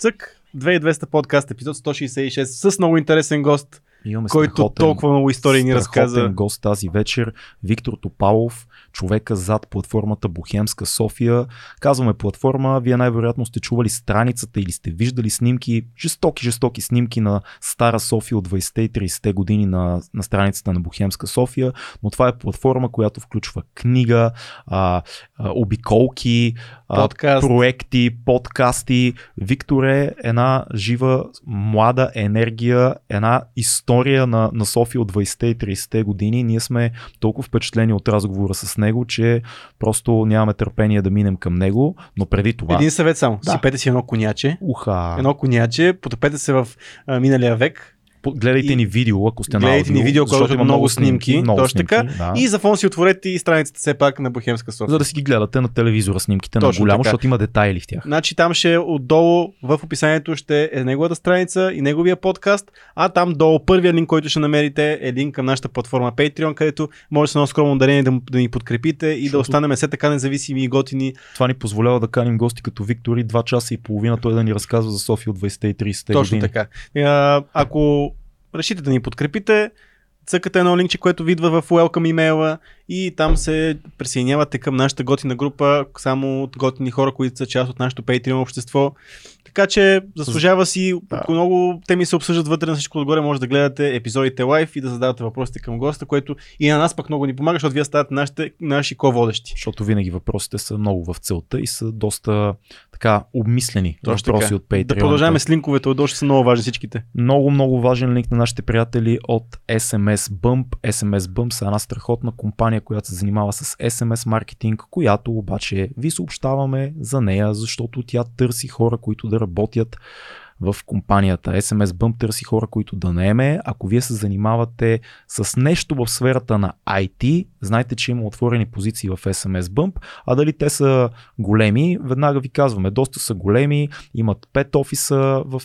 Цък, 2200 подкаст, епизод 166 с много интересен гост, който толкова много истории ни разказа. Страхотен гост тази вечер, Виктор Топалов, човека зад платформата Бохемска София. Казваме платформа, вие най-вероятно сте чували страницата или сте виждали снимки, жестоки снимки на Стара София от 20-те и 30-те години на страницата на Бохемска София, но това е платформа, която включва книга, обиколки, проекти, подкасти. Виктор е една жива, млада енергия, една история на София от 20-те и 30-те години. Ние сме толкова впечатлени от разговора с него, че просто нямаме търпение да минем към него, но преди това... Един съвет само, сипете си едно коняче, потъпете се в миналия век. Гледайте ни видео, ако сте на аудио. Гледайте ни видео, защото има много снимки. Точно така. Да. И за фон си отворете и страницата все пак на Бохемска София. За да си ги гледате на телевизора снимките точно на голямо, така, защото има детайли в тях. Значи там ще отдолу в описанието ще е неговата страница и неговия подкаст, а там долу първия линк, който ще намерите, е линк към нашата платформа Patreon, където може с едно скромно дарение да ни подкрепите и защото да останем все така независими и готини. Това ни позволява да каним гости като Виктор и 2 часа и половина той да ни разказва за София от 20-те и 30-те години. Точно така. Ако решите да ни подкрепите, цъкате едно линкче, което ви идва в welcome имейла и там се присъединявате към нашата готина група, само от готини хора, които са част от нашото Patreon общество. Така че заслужава си, ако много теми се обсъждат вътре, на всичко отгоре може да гледате епизодите лайв и да задавате въпросите към госта, което и на нас пък много ни помага, защото вие ставате наши ко-водещи. Защото винаги въпросите са много в целта и са доста така обмислени. Точно въпроси така от Patreon. Да продължаваме с линковете, отдолу ще са много важни всичките. Много, много важен линк на нашите приятели от SMS Bump. SMS Bump са една страхотна компания, която се занимава с SMS маркетинг, която обаче ви съобщаваме за нея, защото тя търси хора, които да работят в компанията. SMS Bump търси хора, които да наеме. Ако вие се занимавате с нещо в сферата на IT, знайте, че има отворени позиции в SMS Bump, а дали те са големи, веднага ви казваме, доста са големи, имат 5 офиса в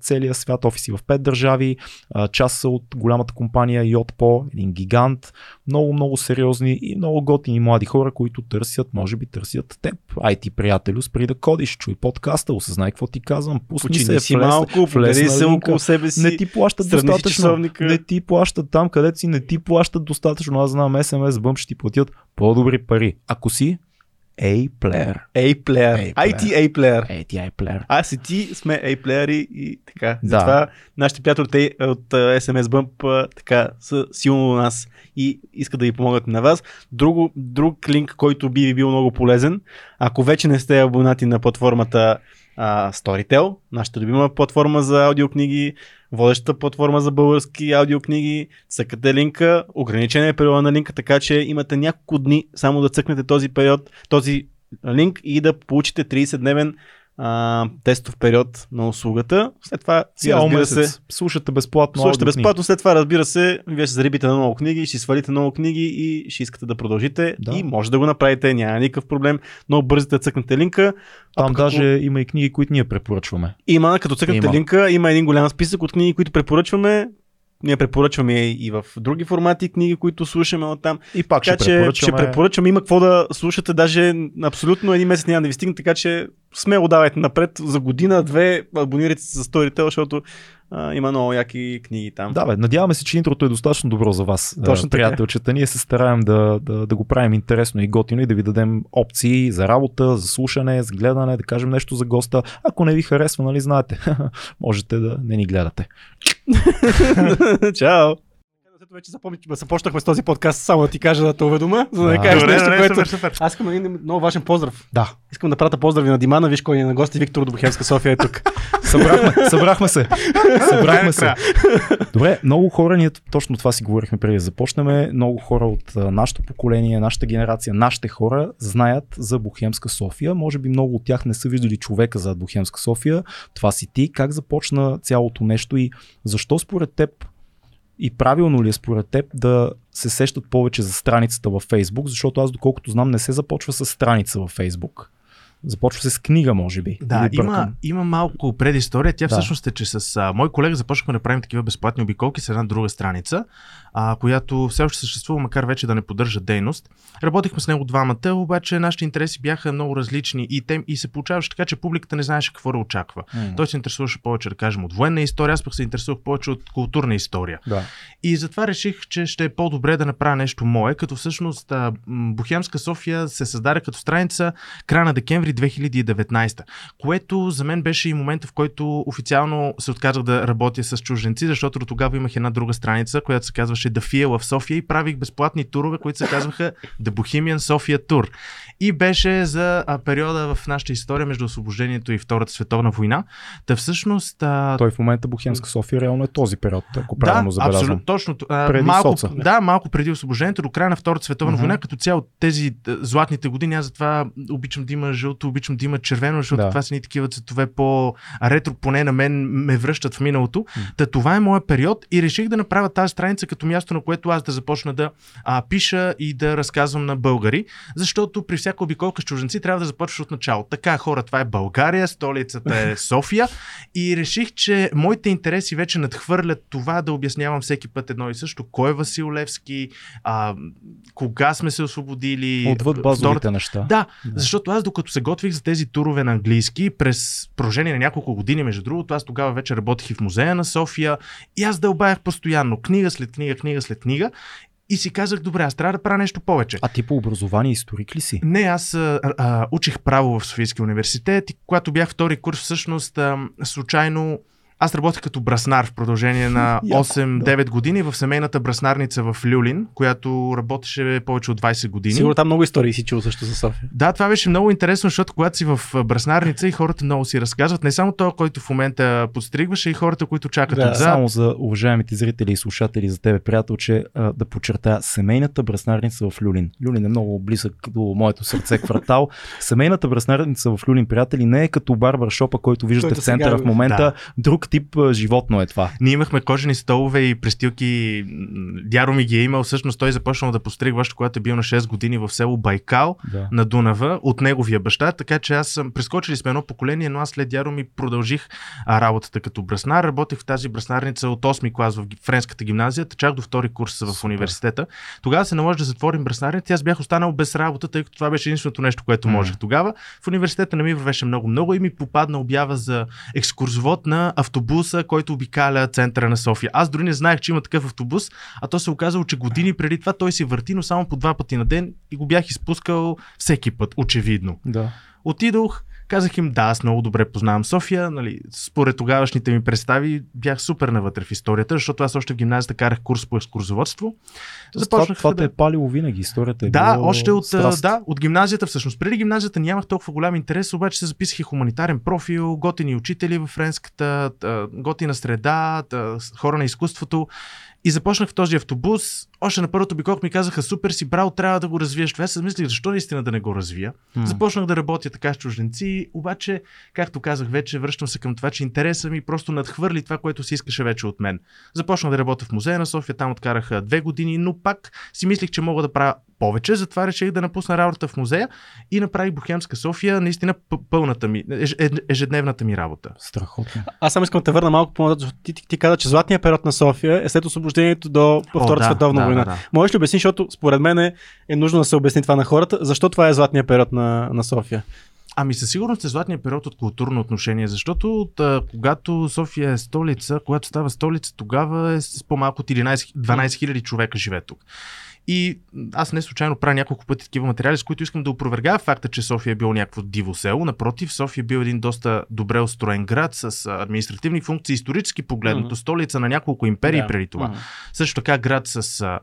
целия свят, офиси в 5 държави, част са от голямата компания Yotpo, един гигант, много, много сериозни и много готини млади хора, които търсят, може би търсят теб. IT приятелю, спри да кодиш, чуй подкаста, осъзнай какво ти казвам, пусни се, малко, влезли се около себе си. Не ти плащат достатъчно. Не ти плащат там, където си, не ти плащат достатъчно. Аз знам, SMS Bump ще ти платят по-добри пари. Ако си A-плеер. A-плеер. IT A-плеер. IT A-плеер. Аз и ти сме A-плеери и така. Да. Затова нашите приятели от SMS Bump така са силно у нас и искат да ви помогнат на вас. Друг линк, който би ви бил много полезен, ако вече не сте абонати на платформата Storytel, нашата любима платформа за аудиокниги, водещата платформа за български аудиокниги, цъкате линка, ограничен е периода на линка, така че имате няколко дни само да цъкнете този линк и да получите 30-дневен тестов период на услугата. След това слушате безплатно. След това, разбира се, вие ще зарибите на много книги, ще свалите много книги и ще искате да продължите. Да. И може да го направите, няма никакъв проблем. Но бързо да цъкнете линка. Там даже има и книги, които ние препоръчваме. Има, като цъкнете линка, има един голям списък от книги, които препоръчваме. Ние препоръчваме и в други формати книги, които слушаме оттам. И пак ще препоръчваме. Има какво да слушате, даже абсолютно един месец няма да ви стигне, така че смело давайте напред. За година-две абонирайте се за Storytel, защото има много яки книги там. Да, бе, надяваме се, че интрото е достатъчно добро за вас. Точно така. Приятелчета, ние се стараем да го правим интересно и готино и да ви дадем опции за работа, за слушане, за гледане, да кажем нещо за госта. Ако не ви харесва, нали знаете, можете да не ни гледате. Чао! Вече започнахме с този подкаст, само да ти кажа да те уведома, за да не кажеш нещо, което... Аз искам един много важен поздрав. Да. Искам да пратя поздрави на Димана, виж кой е на гости, Виктор от Бохемска София е тук. Събрахме се. Добре, много хора, ние точно това си говорихме преди да започнем, много хора от нашето поколение, нашата генерация, нашите хора знаят за Бохемска София. Може би много от тях не са виждали човека зад Бохемска София. Това си ти. Как започна цялото нещо и защо според теб и правилно ли е според теб да се сещат повече за страницата във Фейсбук, защото аз доколкото знам не се започва с страница във Фейсбук. Започва се с книга, може би. Да, има малко предистория. Тя всъщност е, че с мой колега започнахме да правим такива безплатни обиколки с една друга страница, която все още съществува, макар вече да не поддържа дейност. Работихме с него двамата, обаче нашите интереси бяха много различни и тем, и се получаваше така, че публиката не знаеше какво да очаква. Той се интересуваше повече, да кажем, от военна история, аз пък се интересувах повече от културна история. Да. И затова реших, че ще е по-добре да направя нещо мое, като всъщност Бохемска София се създаде като страница края на декември 2019, което за мен беше и момента, в който официално се отказах да работя с чужденци, защото до тогава имах една друга страница, която се казваше The Feel в София и правих безплатни турове, които се казваха The Bohemian Sofia Tour. И беше за периода в нашата история между освобождението и Втората световна война. Та всъщност... Той в момента Бохемска София реално е този период, ако правилно забелязвам. Да, абсолютно, точно. Малко преди освобождението, до края на Втората световна война, като цяло тези златните години, аз затова обичам да има жълто, обичам да има червено, защото това са ни такива цветове по-ретро, поне на мен ме връщат в миналото. Та това е моят период и реших да направя тази страница като място, на което аз да започна да пиша и да разказвам на българи, защото при всяка обиколка с чужденци трябва да започваш от начало. Така, хора, това е България, столицата е София и реших, че моите интереси вече надхвърлят това да обяснявам всеки път едно и също. Кой е Васил Левски, кога сме се освободили. Отвъд базовите неща. Да, защото аз докато се готвих за тези турове на английски, през продължение на няколко години, между другото, аз тогава вече работих и в музея на София и аз дълбаях постоянно книга след книга, книга след книга. И си казах, добре, аз трябва да правя нещо повече. А ти по образование историк ли си? Не, аз учих право в Софийския университет и когато бях втори курс, всъщност случайно аз работих като браснар в продължение на 8-9 години в семейната браснарница в Люлин, която работеше повече от 20 години. Сигурно там много истории си чул също за София. Да, това беше много интересно, защото когато си в браснарница и хората много си разказват. Не само това, който в момента подстригваше, и хората, които чакат отзад. Само за уважаемите зрители и слушатели, за тебе, приятел, че да подчертая семейната браснарница в Люлин. Люлин е много близък до моето сърце квартал. Семейната браснарница в Люлин, приятели, не е като барбаршопа, който виждате в центъра в момента. Друг тип животно е това. Ние имахме кожени столове и престилки. Дяро ми ги е имал. Всъщност той започнал да постригва, когато е бил на 6 години в село Байкал на Дунава от неговия баща. Така че аз съм прескочили сме едно поколение, но аз след Дяро ми продължих работата като браснар. Работех в тази браснарница от 8-ми клас в Френската гимназия, чак до втори курс в университета. Тогава се наложи да затворим браснарницата. Аз бях останал без работа, тъй като това беше единственото нещо, което можех тогава. В университета не ми вървеше много и ми попадна обява за екскурзовод на автобуса, който обикаля центъра на София. Аз дори не знаех, че има такъв автобус, а то се оказало, че години преди това той си върти, но само по 2 пъти на ден и го бях изпускал всеки път, очевидно. Да. Отидох, казах им, да, аз много добре познавам София, нали, според тогавашните ми представи бях супер навътре в историята, защото аз още в гимназията карах курс по екскурзоводство. Това те е палило винаги, историята е било още от гимназията всъщност. Преди гимназията нямах толкова голям интерес, обаче се записах и хуманитарен профил, готини учители във френската, готина среда, хора на изкуството. И започнах в този автобус. Още на първото обиколка ми казаха, супер си брал, трябва да го развиеш. Това аз се мислих, защо наистина да не го развия. Започнах да работя така с чужденци, обаче, както казах вече, връщам се към това, че интереса ми просто надхвърли това, което се искаше вече от мен. Започнах да работя в музея на София, там откарах 2 години, но пак си мислих, че мога да правя повече, затова реших да напусна работа в музея и направих Бохемска София, наистина пълната ми, ежедневната ми работа. Страхотно. Аз само искам да те върна малко по-назад. Ти каза, че златният период на София е след освобождението до Втората световна война. Да. Можеш ли обясни, защото според мен е нужно да се обясни това на хората, защо това е златният период на София? Ами със сигурност е златният период от културно отношение, защото когато София е столица, когато става столица, тогава е с по-малко от 12 хиляди човека живее тук. И аз не случайно правя няколко пъти такива материали, с които искам да опровергая факта, че София е било някакво диво село. Напротив, София е бил един доста добре устроен град с административни функции, исторически погледнато, столица на няколко империи преди това. Също така град с...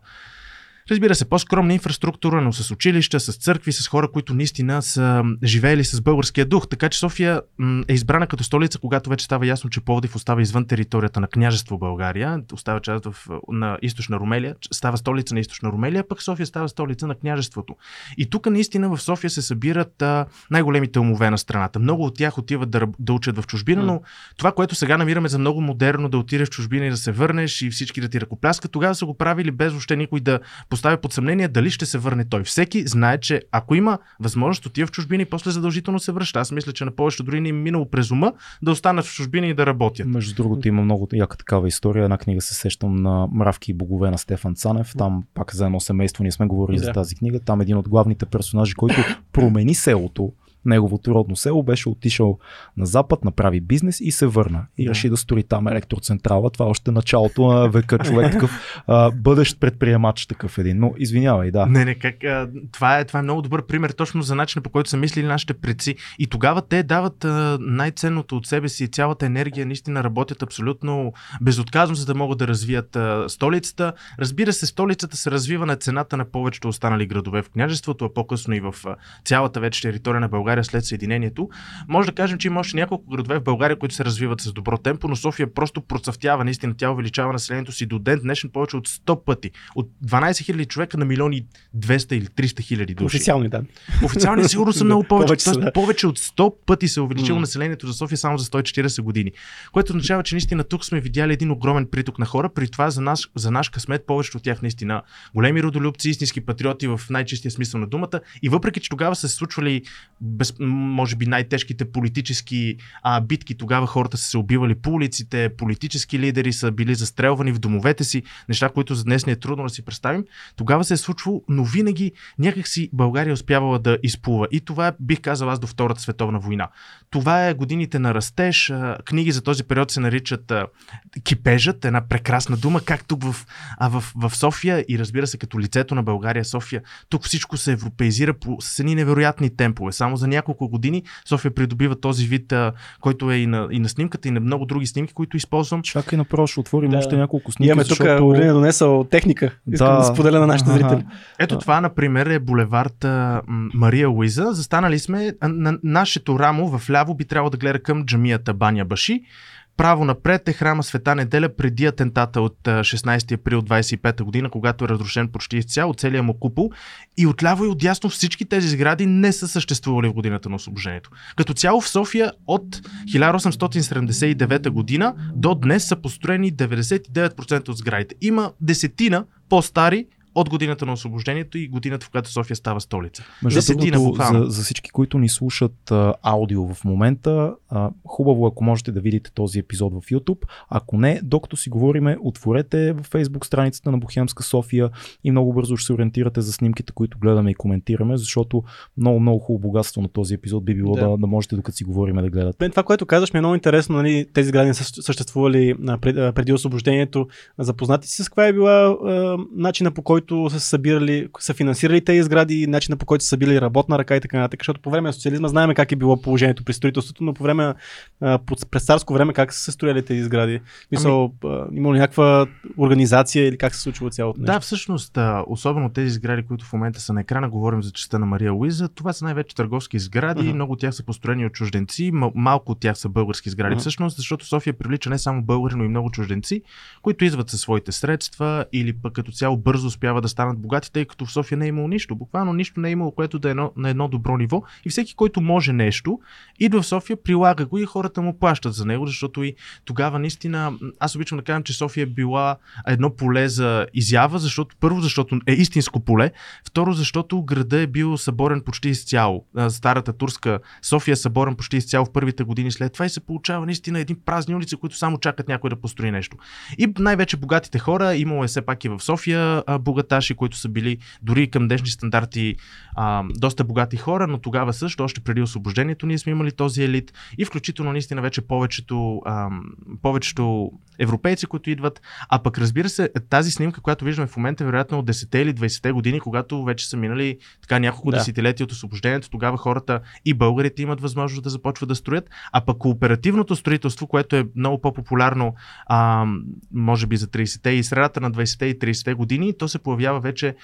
Разбира се, по-скромна инфраструктура, но с училища, с църкви, с хора, които наистина са живеели с българския дух. Така че София е избрана като столица, когато вече става ясно, че Пловдив остава извън територията на княжество България, остава част на Източна Румелия, става столица на Източна Румелия, пък София става столица на княжеството. И тук наистина в София се събират най-големите умове на страната. Много от тях отиват да учат в чужбина, но това, което сега намираме за много модерно, да отидеш в чужбина и да се върнеш и всички да ти ръкопляскат, тогава са го правили без въобще никой да поставя под съмнение дали ще се върне той. Всеки знае, че ако има възможност, отива в чужбина и после задължително се връща. Аз мисля, че на повечето дори не им минало през ума да останат в чужбина и да работят. Между другото, има много яка такава история. Една книга се сещам, на "Мравки и богове" на Стефан Цанев. Там пак за едно семейство, ние сме говорили за тази книга. Там един от главните персонажи, който промени селото, неговото родно село, беше отишъл на запад, направи бизнес и се върна. И реши да строи там електроцентрала. Това още началото на века, човек такъв бъдещ предприемач такъв един. Но извинявай, да. Това е много добър пример точно за начина, по който са мислили нашите предци. И тогава те дават най-ценното от себе си, цялата енергия, наистина работят абсолютно безотказно, за да могат да развият столицата. Разбира се, столицата се развива на цената на повечето останали градове в княжеството, а по-късно и в цялата вече територия на България след съединението. Може да кажем, че има още няколко градове в България, които се развиват с добро темпо, но София просто процъфтява, наистина тя увеличава населението си до ден днешен повече от 100 пъти. От 12 000 човека на 1 200 или 300 хиляди души. Официални данни. Официални сигурно са много повече. Тоест, повече от 100 пъти се увеличило населението за София само за 140 години. Което означава, че наистина тук сме видяли един огромен приток на хора, при това за наш късмет повечето от тях наистина големи родолюбци, истински патриоти в най-чистия смисъл на думата. И въпреки че тогава се случвали може би най-тежките политически битки, тогава хората са се убивали по улиците, политически лидери са били застрелвани в домовете си, неща, които за днес не е трудно да си представим. Тогава се е случвало, но винаги някакси България успявала да изплува. И това бих казал аз до Втората световна война. Това е годините на растеж. Книги за този период се наричат "Кипежът", една прекрасна дума, как тук в София и разбира се като лицето на България София. Тук всичко се европеизира с едни невероятни темпове. Само за няколко години София придобива този вид, който е и на снимката, и на много други снимки, които използвам. Чакай, направо ще отворим още няколко снимки. Имаме тук Орлин е донесъл техника. Искам да споделя на нашите зрители. Ето това, например, е булевард Мария Луиза. Застанали сме, нашето рамо в ляво би трябвало да гледа към джамията Баня Баши. Право напред е храма Света Неделя преди атентата от 16 април 25 година, когато е разрушен почти изцяло целия му купол, и отляво и отясно всички тези сгради не са съществували в годината на освобождението. Като цяло в София от 1879 година до днес са построени 99% от сградите. Има десетина по-стари от годината на освобождението и годината, в която София става столица. За всички, които ни слушат аудио в момента, хубаво, ако можете да видите този епизод в YouTube. Ако не, докато си говориме, отворете във Facebook страницата на Бохемска София и много бързо ще се ориентирате за снимките, които гледаме и коментираме, защото много хубаво богатство на този епизод би било да можете, докато си говориме, да гледате. Това, което казваш, ми е много интересно, нали, тези градини са съществували преди освобождението. Запознати си с каква е била начина, по който са финансирали тези сгради, начина, по който са били работна ръка и така нататък. Защото по време на социализма знаем как е било положението при строителството, но по време през царско време как са се строяли тези сгради? Мисъл, има ли някаква организация или как се случва цялото нещо? Да, всъщност, особено тези сгради, които в момента са на екрана, говорим за частта на Мария Луиза, това са най-вече търговски сгради, много от тях са построени от чужденци, малко от тях са български сгради всъщност, защото София привлича не само българи, но и много чужденци, които идват със своите средства или пък като цяло бързо да станат богати, тъй като в София не е имало нищо. Буквално нищо не е имало, което да е на едно добро ниво, и всеки, който може нещо, идва в София, прилага го и хората му плащат за него, защото и тогава наистина, аз обичам да кажам, че София е била едно поле за изява, защото първо, защото е истинско поле, второ, защото града е бил съборен почти изцяло. Старата турска София е съборен почти изцяло в първите години след това и се получава наистина един празни улици, които само чакат някой да построи нещо. И най-вече богатите хора, имало е все пак и в София богаташи, които са били дори към днешни стандарти доста богати хора, но тогава също, още преди освобождението, ние сме имали този елит и включително наистина вече повечето европейци, които идват. А пък разбира се, тази снимка, която виждаме в момента, вероятно от 10-те или 20-те години, когато вече са минали така няколко десетилетия от освобождението, тогава хората и българите имат възможност да започват да строят, а пък кооперативното строителство, което е много по-популярно може би за 30-те и средата на 20-те и 30-те години, то се появява вече,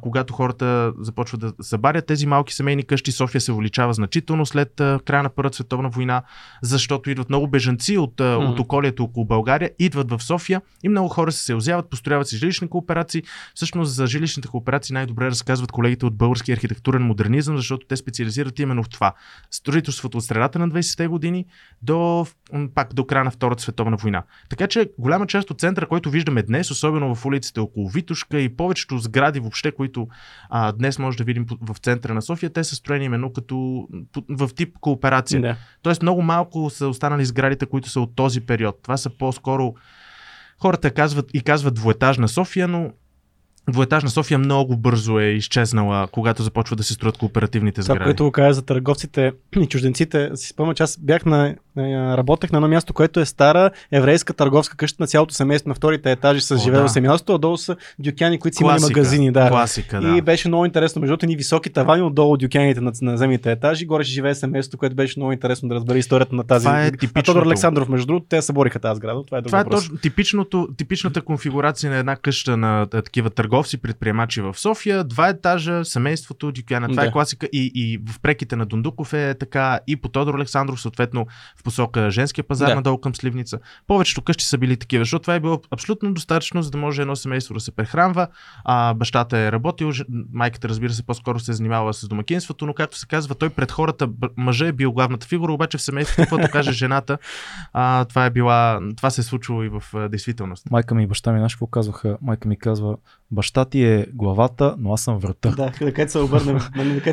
когато хората започват да събарят тези малки семейни къщи. София се увеличава значително след края на Първата световна война, защото идват много бежанци от околието около България, идват в София и много хора се селзяват, построяват си жилищни кооперации. Всъщност за жилищните кооперации най-добре разказват колегите от Български архитектурен модернизъм, защото те специализират именно в това. Строителството от средата на 20-те години до края на Втората световна война. Така че голяма част от центъра, който виждаме днес, особено в улиците около Витошка и повечето сгради въобще, които днес може да видим в центъра на София, те са строени именно като в тип кооперация. Да. Тоест много малко са останали сградите, които са от този период. Това са по-скоро хората казват двоетажна София, но двоетажна София много бързо е изчезнала, когато започва да се строят кооперативните сгради. Това, което го каза за търговците и чужденците, си спомня, че аз работех на едно място, което е стара еврейска търговска къща на цялото семейство на вторите етажи с живело семейство, отдолу са дюкяни, които си имали магазини. Да. Класика, да. И беше много интересно, между другото, ни високи тавани, отдолу дюкяните на земните етажи, горе ще живее семейство, което беше много интересно да разбере историята на тази. Това е Тодор Александров, между другото, те събориха тази сграда. Това е точно типичната конфигурация на една къща на такива търговци, предприемачи в София, два етажа, семейството, дюкяна. Това е класика и в преките на Дундуков е така, и по Тодор Александров, съответно, в посока женския пазар, надолу към Сливница. Повечето къщи са били такива, защото това е било абсолютно достатъчно, за да може едно семейство да се прехранва. Бащата е работил, майката, разбира се, по-скоро се е занимавала с домакинството, но както се казва, той пред хората, мъжът е бил главната фигура, обаче в семейството, каквото каже жената, това се е случило и в действителност. Майка ми и баща ми, знаеш какво казваха? Майка ми казва: баща ти е главата, но аз съм врата. Да, където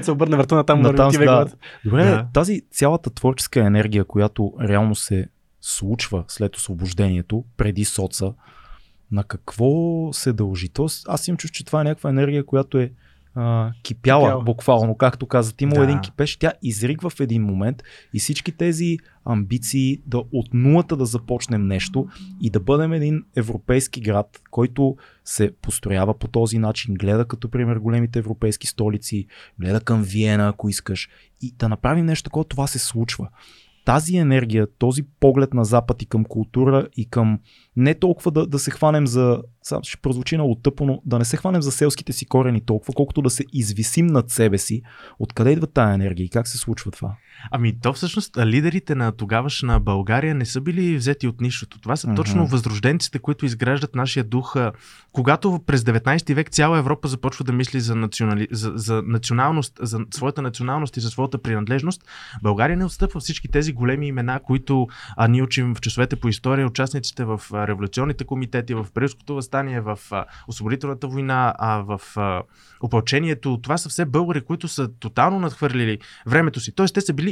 се обърне врата, натам върви ти е главата. Добре, тази цялата творческа енергия, която реално се случва след освобождението, преди соца, на какво се дължи? Аз им чувствам, че това е някаква енергия, която е кипяла буквално, както каза Тимо, един кипеш, тя изригва в един момент и всички тези амбиции да от нулата да започнем нещо и да бъдем един европейски град, който се построява по този начин, гледа като пример големите европейски столици, гледа към Виена, ако искаш, и да направим нещо такова, това се случва. Тази енергия, този поглед на Запад и към култура и към не толкова да се хванем за, ще прозвучи много тъпо, но да не се хванем за селските си корени толкова, колкото да се извисим над себе си. Откъде идва тая енергия и как се случва това? То всъщност лидерите на тогавашна България не са били взети от нищото. Това са точно възрожденците, които изграждат нашия дух. Когато през 19 век цяла Европа започва да мисли за националност, за своята националност и за своята принадлежност, България не отстъпва. Всички тези големи имена, които ние учим в часовете по история, участниците в революционните комитети, в Парижското въстание, в освободителната война, в опълчението. Това са все българи, които са тотално надхвърлили времето си. Тоест, те са били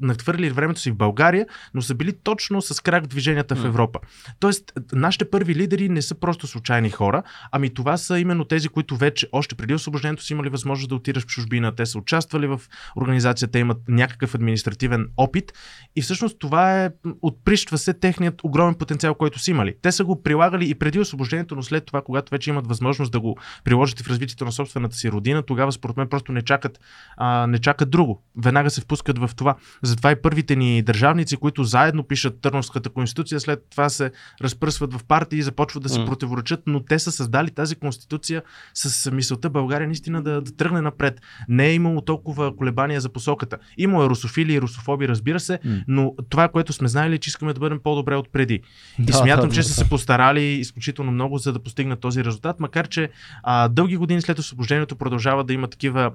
надхвърлили времето си в България, но са били точно с крак в движенията в Европа. Тоест, нашите първи лидери не са просто случайни хора, това са именно тези, които вече още преди освобождението си имали възможност да отидеш в чужбина. Те са участвали в организацията, имат някакъв административен опит и всъщност това отприщва се техният огромен потенциал, който са имали. Те са го прилагали и преди освобождението, но след това, когато вече имат възможност да го приложат в развитието на собствената си родина, тогава според мен просто не чакат друго. Веднага се впускат в това. Затова и първите ни държавници, които заедно пишат Търновската конституция, след това се разпръсват в партии и започват да се противоречат, но те са създали тази конституция с мисълта България наистина да тръгне напред. Не е имало толкова колебания за посоката. Имало е русофили и русофоби, разбира се, но това, което сме знаели, че искаме да бъдем по-добре от преди. И смятам, че са се постарали изключително много, за да постигнат този резултат, макар че дълги години след освобождението продължава да има такива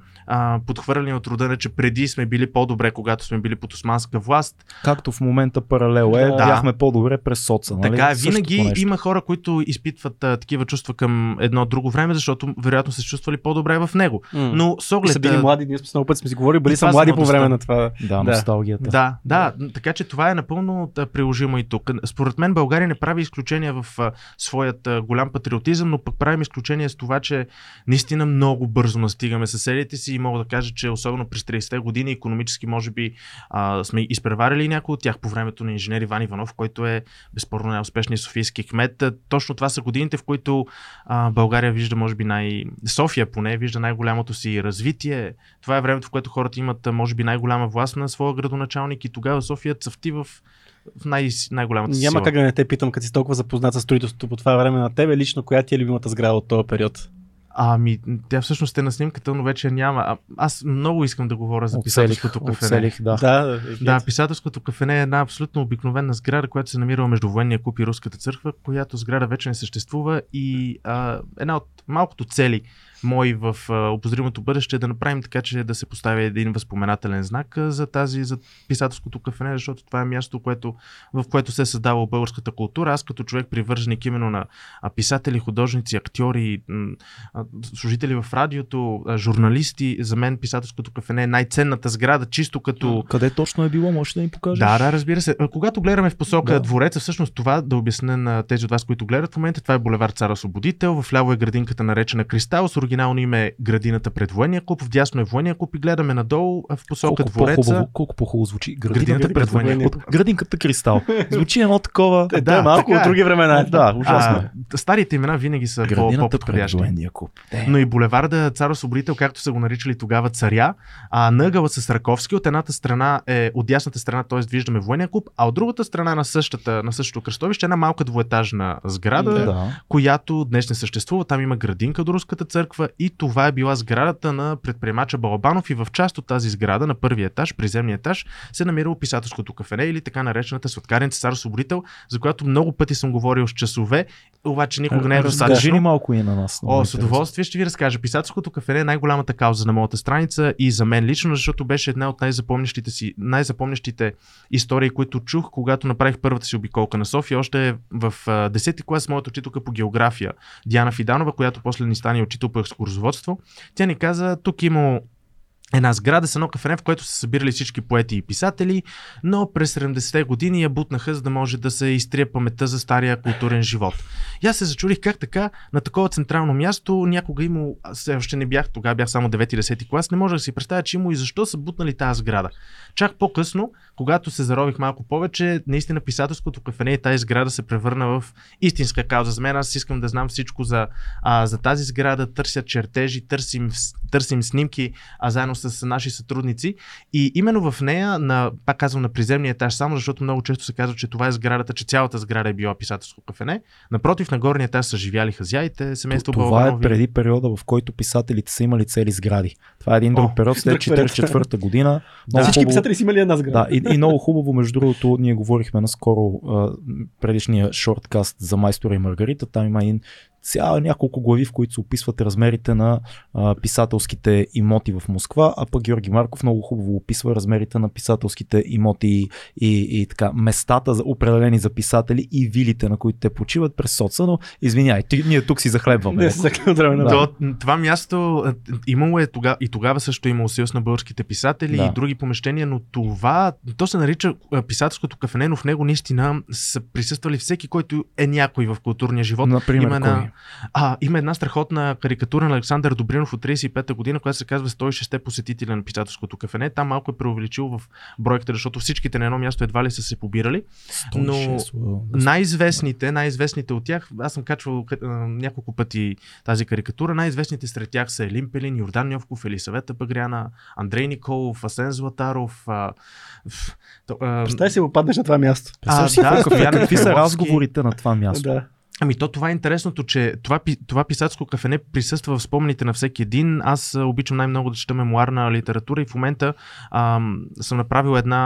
подхвърляния от рода, че преди сме били по-добре, когато сме били под османска власт. Както в момента паралел бяхме по-добре през соца. Нали? Така, винаги има хора, които изпитват такива чувства към едно друго време, защото вероятно са се чувствали по-добре в него. Но с оглед... са били млади, ние много път сме си говорили, били са млади по време на това. Да, носталгията. Да, така че това е напълно приложимо и тук. Според мен България не прави изключение в своят голям патриотизъм, но пък правим изключение с това, че наистина много бързо настигаме съседите си и мога да кажа, че особено през 30-те години икономически може би сме изпреварили някои от тях по времето на инженер Иван Иванов, който е безспорно най-успешният софийски кмет. Точно това са годините, в които България вижда, може би София поне, вижда най-голямото си развитие. Това е времето, в което хората имат, може би, най-голяма власт на своя градоначалник и тогава София цъфти в най-голямата си сила. Няма как да не те питам, като си толкова запознат с строителството по това време на тебе, лично коя ти е любимата сграда от този период? Тя всъщност е на снимката, но вече няма. Аз много искам да говоря за писателското кафене. Писателското кафене е една абсолютно обикновена сграда, която се намира между военния клуб и Руската църква, която сграда вече не съществува и една от малкото цели мои в обозримото бъдеще е да направим така, че да се поставя един възпоменателен знак за тази, за писателското кафене, защото това е място, в което се е създавала българската култура. Аз като човек привърженик именно на писатели, художници, актьори, служители в радиото, журналисти, за мен писателското кафене е най-ценната сграда, чисто като... Къде точно е било, можеш да ни покажеш? Да, разбира се. Когато гледаме в посока двореца, всъщност това да обясня на тези от вас, които гледат в момента, това е булевард Цар Освободител, вляво е градинката наречена Кристал, с оригинално име е градината пред военния клуб, вдясно е военния клуб и гледаме надолу в посока двореца. Колко по-хубаво звучи градината пред военния клуб. Градинката Кристал. Звучи едно такова. Да, малко от други времена. Да, ужасно. Старите имена винаги са по-подходящи. Но и булеварда Цар Освободител, както са го наричали тогава Царя, а на ъгъла с Раковски от едната страна е от дясната страна, т.е. виждаме военния клуб, а от другата страна на същото кръстовище една малка двоетажна сграда, която днес не съществува. Там има градинка до Руската църква и това е била сградата на предприемача Балабанов и в част от тази сграда на първия етаж, приземния етаж, се намирало писателското кафене или така наречената сладкарница Цар Освободител, за която много пъти съм говорил с часове, обаче никога не е достатъчно. Да, малко и на нас. С удоволствие ще ви разкажа. Писателското кафене е най-голямата кауза на моята страница и за мен лично, защото беше една от най-запомнящите истории, които чух, когато направих първата си обиколка на София. Още в 10-ти клас моята учителка по география Диана Фиданова, която после ни стана учител по екскурзоводство, тя ни каза, тук има една сграда с едно кафене, в което са събирали всички поети и писатели, но през 70-те години я бутнаха, за да може да се изтрие паметта за стария културен живот. И аз се зачудих как така на такова централно място някога има, още не бях, тогава бях само 9-10 клас, не можех да си представя, че има и защо са бутнали тази сграда. Чак по-късно, когато се зарових малко повече, наистина писателското кафене и тази сграда се превърна в истинска кауза. За мен аз искам да знам всичко за тази сграда, търся чертежи, търсим снимки, заедно с наши сътрудници и именно в нея, пак казвам, на приземния етаж, само защото много често се казва, че това е сградата, че цялата сграда е била писателско кафене. Напротив, на горния етаж са живяли хазяите, семейство Балабанови. Това е преди периода, в който писателите са имали цели сгради. Това е един друг период след 44-та година. Всички писатели са имали една сграда. Да, и много хубаво, между другото, ние говорихме наскоро предишния шорткаст за Майстора и Маргарита. Там има един няколко глави, в които се описват размерите на писателските имоти в Москва, а пък Георги Марков много хубаво описва размерите на писателските имоти и така местата определени за писатели и вилите, на които те почиват през соца, но извиняй, ние тук си захлебваме. Това място имало е тогава, и тогава също имало съюз на българските писатели и други помещения, но то се нарича писателското кафене, но в него наистина са присъствали всеки, който е някой в културния живот. Например, има една страхотна карикатура на Александър Добринов от 35-та година, която се казва 106 посетители на писателското кафене. Там малко е преувеличил в бройката, защото всичките на едно място едва ли са се побирали. Но най-известните от тях, аз съм качвал няколко пъти тази карикатура, най-известните сред тях са Елин Пелин, Йордан Йовков, Елисавета Багряна, Андрей Николов, Асен Златаров. Представи си го паднеш на това място. Какви са разговорите на това място? Ами това е интересното, че това писателско кафене присъства в спомените на всеки един. Аз обичам най-много да чета мемуарна литература и в момента съм направил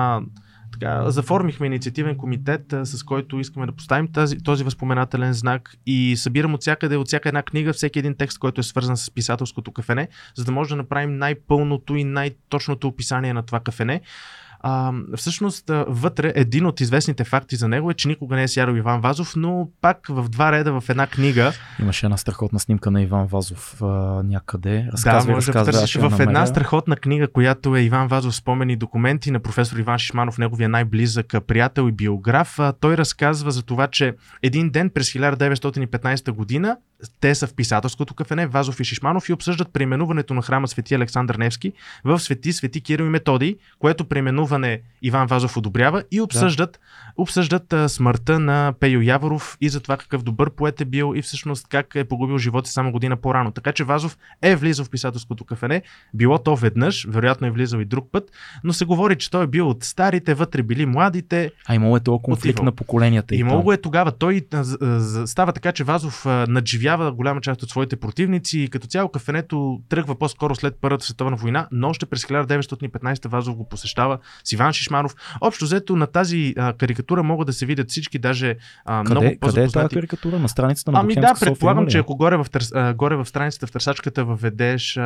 заформихме инициативен комитет, с който искаме да поставим този възпоменателен знак и събирам от всяка една книга, всеки един текст, който е свързан с писателското кафене, за да може да направим най-пълното и най-точното описание на това кафене. Всъщност, вътре един от известните факти за него е, че никога не е сядал Иван Вазов, но пак в два реда в една книга. Имаше една страхотна снимка на Иван Вазов някъде. В една страхотна книга, която е Иван Вазов спомени документи на професор Иван Шишманов, неговия най-близък приятел и биограф. Той разказва за това, че един ден през 1915 година те са в писателското кафене, Вазов и Шишманов, и обсъждат преименуването на храма Свети Александър Невски в Свети Кирил и Методий, което преименуване Иван Вазов одобрява и обсъждат смъртта на Пейо Яворов и за това какъв добър поет е бил и всъщност как е погубил живота само година по-рано. Така че Вазов е влизал в писателското кафене, било то веднъж, вероятно е влизал и друг път, но се говори, че той е бил от старите, вътре били младите. Имало е този конфликт на поколенията. Имало е тогава. Той става така, че Вазов надживява голяма част от своите противници и като цяло кафенето тръгва по-скоро след Първата световна война, но още през 1915 Вазов го посещава с Иван Шишманов. Общо взето на тази карикатура карикатура могат да се видят всички, даже много по-запознати. Къде е тази карикатура? На страницата на Бухемска София? Ами да, предполагам, че ако горе в страницата в търсачката въведеш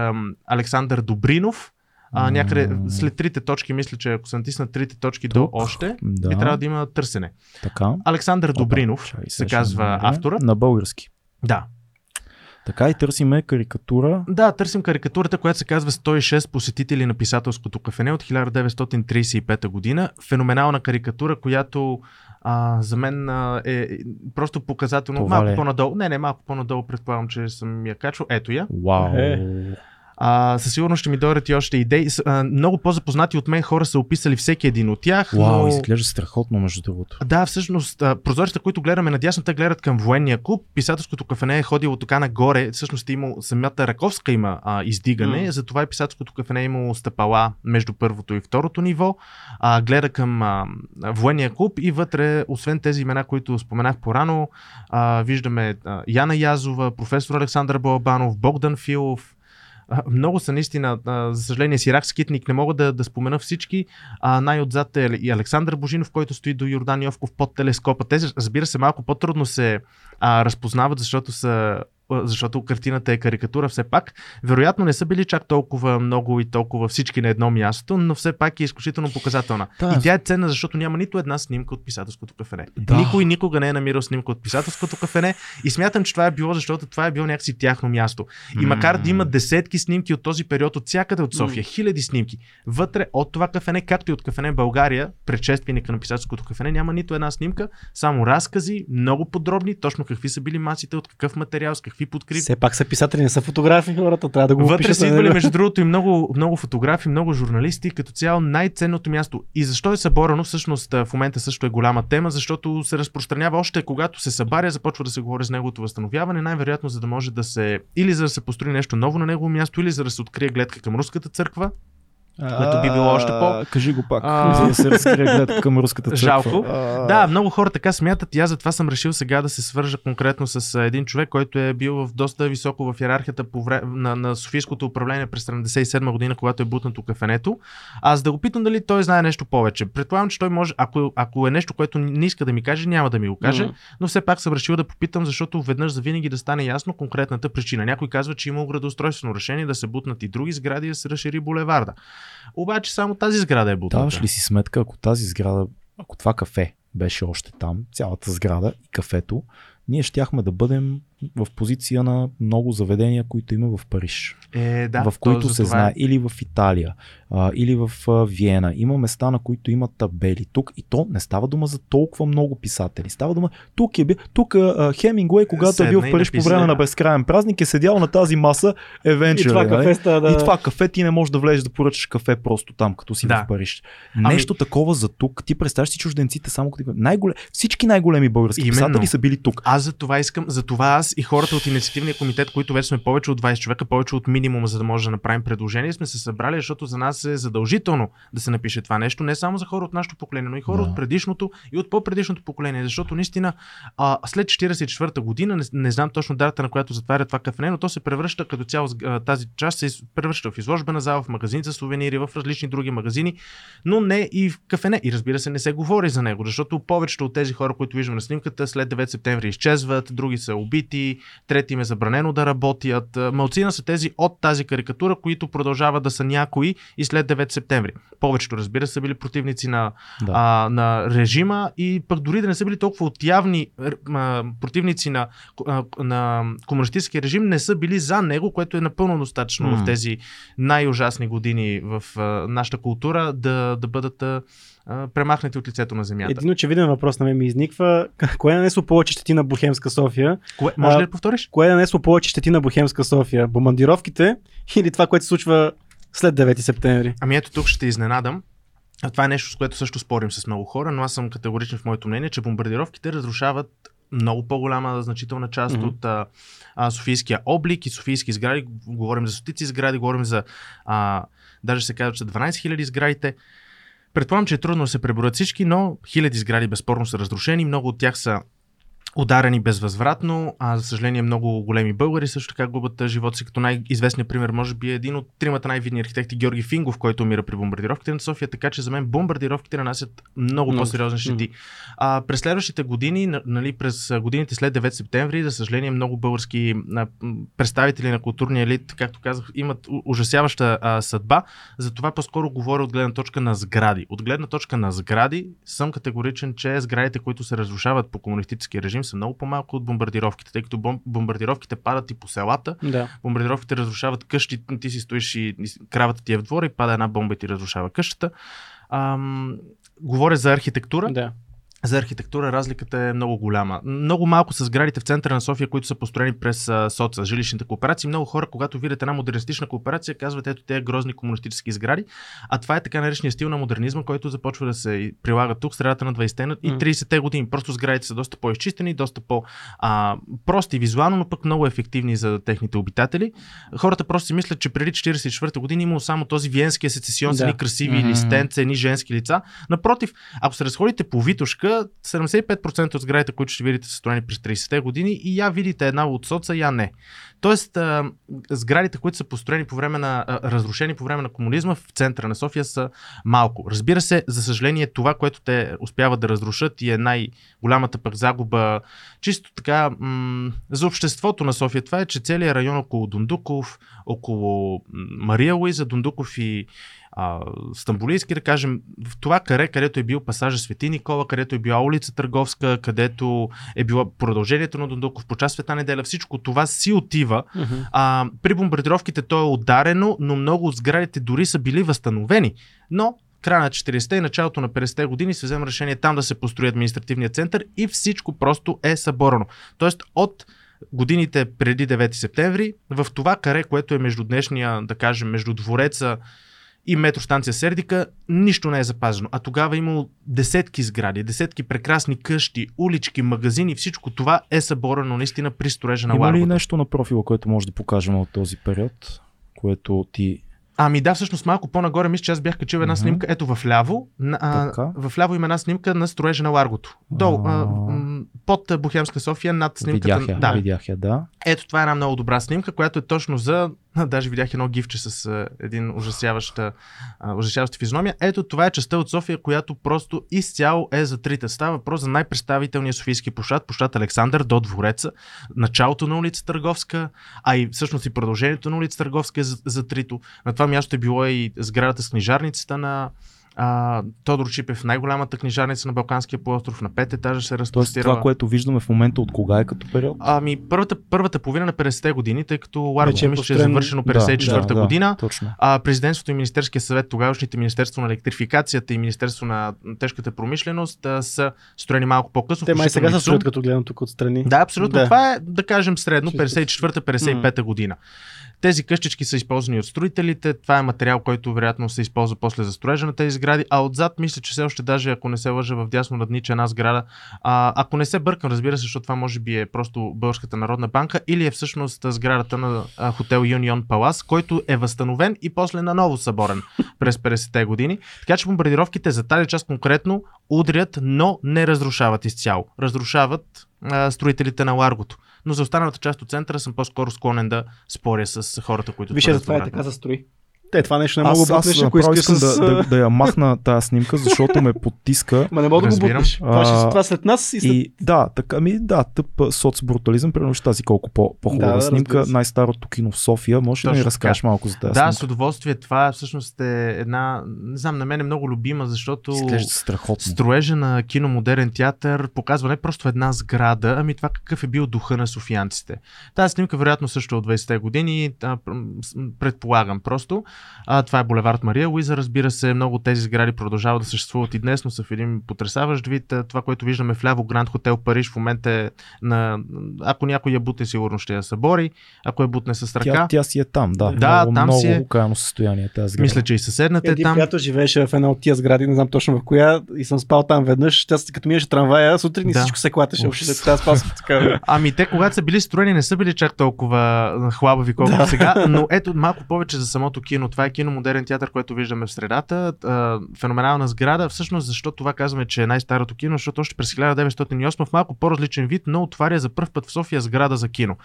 Александър Добринов, някъде след трите точки, мисля, че ако се натиснат трите точки тук, до още, да. И трябва да има търсене. Така. Александър Добринов се казва авторът. На български. Да. Така и търсиме карикатура. Да, търсим карикатурата, която се казва 106 посетители на писателското кафене от 1935 година. Феноменална карикатура, която за мен е просто показателно. Това малко по-надолу. Не, малко по-надолу предполагам, че съм я качвал. Ето я. Вау! Със сигурност ще ми дойдат и още идеи. Много по-запознати от мен хора са описали всеки един от тях. Вау, но... изглежда страхотно, между другото. Да, всъщност прозорците, които гледаме надясно, те гледат към военния клуб. Писателското кафене е ходило така нагоре. Всъщност е имало, самата Раковска има издигане, затова и писателското кафене е имало стъпала между първото и второто ниво. Гледа към военния клуб и вътре, освен тези имена, които споменах по-рано, виждаме Яна Язова, професор Александър Балабанов, Богдан Филов. Много са наистина, за съжаление, Сирак Скитник, не мога да спомена всички. Най-отзад е и Александър Божинов, който стои до Йордан Йовков под телескопа. Те, разбира се, малко по-трудно се разпознават, защото картината е карикатура все пак. Вероятно не са били чак толкова много и толкова всички на едно място, но все пак е изключително показателна. Да. И тя е ценна, защото няма нито една снимка от писателското кафене. Да. Никой никога не е намирал снимка от писателското кафене и смятам, че това е било, защото това е било някакси тяхно място. И макар да има десетки снимки от този период от всякъде от София, хиляди снимки, вътре от това кафене, както и от кафене България, предшественика на писателското кафене, няма нито една снимка, само разкази, много подробни, точно какви са били масите, от какъв материал, все пак са писатели, не са фотографи хората, трябва да го вътре са идвали, между другото, и много, много фотографи, много журналисти, като цяло най-ценното място. И защо е съборено, всъщност в момента също е голяма тема, защото се разпространява още когато се събаря, започва да се говори за неговото възстановяване, най-вероятно за да може да се, или за да се построи нещо ново на негово място, или за да се открие гледка към Руската църква. Което би било още по... Кажи го пак, за да се разкрие глед към Руската църква. Жалко. Да, много хора така смятат и аз затова съм решил сега да се свържа конкретно с един човек, който е бил в доста високо в йерархията на Софийското управление през 1977 година, когато е бутнато кафенето. Аз да го питам дали той знае нещо повече. Предполагам, че той може, ако е нещо, което не иска да ми каже, няма да ми го каже, но все пак съм решил да попитам, защото веднъж за винаги да стане ясно конкретната причина. Някой казва, че има градоустройствено решение да се бутнат и други сгради, да се разшири булеварда. Обаче само тази сграда е бутната. Даваш ли си сметка, ако тази сграда, ако това кафе беше още там, цялата сграда и кафето, ние щяхме да бъдем в позиция на много заведения, които има в Париж, да, в които се знае, или в Италия, или в Виена. Има места, на които има табели тук и то не става дума за толкова много писатели. Става дума, тук Хемингуей, когато е бил в Париж по време на безкрайен празник, е седял на тази маса евенчури. И това кафе ти не можеш да влезеш да поръчаш кафе просто там, като си в Париж. Нещо такова за тук. Ти представяш си чужденците само като... Всички най-големи български писатели са били тук. Аз за това искам, за това и хората от инициативния комитет, които вече сме повече от 20 човека, повече от минимума, за да може да направим предложение, сме се събрали, защото за нас е задължително да се напише това нещо, не само за хора от нашото поколение, но и хора от предишното и от по-предишното поколение, защото наистина след 44-та година, не знам точно датата, на която затваря това кафене, но то се превръща като цяло, тази част се превръща в изложбена зала, в магазин за сувенири, в различни други магазини, но не и в кафене. И разбира се, не се говори за него, защото повечето от тези хора, които виждаме на снимката, след 9 септември изчезват, други са убити, трети им е забранено да работят. Малцина са тези от тази карикатура, които продължават да са някои и след 9 септември. Повечето, разбира се, са били противници на режима и пък дори да не са били толкова отявни противници на комунистическия режим, не са били за него, което е напълно достатъчно в тези най-ужасни години в нашата култура да бъдат премахнати от лицето на земята. Един очевиден въпрос на мен ми изниква. Кое е нанесло повече щети на Бухемска София? Може ли да повториш? Кое е нанесло повече щети на Бухемска София? Бомбардировките или това, което се случва след 9 септември? Ами ето тук ще изненадам. Това е нещо, с което също спорим с много хора, но аз съм категоричен в моето мнение, че бомбардировките разрушават много по-голяма значителна част от софийския облик и софийски сгради. Говорим за стотици сгради, говорим за даже се казва, че 12 000 сградите. Предполагам, че е трудно да се преброят всички, но хиляди сгради безспорно са разрушени, много от тях са ударени безвъзвратно, а за съжаление много големи българи също така губят живота си, като най-известният пример може би е един от тримата най-видни архитекти Георги Фингов, който умира при бомбардировките на София, така че за мен бомбардировките нанасят много по-сериозни щети. През следващите години, нали, през годините след 9 септември, за съжаление много български представители на културния елит, както казах, имат ужасяваща съдба, затова по-скоро говоря от гледна точка на сгради. От гледна точка на сгради съм категоричен, че сградите, които се разрушават по комунистически режим, са много по-малко от бомбардировките, тъй като бомбардировките падат и по селата, бомбардировките разрушават къщи, ти си стоиш и кравата ти е в двора и пада една бомба и ти разрушава къщата. Говоря за архитектура. Да. За архитектура разликата е много голяма. Много малко са сградите в центъра на София, които са построени през соца, жилищните кооперации. Много хора, когато видят една модернистична кооперация, казват ето тези грозни комунистически сгради. А това е така наречения стил на модернизма, който започва да се прилага тук, средата на 20-те и 30-те години. Просто сградите са доста по-изчистени, доста по-прости визуално, но пък много ефективни за техните обитатели. Хората просто си мислят, че преди 44-та година имало само този виенския сецесион с едни красиви листенца, едни женски лица. Напротив, ако се разходите по Витушка, 75% от сградите, които ще видите, са строени през 30-те години и я видите една от соца, я не. Тоест, сградите, които са построени по време на разрушени по време на комунизма в центъра на София, са малко. Разбира се, за съжаление, това, което те успяват да разрушат и е най-голямата пък загуба, чисто така за обществото на София, това е, че целият район около Дондуков, около Мария Луиза, Дондуков и Стамбулийски, да кажем, в това каре, където е бил пасажа Свети Никола, където е била улица Търговска, където е било продължението на Дондуков, по час Света неделя, всичко това си отива. При бомбардировките то е ударено, но много от сградите дори са били възстановени. Но края на 40-те и началото на 50-те години се взема решение там да се построи административният център и всичко просто е съборено. Тоест от годините преди 9 септември, в това каре, което е между днешния, да кажем, между двореца и метростанция Сердика, нищо не е запазено. А тогава е имало десетки сгради, десетки прекрасни къщи, улички, магазини, всичко това е съборено наистина при строежа на Ларгото. Има ли нещо на профила, което може да покажем от този период, което ти... Ами да, всъщност малко по-нагоре, мисля, че аз бях качил една снимка, ето вляво, вляво има една снимка на строежа на Ларгото. Долу, под Бохемска София, над снимката. Видях я. Ето това е една много добра снимка, която е точно за... Даже видях едно гифче с един ужасяваща физиономия. Ето това е частта от София, която просто изцяло е затрита. Става въпрос за най-представителния софийски площад Александър до двореца, началото на улица Търговска, а и всъщност и продължението на улица Търговска е затрито. На това място е било и сградата с книжарницата на Тодор Чипев, най-голямата книжарница на Балканския полуостров, на 5 етажа се разпростира. Това, което виждаме в момента, от кога е като период? Ами първата половина на 50-те години, тъй като Ларгото мисля, че е завършено 54-та година. Президентството и Министерския съвет, тогавашните Министерство на електрификацията и Министерство на тежката промишленост са строени малко по-късно. Те май сега са строят, като гледам тук отстрани. Да, абсолютно. Да. Това е, да кажем, средно 54-55 година. Тези къщички са използвани от строителите. Това е материал, който вероятно се използва после за строежа на тези сгради. А отзад мисля, че все още, даже ако не се лъжа, в дясно наднича една сграда. Ако не се бъркам, разбира се, защото това може би е просто Българската народна банка, или е всъщност сградата на хотел Юнион Палас, който е възстановен и после наново съборен през 50-те години. Така че бомбардировките за тази част конкретно удрят, но не разрушават изцяло. Разрушават строителите на Ларгото. Но за останалата част от центъра съм по-скоро склонен да споря с хората, които... Виж, това е така застрои. Това нещо не мога да бъдеш, ако искаш да я махна тази снимка, защото ме потиска. Ма не мога да го бъдеш. Това след нас и след... Да, тъп соцбрутализъм, пренощ тази колко по-хубава снимка. Най-старото кино в София. Може ли да ни разкажеш малко за тази снимка? Да, с удоволствие. Това всъщност е една, не знам, на мен е много любима, защото строежа на кино Модерен театър показва не просто една сграда, ами това какъв е бил духа на софиянците. Тази снимка вероятно също от 20-те години, предполагам просто. Това е булевард Мария Луиза, разбира се, много от тези сгради продължават да съществуват и днес, но са в един потресаващ вид. Това, което виждаме вляво, Гранд Хотел Париж, в момента е на... Ако някой я бутне, сигурно ще я събори, ако я бутне с ръка. Тя си е там, да. Да, много, там си е. Много лукаемо състояние тази сграда. Мисля, че и съседната е там. Приятел живееше в една от тия сгради, не знам точно в коя, и съм спал там веднъж. Тя, като минеше трамвая, сутрин и всичко се клатеше. Ами те, когато са били строени, не са били чак толкова хлабави, колкото сега, но ето малко повече за самото кино. но това е кино Модерен театър, което виждаме в средата. Феноменална сграда. Всъщност, защо това казваме, че е най-старото кино? Защото още през 1908 в малко по-различен вид, но отваря за първ път в София сграда за кино.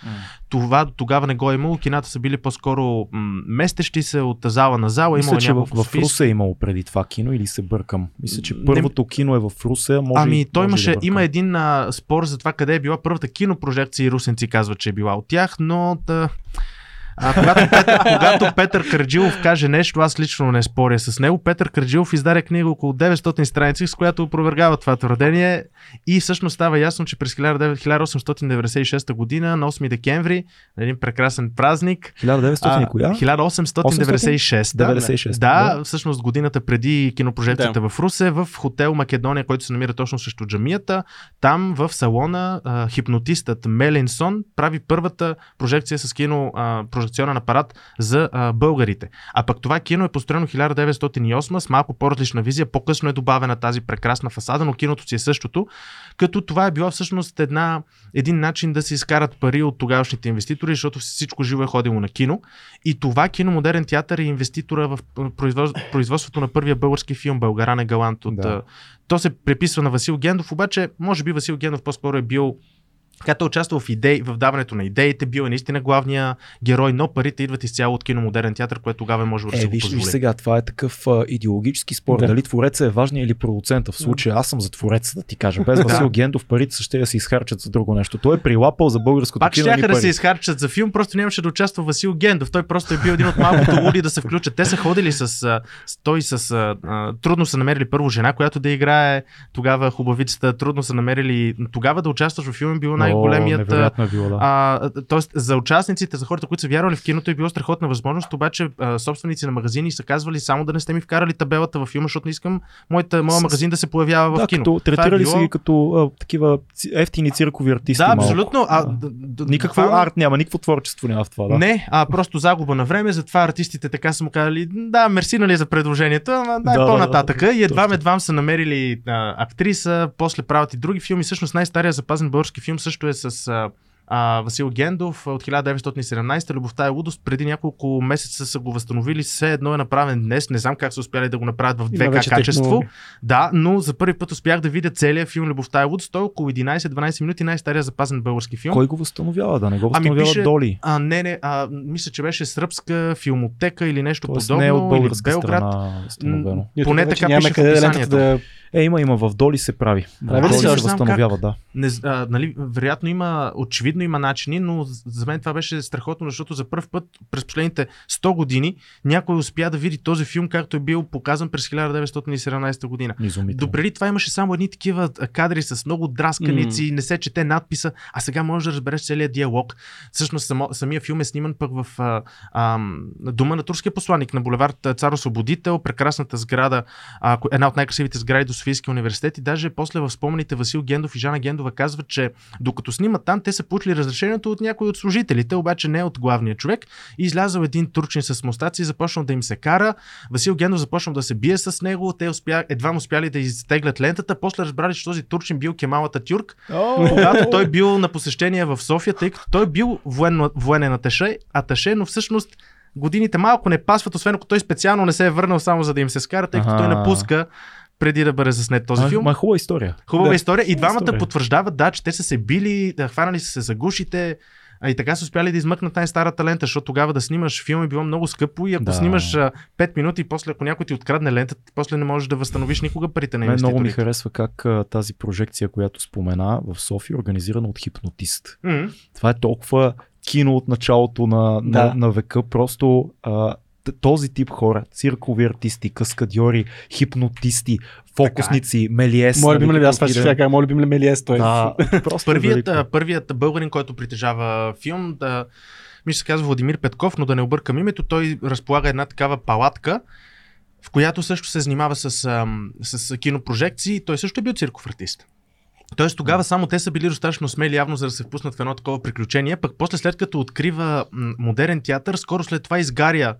Това тогава не го е имало. Кината са били по-скоро местещи се от зала на зала. Мисля, че в Русе е имало преди това кино или се бъркам? Мисля, че първото кино е в Русе. Ами, той имаше, да, има един спор за това къде е била първата кинопрожекция и русенци казват, че е била от тях, но когато Петър Кърджилов каже нещо, аз лично не споря с него. Петър Кърджилов издаде книга около 900 страници, с която опровергава това твърдение и всъщност става ясно, че през 1896 година на 8 декември, на един прекрасен празник, 1896, да, всъщност годината преди кинопрожекцията в Русе, в хотел Македония, който се намира точно срещу джамията, там в салона хипнотистът Мелинсон прави първата прожекция с кино прожекционен апарат за българите. А пък това кино е построено 1908 с малко по-различна визия. По-късно е добавена тази прекрасна фасада, но киното си е същото. Като това е било всъщност един начин да се изкарат пари от тогавашните инвеститори, защото всичко живо е ходило на кино. И това кино Модерен театър е инвеститора в производството на първия български филм Българан е галант. То се приписва на Васил Гендов, обаче може би Васил Гендов по-скоро е бил, така той участвал в даването на идеите, бил е наистина главния герой, но парите идват изцяло от кино Модерен театър, което тогава може да се го позволи. Виж сега, това е такъв идеологически спор. Да. Дали твореца е важния или продуцента? В случая аз съм за твореца, да ти кажа. Без Васил Гендов парите ще да се изхарчат за друго нещо. Той е прилапал за българското кино. Пак ще да се изхарчат за филм, просто нямаше да участва Васил Гендов. Той просто е бил един от малкото луди да се включат. Те са ходили трудно са намерили първо жена, която да играе тогава хубавицата, трудно са намерили тогава да участваш в филм, било най-големият. Тоест, за участниците, за хората, които са вярвали в киното, е било страхотна възможност, обаче собственици на магазини са казвали само да не сте ми вкарали табелата във филма, защото не искам моя магазин да се появява в кино. Третирали са ги като такива евтини циркови артисти. Да, абсолютно. Никакво арт няма, никакво творчество няма в това. Да. Не, просто загуба на време, затова артистите така са му казали, да, мерси нали за предложението, ама по-нататъка. И едва са намерили актриса, после правят и други филми. Всъщност най-стария запазен български филм също е с Васил Гендов от 1917, Любовта е лудост. Преди няколко месеца са го възстановили, все едно е направен днес, не знам как са успяли да го направят в 2К качество. Технология. Да, но за първи път успях да видя целия филм Любовта е лудост, той е около 11-12 минути, най-стария запазен български филм. Кой го възстановява, да не го възстановява Доли? Мисля, че беше сръбска филмотека или нещо подобно, не от българска или Белград. Поне така пише в описанието. Има в Доли се прави. Доли се възстановява, да. Вероятно очевидно има начини, но за мен това беше страхотно, защото за първ път през последните 100 години някой успя да види този филм, както е бил показан през 1917 година. Допреди това имаше само едни такива кадри с много драсканици, не се чете надписа, а сега можеш да разбереш целият диалог. Всъщност самия филм е сниман пък в дома на турския посланик на булевард Цар Освободител, прекрасната сграда, една от най-красивите сгради до Софийския университет и даже после в спомените Васил Гендов и Жана Гендова казват, че докато снимат там, те са получили разрешението от някой от служителите, обаче не от главния човек. И излязъл един турчин с мустаци и започнал да им се кара. Васил Гендов започнал да се бие с него. Те едва успяли да изтеглят лентата. После разбрали, че този турчин бил Кемал Ататюрк, когато той бил на посещение в София, тъй като той бил военен аташе, но всъщност годините малко не пасват, освен ако той специално не се е върнал само за да им се скара, тъй като той напуска преди да бъде заснет този филм. Хубава история. И двамата потвърждават, че те са се били, хванали са се за гушите и така са успяли да измъкнат най-старата лента, защото тогава да снимаш филм е било много скъпо и ако снимаш 5 минути, после ако някой ти открадне лентата, после не можеш да възстановиш никога парите на инвеститорите. Много ми харесва как тази прожекция, която спомена в София, организирана от хипнотист. Това е толкова кино от началото на века, просто този тип хора, циркови артисти, каскадьори, хипнотисти, фокусници, Мелиес. Моля би Мелиес той. Първият българин, който притежава филм, ми се казва Владимир Петков, но да не объркам името, той разполага една такава палатка, в която също се занимава с кинопрожекции. Той също е бил цирков артист. Тоест тогава само те са били достатъчно смели явно, за да се впуснат в едно такова приключение. Пък после след като открива Модерен театър, скоро след това изгаря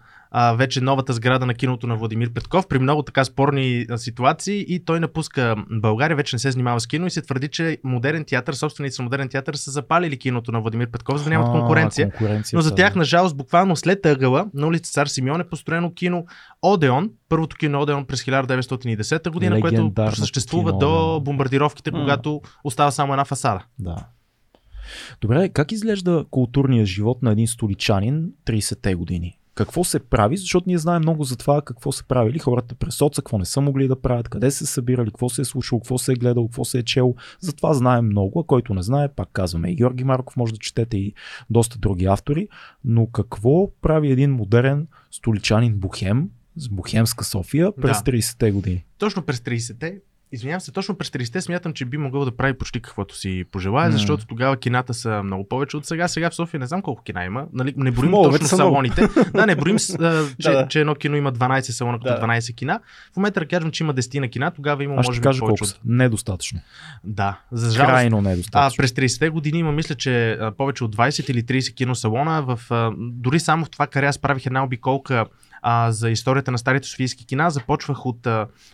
вече новата сграда на киното на Владимир Петков при много така спорни ситуации и той напуска България, вече не се занимава с кино и се твърди, че модерен театър, собственици на Модерен театър са запалили киното на Владимир Петков, за да нямат конкуренция. Но за тях, на жалост, буквално след ъгъла на улица Цар Симеон е построено кино Одеон, първото кино Одеон през 1910 година, което съществува кино до бомбардировките, когато остава само една фасада. Да. Добре, как изглежда културният живот на един столичанин 30-те години? Какво се прави? Защото ние знаем много за това какво са правили хората през отца, какво не са могли да правят, къде се събирали, какво се е случило, какво се е гледало, какво се е чело. За това знаем много, а който не знае, пак казваме и Георги Марков, може да четете и доста други автори. Но какво прави един модерен столичанин бухем, с бухемска София през 30-те години? Точно през 30-те. Извинявам се, точно през 30-те смятам, че би могъл да прави почти каквото си пожелая, защото тогава кината са много повече от сега. Сега в София не знам колко кина има. Нали, не броим точно салоните. Да, не броим, че едно кино има 12 салона, като 12 кина. В момента да кажем, че има 10 на кина, тогава има може би повече. Колко са. Недостатъчно. Да, за жалост. Крайно недостатъчно. През 30-те години има, мисля, че повече от 20 или 30 киносалона. Дори само в това каре аз правих една обиколка за историята на старите софийски кина. Започвах от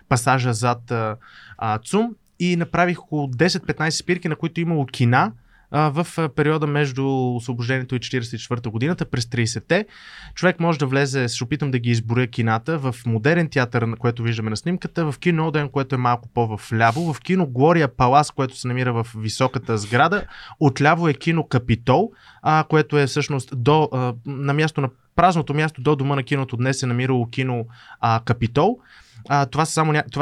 пасажа зад ЦУМ и направих около 10-15 спирки, на които имало кина в периода между освобождението и 44-та годината, през 30-те. Човек може да влезе, ще опитам да ги изброя кината, в Модерен театър, на което виждаме на снимката, в кино Оден, което е малко по-вляво, в кино Глория Палас, което се намира в високата сграда, отляво е кино Капитол, което е всъщност на място на празното място до дома на киното днес е намирало кино Капитол. Това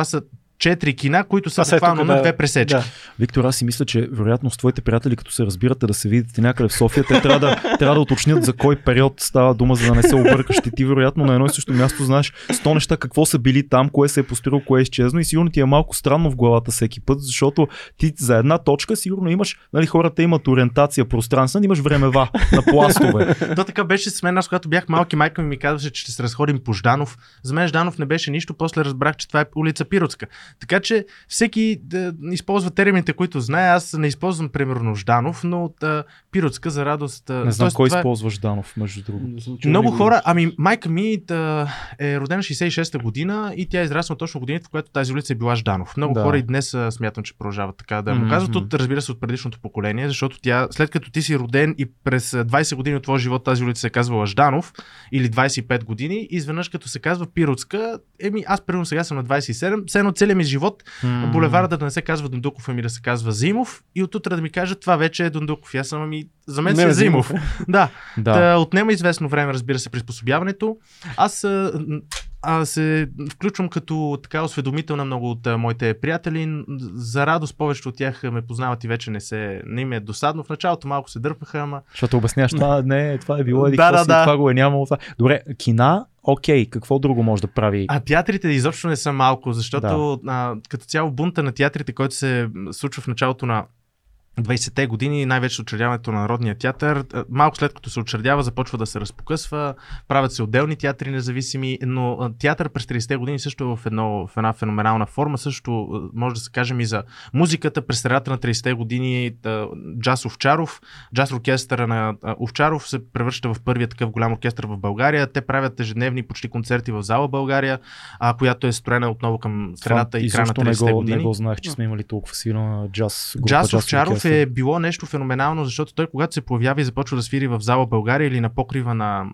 са 4 кина, които са буквално на 2 пресечки. Да. Виктор, аз си мисля, че вероятно с твоите приятели, като се разбирате да се видите някъде в София, те трябва да уточнят за кой период става дума, за да не се объркаш. Ти вероятно на едно и също място знаеш 100 неща, какво са били там, кое се е построило, кое е изчезно и сигурно ти е малко странно в главата всеки път, защото ти за една точка сигурно имаш, нали, хората имат ориентация пространствена, имаш времева на пластове. То така беше с мен, аз когато бях малки, майка ми казваше, че ще се разходим по Жданов. За мен Жданов не беше нищо, после разбрах, че това е улица Пиротска. Така че всеки използва термините, които знае. Аз не използвам, примерно, Жданов, но от Пиротска за радост. Не знам кой използва Жданов, между другото. Много хора. Ами, майка ми е родена 66-та година и тя е израснала точно годината, в която тази улица е била Жданов. Много хора и днес смятам, че продължават така да му казват. Разбира се, от предишното поколение, защото тя, след като ти си роден и през 20 години от твоя живот тази улица се казвала Жданов или 25 години, изведнъж като се казва Пиротска, аз примерно сега съм на 27, все едно целият ми живот, булеварът да не се казва Дондуков, ами да се казва Заимов и от утре да ми кажат, това вече е Дондуков. Аз съм за мен си е Заимов. Да, отнема известно време, разбира се, приспособяването. Аз се включвам като така осведомител на много от моите приятели. За радост повечето от тях ме познават и вече не им е досадно. В началото малко се дърпаха, ама... Защото обясняваш, това е било еди какво си, това го е нямало. Това. Добре, кина, окей, какво друго може да прави? Театрите изобщо не са малко, защото като цяло бунта на театрите, който се случва в началото на 20-те години, най-вече учредяването на Народния театър. Малко след като се учредява, започва да се разпокъсва, правят се отделни театри независими, но театър през 30-те години също е в една феноменална форма. Също може да се кажем и за музиката. През средата на 30-те години джаз Овчаров, джаз оркестъра на Овчаров се превръща в първия такъв голям оркестър в България. Те правят ежедневни почти концерти в зала България, която е строена отново към средата и края на 30-те години. Не го знаех, че сме имали толкова силна джаз група. Джаз Овчаров е било нещо феноменално, защото той, когато се появява и започва да свири в зала България или на покрива на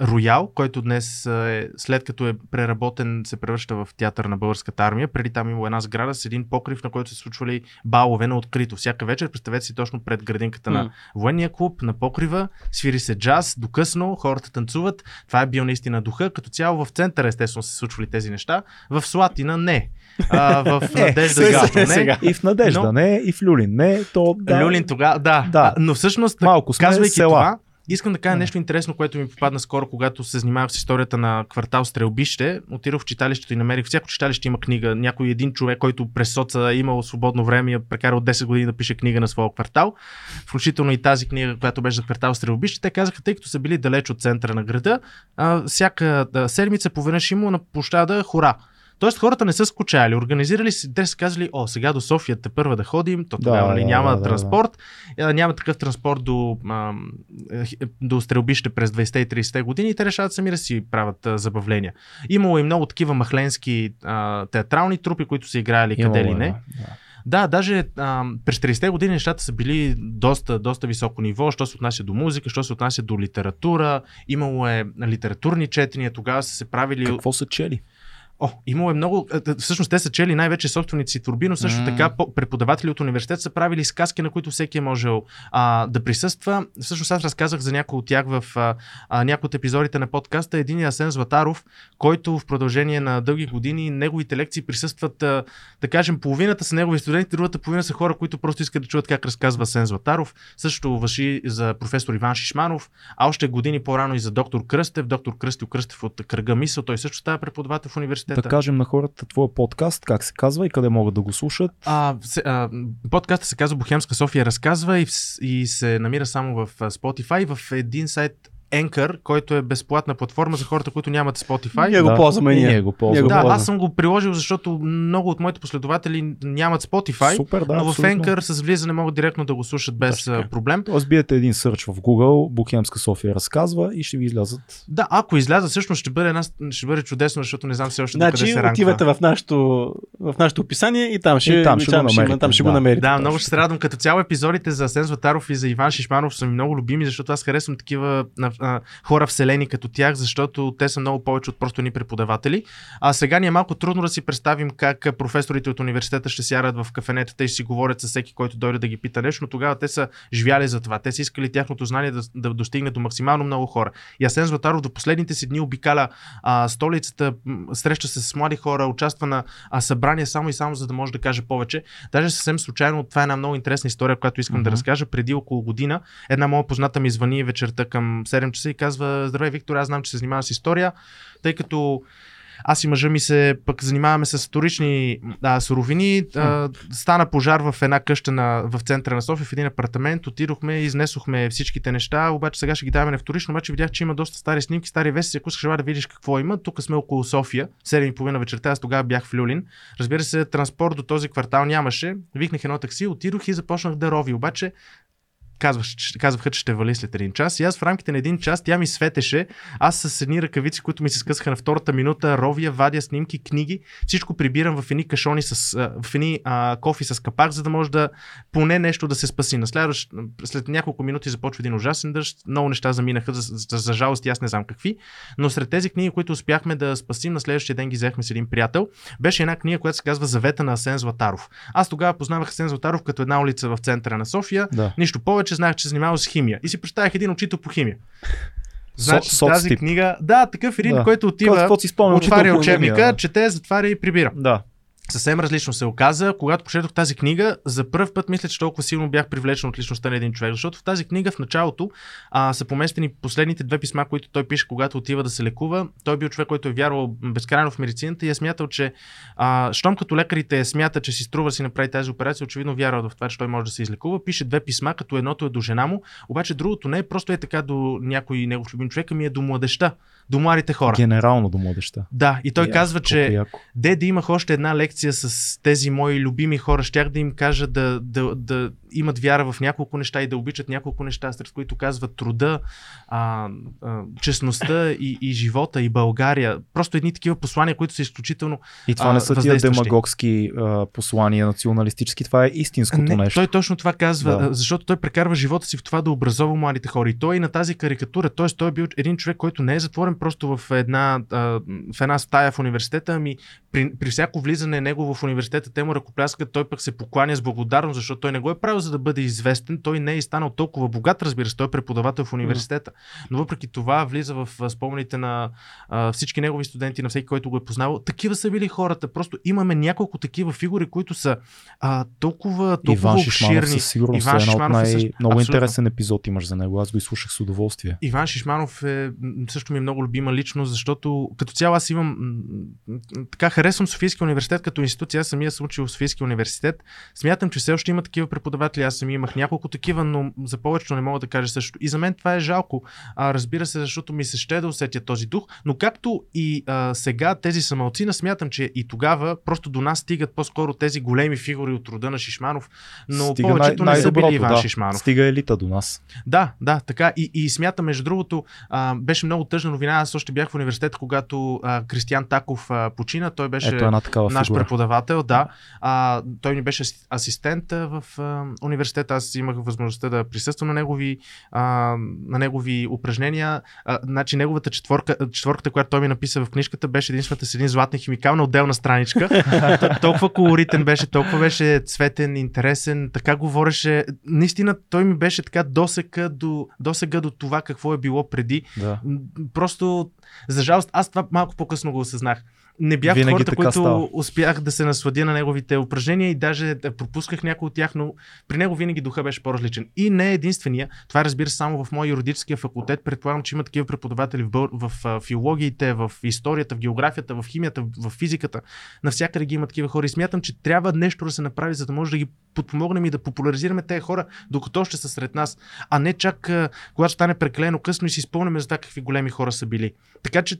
Роял, който днес след като е преработен, се превръща в театър на Българската армия. Преди там има една сграда с един покрив, на който се случвали балове на открито. Всяка вечер, представете си, точно пред градинката на военния клуб, на покрива, свири се джаз, докъсно, хората танцуват. Това е бил наистина духа. Като цяло в центъра, естествено, се случвали тези неща. В Слатина не. В Надежда сега. И в Надежда, но... не, и в Люлин. Не, то, да. Люлин тогава, да. Но всъщност, казвайки това, искам да кажа нещо интересно, което ми попадна скоро, когато се занимавах с историята на квартал Стрелбище. Отирах в читалището и намерих, всяко читалище има книга. Някой един човек, който през соца е имал свободно време и е прекарал 10 години да пише книга на своя квартал. Включително и тази книга, която беше за квартал Стрелбище. Те казаха, тъй като са били далеч от центъра на града, всяка седмица поведнъж има на площада хора. Тоест хората не са скучали, организирали си, те са казали, о, сега до София тепърва да ходим, то тогава няма транспорт, няма такъв транспорт до стрелбище през 20-те и 30-те години и те решават сами да си правят забавления. Имало и много такива махленски театрални трупи, които са играли къде ли не. Да, даже през 30-те години нещата са били доста високо ниво, що се отнася до музика, що се отнася до литература, имало е литературни четения, тогава са се правили... Какво са чели? Имало е много... Всъщност те са чели най-вече собствените си творби, но също така преподаватели от университет са правили сказки, на които всеки е можел да присъства. Всъщност аз разказах за някои от тях в някои от епизодите на подкаста. Един е Асен Златаров, който в продължение на дълги години неговите лекции присъстват, да кажем, половината са негови студенти, другата половина са хора, които просто искат да чуят как разказва Асен Златаров. Също важи за професор Иван Шишманов, а още години по-рано и за доктор Кръстев. Доктор Кръстев от кръга Мисъл, той също става преподавател в университет. Да кажем на хората твоя подкаст, как се казва и къде могат да го слушат? Подкастът се казва Бохемска София разказва и се намира само в Spotify, в един сайт Anchor, който е безплатна платформа за хората, които нямат Spotify. Ние го ползваме. Да, аз съм го приложил, защото много от моите последователи нямат Spotify, супер, да, но в абсолютно. Anchor с влизане могат директно да го слушат без проблем. Тоест биете един сърч в Google, Бухемска София разказва и ще ви излязат. Да, ако излязат, всъщност ще бъде чудесно, защото не знам все още къде се ранква. Отивате в нашето описание и там ще го намерите. Да, много ще се радвам. Като цяло епизодите за Асен Златаров и за Иван Шишманов са ми много любими, защото аз харесвам такива хора вселени като тях, защото те са много повече от просто ни преподаватели. А сега ни е малко трудно да си представим как професорите от университета ще сядат в кафенетата и си говорят с всеки, който дойде да ги пита нещо, но тогава те са живяли за това. Те са искали тяхното знание да достигне до максимално много хора. И Асен Златаров до последните си дни обикаля столицата, среща се с млади хора, участва на събрания само и само, за да може да каже повече. Даже съвсем случайно, това е една много интересна история, която искам да разкажа. Преди около година една моя позната ми звъни вечерта към 7 часа и казва: "Здравей, Виктор, аз знам, че се занимава с история, тъй като аз и мъжа ми се пък занимаваме с вторични суровини. Стана пожар в една къща в центъра на София, в един апартамент. Отидохме, изнесохме всичките неща, обаче сега ще ги даваме вторично, обаче видях, че има доста стари снимки, стари вести, ако искаш да видиш какво има. Тук сме около София, 7:30 вечерта, аз тогава бях в Люлин. Разбира се, транспорт до този квартал нямаше. Викнах едно такси, отидох и започнах да рови, обаче казваха, че ще вали след един час и аз в рамките на един час тя ми светеше, аз с едни ръкавици, които ми се скъсаха на втората минута, ровия, вадя снимки, книги, всичко прибирам в едни кашони, в едни кофи с капак, за да може да поне нещо да се спаси. След няколко минути започва един ужасен дъжд, много неща заминаха, за жалост аз не знам какви, но сред тези книги, които успяхме да спасим, на следващия ден ги взехме с един приятел, беше една книга, която се казва "Завета на Асен Златаров". Аз тогава познавах Асен Златаров като една улица в центъра на София, нищо повече. Че знаех, че занимавал с химия. И си представях един учител по химия. Значи тази книга... Да, такъв един, който отива, отваря учебника, чете, затваря и прибира. Да. Съвсем различно се оказа. Когато прочетох тази книга, за първ път мисля, че толкова силно бях привлечен от личността на един човек, защото в тази книга в началото са поместени последните две писма, които той пише, когато отива да се лекува. Той бил човек, който е вярвал безкрайно в медицината и е смятал, че щом като лекарите смятат, че си струва си направи тази операция, очевидно вярвал в това, че той може да се излекува. Пише две писма, като едното е до жена му, обаче другото не е просто е така до някой негов любим човек, ами е до младежта, до младите хора. Генерално до младежта. Да, и той казва, че деди, имах още една лекция с тези мои любими хора, щях да им кажа да имат вяра в няколко неща и да обичат няколко неща, сред които казват труда, честността и живота и България. Просто едни такива послания, които са изключително въздействащи. И това не са тия демагогски послания, националистически, това е истинското нещо. Той точно това казва, защото той прекарва живота си в това да образува младите хора. И той е на тази карикатура, т.е. той е бил един човек, който не е затворен просто в една стая в университета, ами при всяко влизане него в университета те му ръкопляскат, той пък се покланя с благодарност, защото той не го е правил за да бъде известен, той не е станал толкова богат, разбира се, той е преподавател в университета. Но въпреки това влиза в спомените на всички негови студенти, на всеки, който го е познавал. Такива са били хората, просто имаме няколко такива фигури, които са толкова обширни. Иван Шишманов е много интересен епизод имаш за него, аз го изслушах с удоволствие. Иван Шишманов е също ми е много любима личност, защото като цяло аз имам така, харесвам Софийския университет като институция, аз самия съм учил в Софийския университет. Смятам, че все още има такива преподаватели, избиратели, аз сами имах няколко такива, но за повечето не мога да кажа също. И за мен това е жалко, разбира се, защото ми се ще да усетя този дух, но както и сега тези самалцина, смятам, че и тогава просто до нас стигат по-скоро тези големи фигури от рода на Шишманов, но стига повечето не са били Иван Шишманов. Стига елита до нас. Да, да, така. И смятам, между другото, беше много тъжна новина. Аз още бях в университета, когато Кристиян Таков почина. Той беше наш преподавател. Да. Той ми беше асистент в университета. Аз имах възможността да присъствам на негови упражнения. Значи неговата четворката, която той ми написа в книжката, беше единствената с един златен химикал на отделна страничка. Толкова колоритен беше, толкова беше цветен, интересен, така говореше. Наистина той ми беше така досега до това какво е било преди. Да. Просто, за жалост, аз това малко по-късно го осъзнах. Не бях винаги хората, които става. Успях да се насладя на неговите упражнения и даже пропусках някои от тях, но при него винаги духът беше по-различен. И не е единствения. Това разбира се само в моя юридическия факултет. Предполагам, че има такива преподаватели в филологиите, в историята, в географията, в химията, в физиката. Навсякъде ги има такива хора и смятам, че трябва нещо да се направи, за да може да ги подпомогнем и да популяризираме тези хора, докато още са сред нас, а не чак когато стане прекалено късно и си спомняме за какви големи хора са били. Така че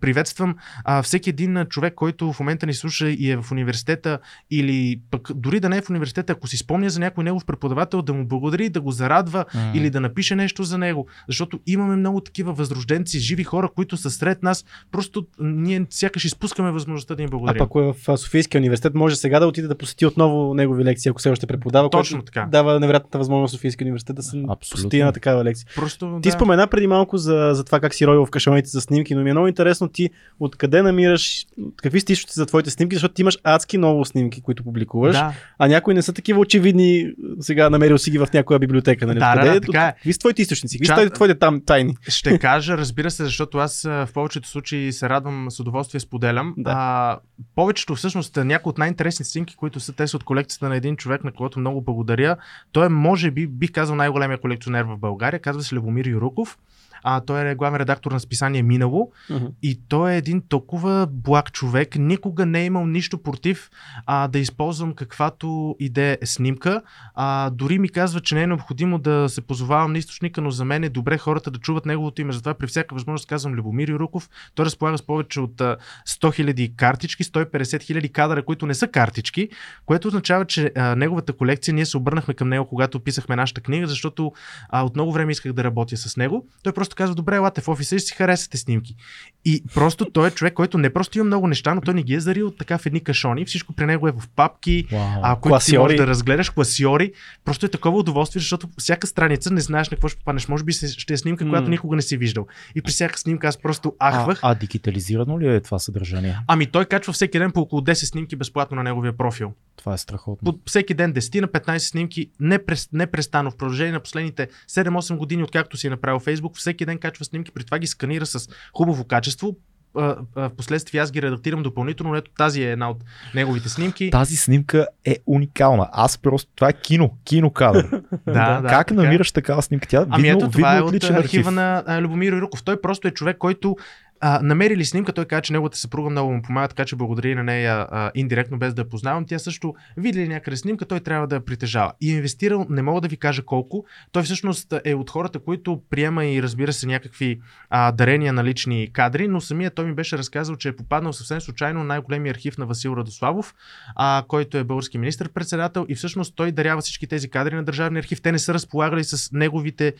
приветствам всеки един човек, който в момента ни слуша и е в университета, или пък дори да не е в университета, ако си спомня за някой негов преподавател, да му благодари, да го зарадва или да напише нещо за него. Защото имаме много такива възрожденци, живи хора, които са сред нас. Просто ние сякаш изпускаме възможността да им благодарим. А пък в Софийския университет може сега да отиде да посети отново негови лекции, ако все още преподава. Точно така. Дава невероятната възможност Софийския университет да се посети на такава лекция. Просто, ти спомена преди малко за това как си роил в кашоните за снимки, но ми е много интересно ти откъде намираш, какви са източниците за твоите снимки, защото ти имаш адски много снимки, които публикуваш, а някои не са такива очевидни, сега намерил си ги в някоя библиотека. Нали? Какви са твоите източници? Какви са твоите там тайни? Ще кажа, разбира се, защото аз в повечето случаи се радвам, с удоволствие споделям. Да. Повечето всъщност някои от най-интересни снимки, които са те от колекцията на един човек, на когото много благодаря. Той е, може би, бих казал, най-големия колекционер в България. Казва се Любомир Юруков. Той е главен редактор на списание Минало и той е един толкова благ човек, никога не е имал нищо против да използвам каквато иде снимка. Дори ми казва, че не е необходимо да се позовавам на източника, но за мен е добре хората да чуват неговото име. Затова при всяка възможност казвам Любомир Юруков. Той разполага с повече от 100 000 картички, 150 000 кадра, които не са картички, което означава, че неговата колекция, ние се обърнахме към него, когато писахме нашата книга, защото от много време исках да работя с него. Той просто казва, добре, елате в офиса и си харесате снимки. И просто той е човек, който не просто има много неща, но той не ги е зарил така в едни кашони. Всичко при него е в папки, които си можеш да разгледаш, класиори. Просто е такова удоволствие, защото всяка страница не знаеш на какво ще попаднеш. Може би ще е снимка, която никога не си виждал. И при всяка снимка аз просто ахвах. Дигитализирано ли е това съдържание? Ами той качва всеки ден по около 10 снимки безплатно на неговия профил. Това е страхотно. Всеки ден 10 на 15 снимки, непрестанно в продължение на последните 7-8 години, откакто си е направил Фейсбук, всеки ден качва снимки, при това ги сканира с хубаво качество. Впоследствие аз ги редактирам допълнително, ето тази е една от неговите снимки. Тази снимка е уникална. Аз просто, това е кино кадър. Как намираш такава снимка? Тя това е от архива на Любомир Юруков. Той просто е човек, който намери ли снимка, той каза, че неговата съпруга много му помага, така че благодаря на нея индиректно, без да я познавам. Тя също види ли някъде снимка, той трябва да я притежава. И инвестирал, не мога да ви кажа колко. Той всъщност е от хората, които приема и разбира се някакви дарения на лични кадри, но самия той ми беше разказал, че е попаднал съвсем случайно най-големия архив на Васил Радославов, който е български министър-председател и всъщност той дарява всички тези кадри на Държавния архив. Те не са разполагали с неговите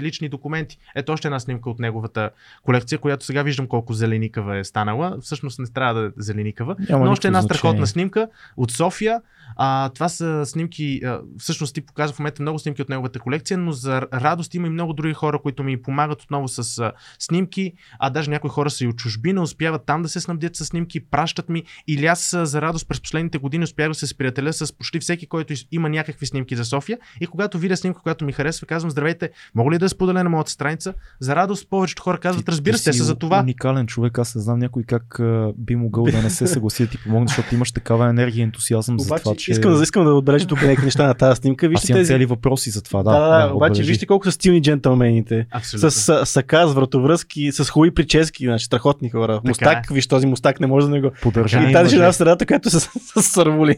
лични документи. Ето още една снимка от неговата колекция, която сега виждам колко зеленикава е станала. Всъщност не трябва да е зеленикава. Но още една страхотна снимка от София. Това са снимки, всъщност ти показва в момента много снимки от неговата колекция, но за радост има и много други хора, които ми помагат отново с снимки, даже някои хора са и от чужбина, успяват там да се снабдят с снимки, пращат ми. Или аз за радост през последните години успях да се сприятеля с почти всеки, който има някакви снимки за София. И когато видя снимка, която ми харесва, казвам, здравейте, мога ли да споделя на моята страница? За радост повечето хора казват, разбира се, за това. това. Уникален човек, аз не знам някой как би могъл да не се съгласи да ти помогне, защото имаш такава енергия и ентусиазъм за това, че... Искам да отбележа тук някакви неща на тази снимка. Вижте, аз имам цели въпроси за това, да обаче вижте колко са стилни джентълмените. Абсолютно. С сака, с вратовръзки, с хубави прически, значи страхотни хора. Мустак, виж този мустак, не може да не го... Подържа. И тази жена в средата, която с сърволин.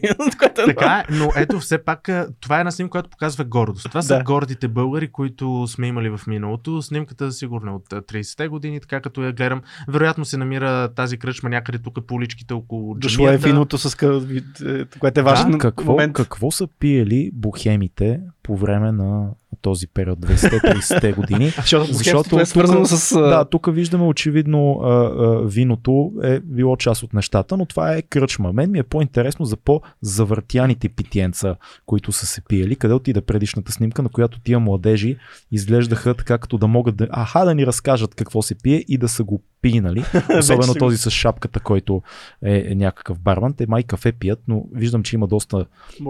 Така, но ето все пак това е една снимка, която показва гордост. Това са гордите българи, които сме имали в миналото. Снимката сигурно от 30-те години, така като я гледам. Вероятно се намира тази кръчма някъде тук по уличките около джамията. Дошло е виното, което е важно. Какво са пиели бухемите по време на този период, 20-30-те години? Защото е свързано с... Да, тук виждаме очевидно виното е било част от нещата, но това е кръчма. Мен ми е по-интересно за по-завъртяните питиенца, които са се пиели. Къде отида предишната снимка, на която тия младежи изглеждаха така, като да могат да... Аха, да ни разкажат какво се пие и да са го пинали. Особено този с шапката, който е някакъв барман. Те май кафе пият, но виждам, че има доста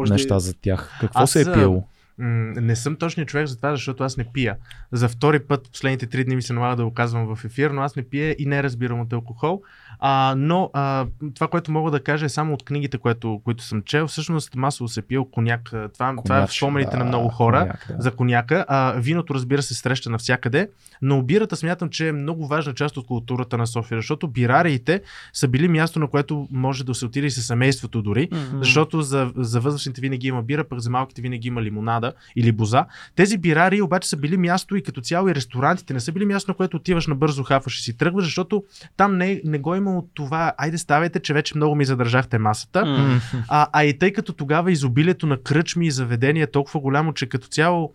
неща за тях. Какво се е пиело? Не съм точният човек за това, защото аз не пия. За втори път, последните 3 дни ми се налага да го казвам в ефир, но аз не пия и не разбирам от алкохол. Но това, което мога да кажа е само от книгите, които съм чел. Всъщност масово се пиел коняк. Това е в спомените на много хора за коняка. Виното, разбира се, среща навсякъде, но бирата смятам, че е много важна част от културата на София, защото бирариите са били място, на което може да се отиде и със семейството дори, защото за възрастните винаги има бира, пък за малките винаги има лимонада или боза. Тези бирарии обаче са били място и като цяло и ресторантите не са били място, на което отиваш набързо, хафваш и си тръгваш, защото там не го има от това, айде ставайте, че вече много ми задържахте масата, и тъй като тогава изобилието на кръчми и заведения е толкова голямо, че като цяло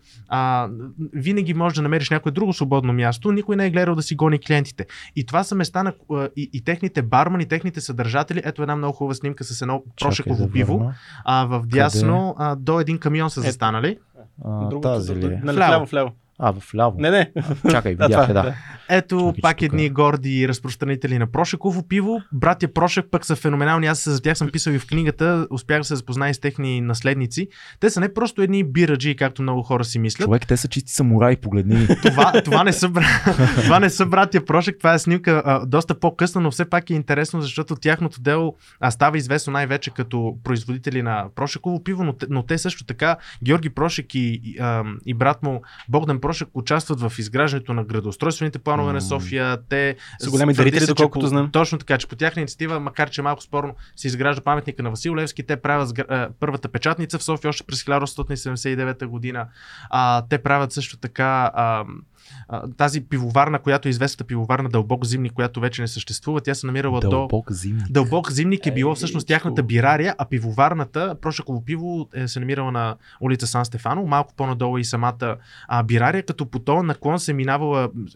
винаги можеш да намериш някое друго свободно място, никой не е гледал да си гони клиентите. И това са места на и техните бармани, техните съдържатели. Ето една много хубава снимка с едно прошеково пиво, в дясно до един камион са застанали. Тази ли е? Вляво. Вляво. Не. Чакай, видях. Да. Ето пак едни горди разпространители на прошеково пиво. Братя Прошек пък са феноменални. Аз за тях съм писал и в книгата. Успях да се запозная с техни наследници. Те са не просто едни бираджи, както много хора си мислят. Човек, те са чисти самураи, погледни. Това не са братя Прошек. Това е снимка доста по-късна, но все пак е интересно, защото тяхното дело става известно най-вече като производители на прошеково пиво, но те също така Георги Прошек и брат му Богдан Прошек участват в изграждането на градоустройствените планове на София. Те са големи дарители, доколкото знам. Точно така, че по тяхна инициатива, макар че малко спорно се изгражда паметника на Васил Левски, те правят първата печатница в София още през 1879 година. Те правят също така тази пивоварна, която е известната пивоварна Дълбок Зимник, която вече не съществува. Тя се намирала Дълбок Зимник е било всъщност тяхната бирария, а пивоварната Прошеково пиво се намирала на улица Сан Стефано, малко по-надолу и самата бирария, като по този наклон се е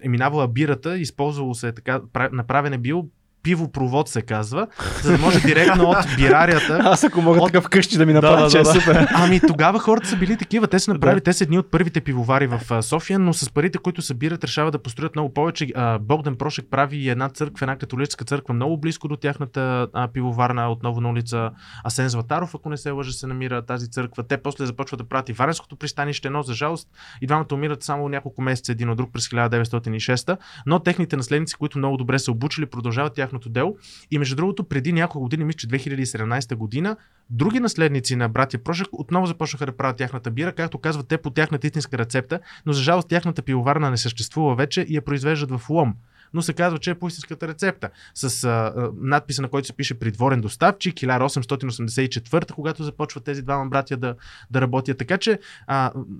минавала бирата, използвало се така, направен е бил пивопровод, се казва, за да може директно от бирарията. Аз ако мога така вкъщи да ми направя, е супер. Тогава хората са били такива, те са направили, те са едни от първите пивовари в София, но с парите, които събират, решават да построят много повече. Богдан Прошек прави една църква, една католическа църква, много близко до тяхната пивоварна, отново на улица Асен Златаров, ако не се лъжа, се намира тази църква. Те после започват да правят и Варенското пристанище, но за жалост и двамата умират само няколко месеца един от друг през 1906, но техните наследници, които много добре са обучили, продължават дело. И между другото, преди няколко години, мисля, че 2017 година, други наследници на братя Прошек отново започнаха да правят тяхната бира, както казват те, по тяхната истинска рецепта, но за жалост тяхната пивоварна не съществува вече и я произвеждат в Лом. Но се казва, че е по истинската рецепта. С надписа, на който се пише придворен доставчик, 1884, когато започват тези двама братя да работят. Така че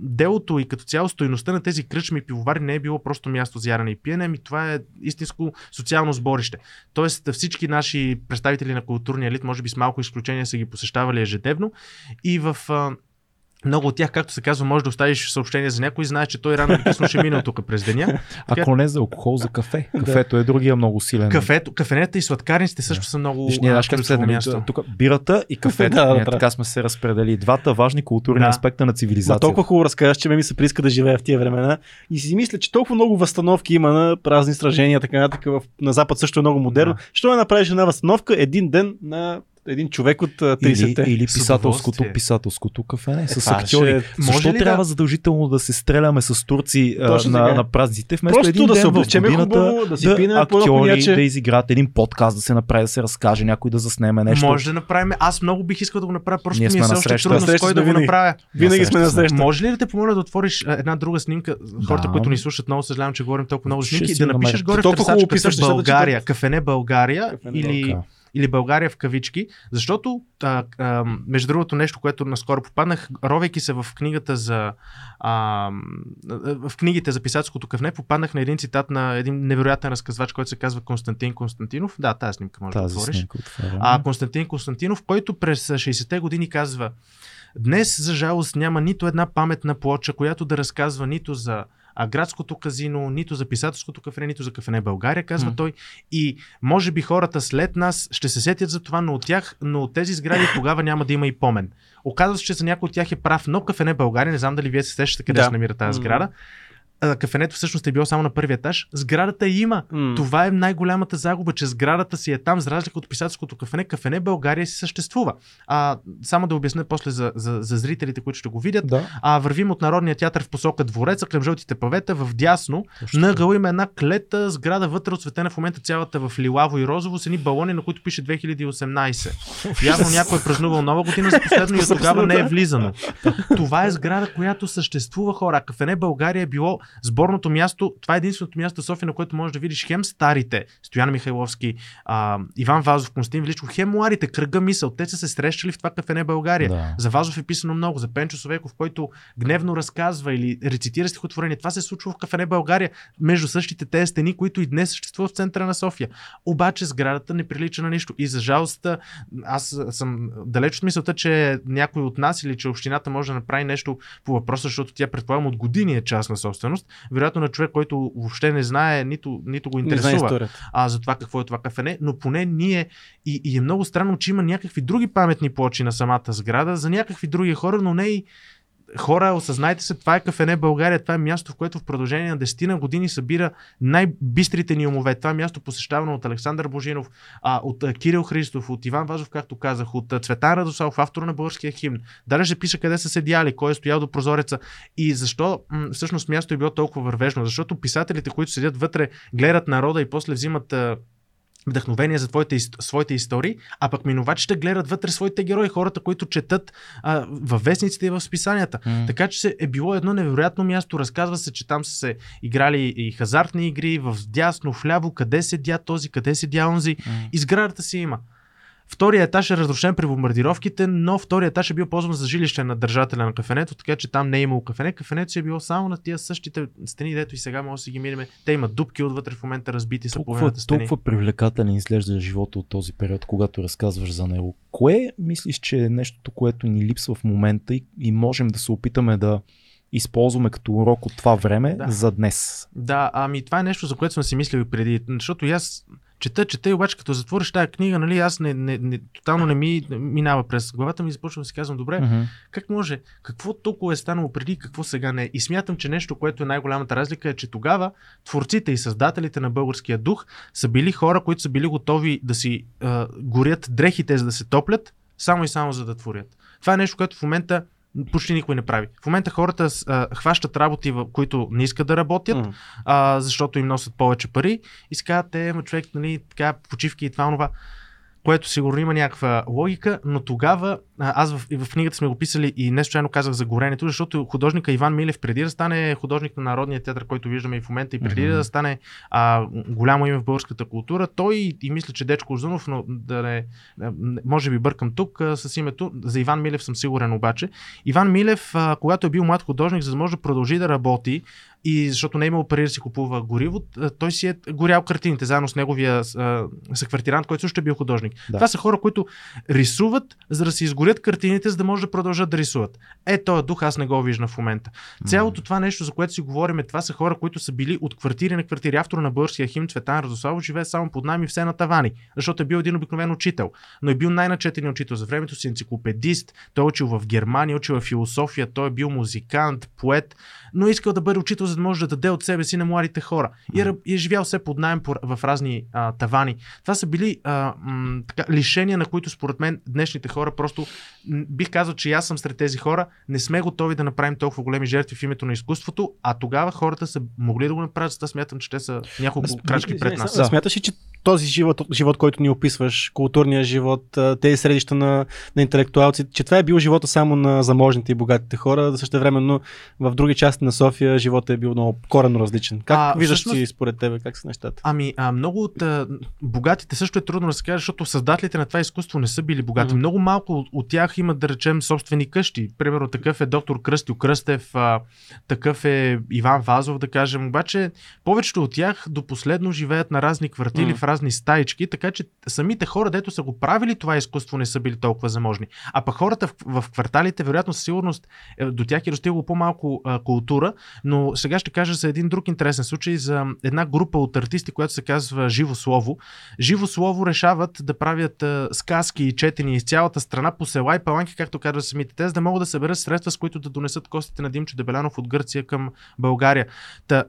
делото и като цяло стойността на тези кръчми и пивовари не е било просто място за ярене и пиене, това е истинско социално сборище. Тоест всички наши представители на културния елит, може би с малко изключение, са ги посещавали ежедневно и в... Много от тях, както се казва, може да оставиш съобщение за някой и знаеш, че той рано или късно ще мине тук през деня. Ако не за алкохол, за кафе. Кафето е другия много силен. Кафенета и сладкарниците също са много място. Тук бирата и кафето. Така сме се разпредели. Двата важни културни аспекта на цивилизацията. Толкова хубаво разказваш, че ми се прииска да живея в тия времена. И си мисля, че толкова много възстановки има на празни сражения, така нататък. На Запад също е много модерно. Що не направиш една възстановка един ден на един човек от 30-те. Или писателското кафене с актьори. Защо трябва задължително да се стреляме с турци на празниците, вместо просто един да ден се облечем в годината, хубаво, да си пием актьори, да изиграят един подкаст, да се направи, да се разкаже, някой да заснеме нещо. Може да направим. Аз много бих искал да го направя, просто ми е все още трудно с кой да го направя. Винаги сме на среща. Може ли да те помоля да отвориш една друга снимка? Хората, които ни слушат, много съжалявам, че говорим толкова много снимки, и да напишеш горе в търсачката България, кафене България или България в кавички, защото между другото нещо, което наскоро попаднах, ровейки се в книгата за в книгите за писателското кафене, попаднах на един цитат на един невероятен разказвач, който се казва Константин Константинов. Да, тази снимка може да отвориш. Константин Константинов, който през 60-те години казва: днес, за жалост, няма нито една паметна плоча, която да разказва нито за градското казино, нито за писателското кафене, нито за кафене България, казва той. И може би хората след нас ще се сетят за това, но от тези сгради тогава няма да има и помен. Оказва се, че за някой от тях е прав, но кафене България, не знам дали вие се сещате къде се намира тази сграда. Кафенето всъщност е било само на първия етаж. Сградата има. Това е най-голямата загуба, че сградата си е там, за разлика от писателското кафене. Кафене България си съществува. Само да обясня после за зрителите, които ще го видят. Вървим от Народния театър в посока двореца, към жълтите павета, в дясно. Нагъл има една клета сграда, вътре отцветена в момента цялата в лилаво и розово, с едни балони, на които пише 2018. Явно някой е празнувал нова година за последно и от тогава не е влизано. Това е сграда, която съществува, хора. Кафене България е било сборното място, това е единственото място в София, на което можеш да видиш хем старите, Стоян Михайловски, Иван Вазов, Константин Величков, хем младите, кръга мисъл, те са се срещали в това кафене България. За Вазов е писано много, за Пенчо Совеков, който гневно разказва или рецитира стихотворение. Това се случва в кафене България, между същите тези стени, които и днес съществуват в центъра на София. Обаче сградата не прилича на нищо. И за жалост, аз съм далеч от мисълта, че някой от нас или че общината може да направи нещо по въпроса, защото тя, предполагам, от години е частна собственост. Вероятно на човек, който въобще не знае, нито го интересува за това какво е това кафене, но поне ние и е много странно, че има някакви други паметни плочи на самата сграда за някакви други хора, но не и хора, осъзнайте се, това е кафене България, това е място, в което в продължение на 10 години събира най-бистрите ни умове. Това е място посещавано от Александър Божинов, от Кирил Христов, от Иван Вазов, както казах, от Цветан Радославов, автора на българския химн. Дали ще пише къде са седяли, кой е стоял до прозореца и защо всъщност място е било толкова вървежно. Защото писателите, които седят вътре, гледат народа и после взимат вдъхновение за своите истории, а пък минувачите гледат вътре своите герои, хората, които четат във вестниците и в списанията. Така че е било едно невероятно място. Разказва се, че там са се играли и хазартни игри, в дясно, вляво, къде седя този, къде седя онзи. И сградата си има. Втория етаж е разрушен при бомбардировките, но втория етаж е бил ползван за жилище на държателя на кафенето, така че там не е имало кафене. Кафенето си е било само на тия същите стени, дето и сега може да си ги минем. Те имат дупки отвътре в момента, разбити са половината стени. Толкова привлекателен изглежда живота от този период, когато разказваш за него. Кое мислиш, че е нещото, което ни липсва в момента и можем да се опитаме да използваме като урок от това време за днес? Това е нещо, за което съм си мислил и преди, защото аз чета, обаче като затвориш тая книга, аз тотално не ми минава през главата ми и започвам да си казвам, добре, как може, какво толкова е станало преди, какво сега не е. И смятам, че нещо, което е най-голямата разлика е, че тогава творците и създателите на българския дух са били хора, които са били готови да си горят дрехите, за да се топлят, само и само за да творят. Това е нещо, което в момента почти никой не прави. В момента хората хващат работи, които не искат да работят, защото им носят повече пари и си казват, човек, така, почивки и това, което сигурно има някаква логика, но тогава, аз в книгата сме го писали и не случайно казах за горенето, защото художника Иван Милев преди да стане художник на Народния театър, който виждаме и в момента, и преди да стане голямо име в българската култура, той и мисля, че Дечко Узунов, но може би бъркам тук с името, за Иван Милев съм сигурен обаче. Иван Милев, когато е бил млад художник, за да може да продължи да работи, и защото не е имал пари да си купува гориво, той си е горял картините заедно с неговия съквартирант, който също е бил художник. Това са хора, които рисуват, за да се изгорят изгорят картините, за да може да продължат да рисуват. Е, този дух аз не го виждам в момента. Цялото това нещо, за което си говорим, това са хора, които са били от квартири на квартири. Автора на българския химн Цветан Радославов живее само под нами, все на тавани, защото е бил един обикновен учител, но е бил най-начетен учител за времето си, енциклопедист, той е учил в Германия, учил в философия, той е бил музикант, поет, но искал да бъде учител, за да може да даде от себе си на младите хора. И е живял все под наем в разни тавани. Това са били така, лишения, на които според мен днешните хора просто бих казал, че аз съм сред тези хора, не сме готови да направим толкова големи жертви в името на изкуството, а тогава хората са могли да го направят, затова смятам, че те са няколко крачки пред нас. Да. Смяташ ли, че този живот, който ни описваш, културния живот, тези средища на интелектуалци, че това е бил живота само на заможните и богатите хора, същевременно в други части на София живота е бил много коренно различен. Как виждаш ти според тебе, как са нещата? Ами, много от богатите също е трудно да се каже, защото създателите на това изкуство не са били богати. Много малко от тях имат, да речем, собствени къщи. Примерно такъв е доктор Кръстю Кръстев, такъв е Иван Вазов, да кажем. Обаче повечето от тях до последно живеят на разни квартири, в разни стаички, така че самите хора, дето са го правили това изкуство, не са били толкова заможни. А пък хората в кварталите, вероятно със сигурност до тях е достигло по-малко култура, но сега ще кажа за един друг интересен случай, за една група от артисти, която се казва Живо Слово. Живо Слово решават да правят сказки и четени из цялата страна по села и паланки, както казват самите те, за да могат да съберат средства, с които да донесат костите на Димчо Дебелянов от Гърция към България.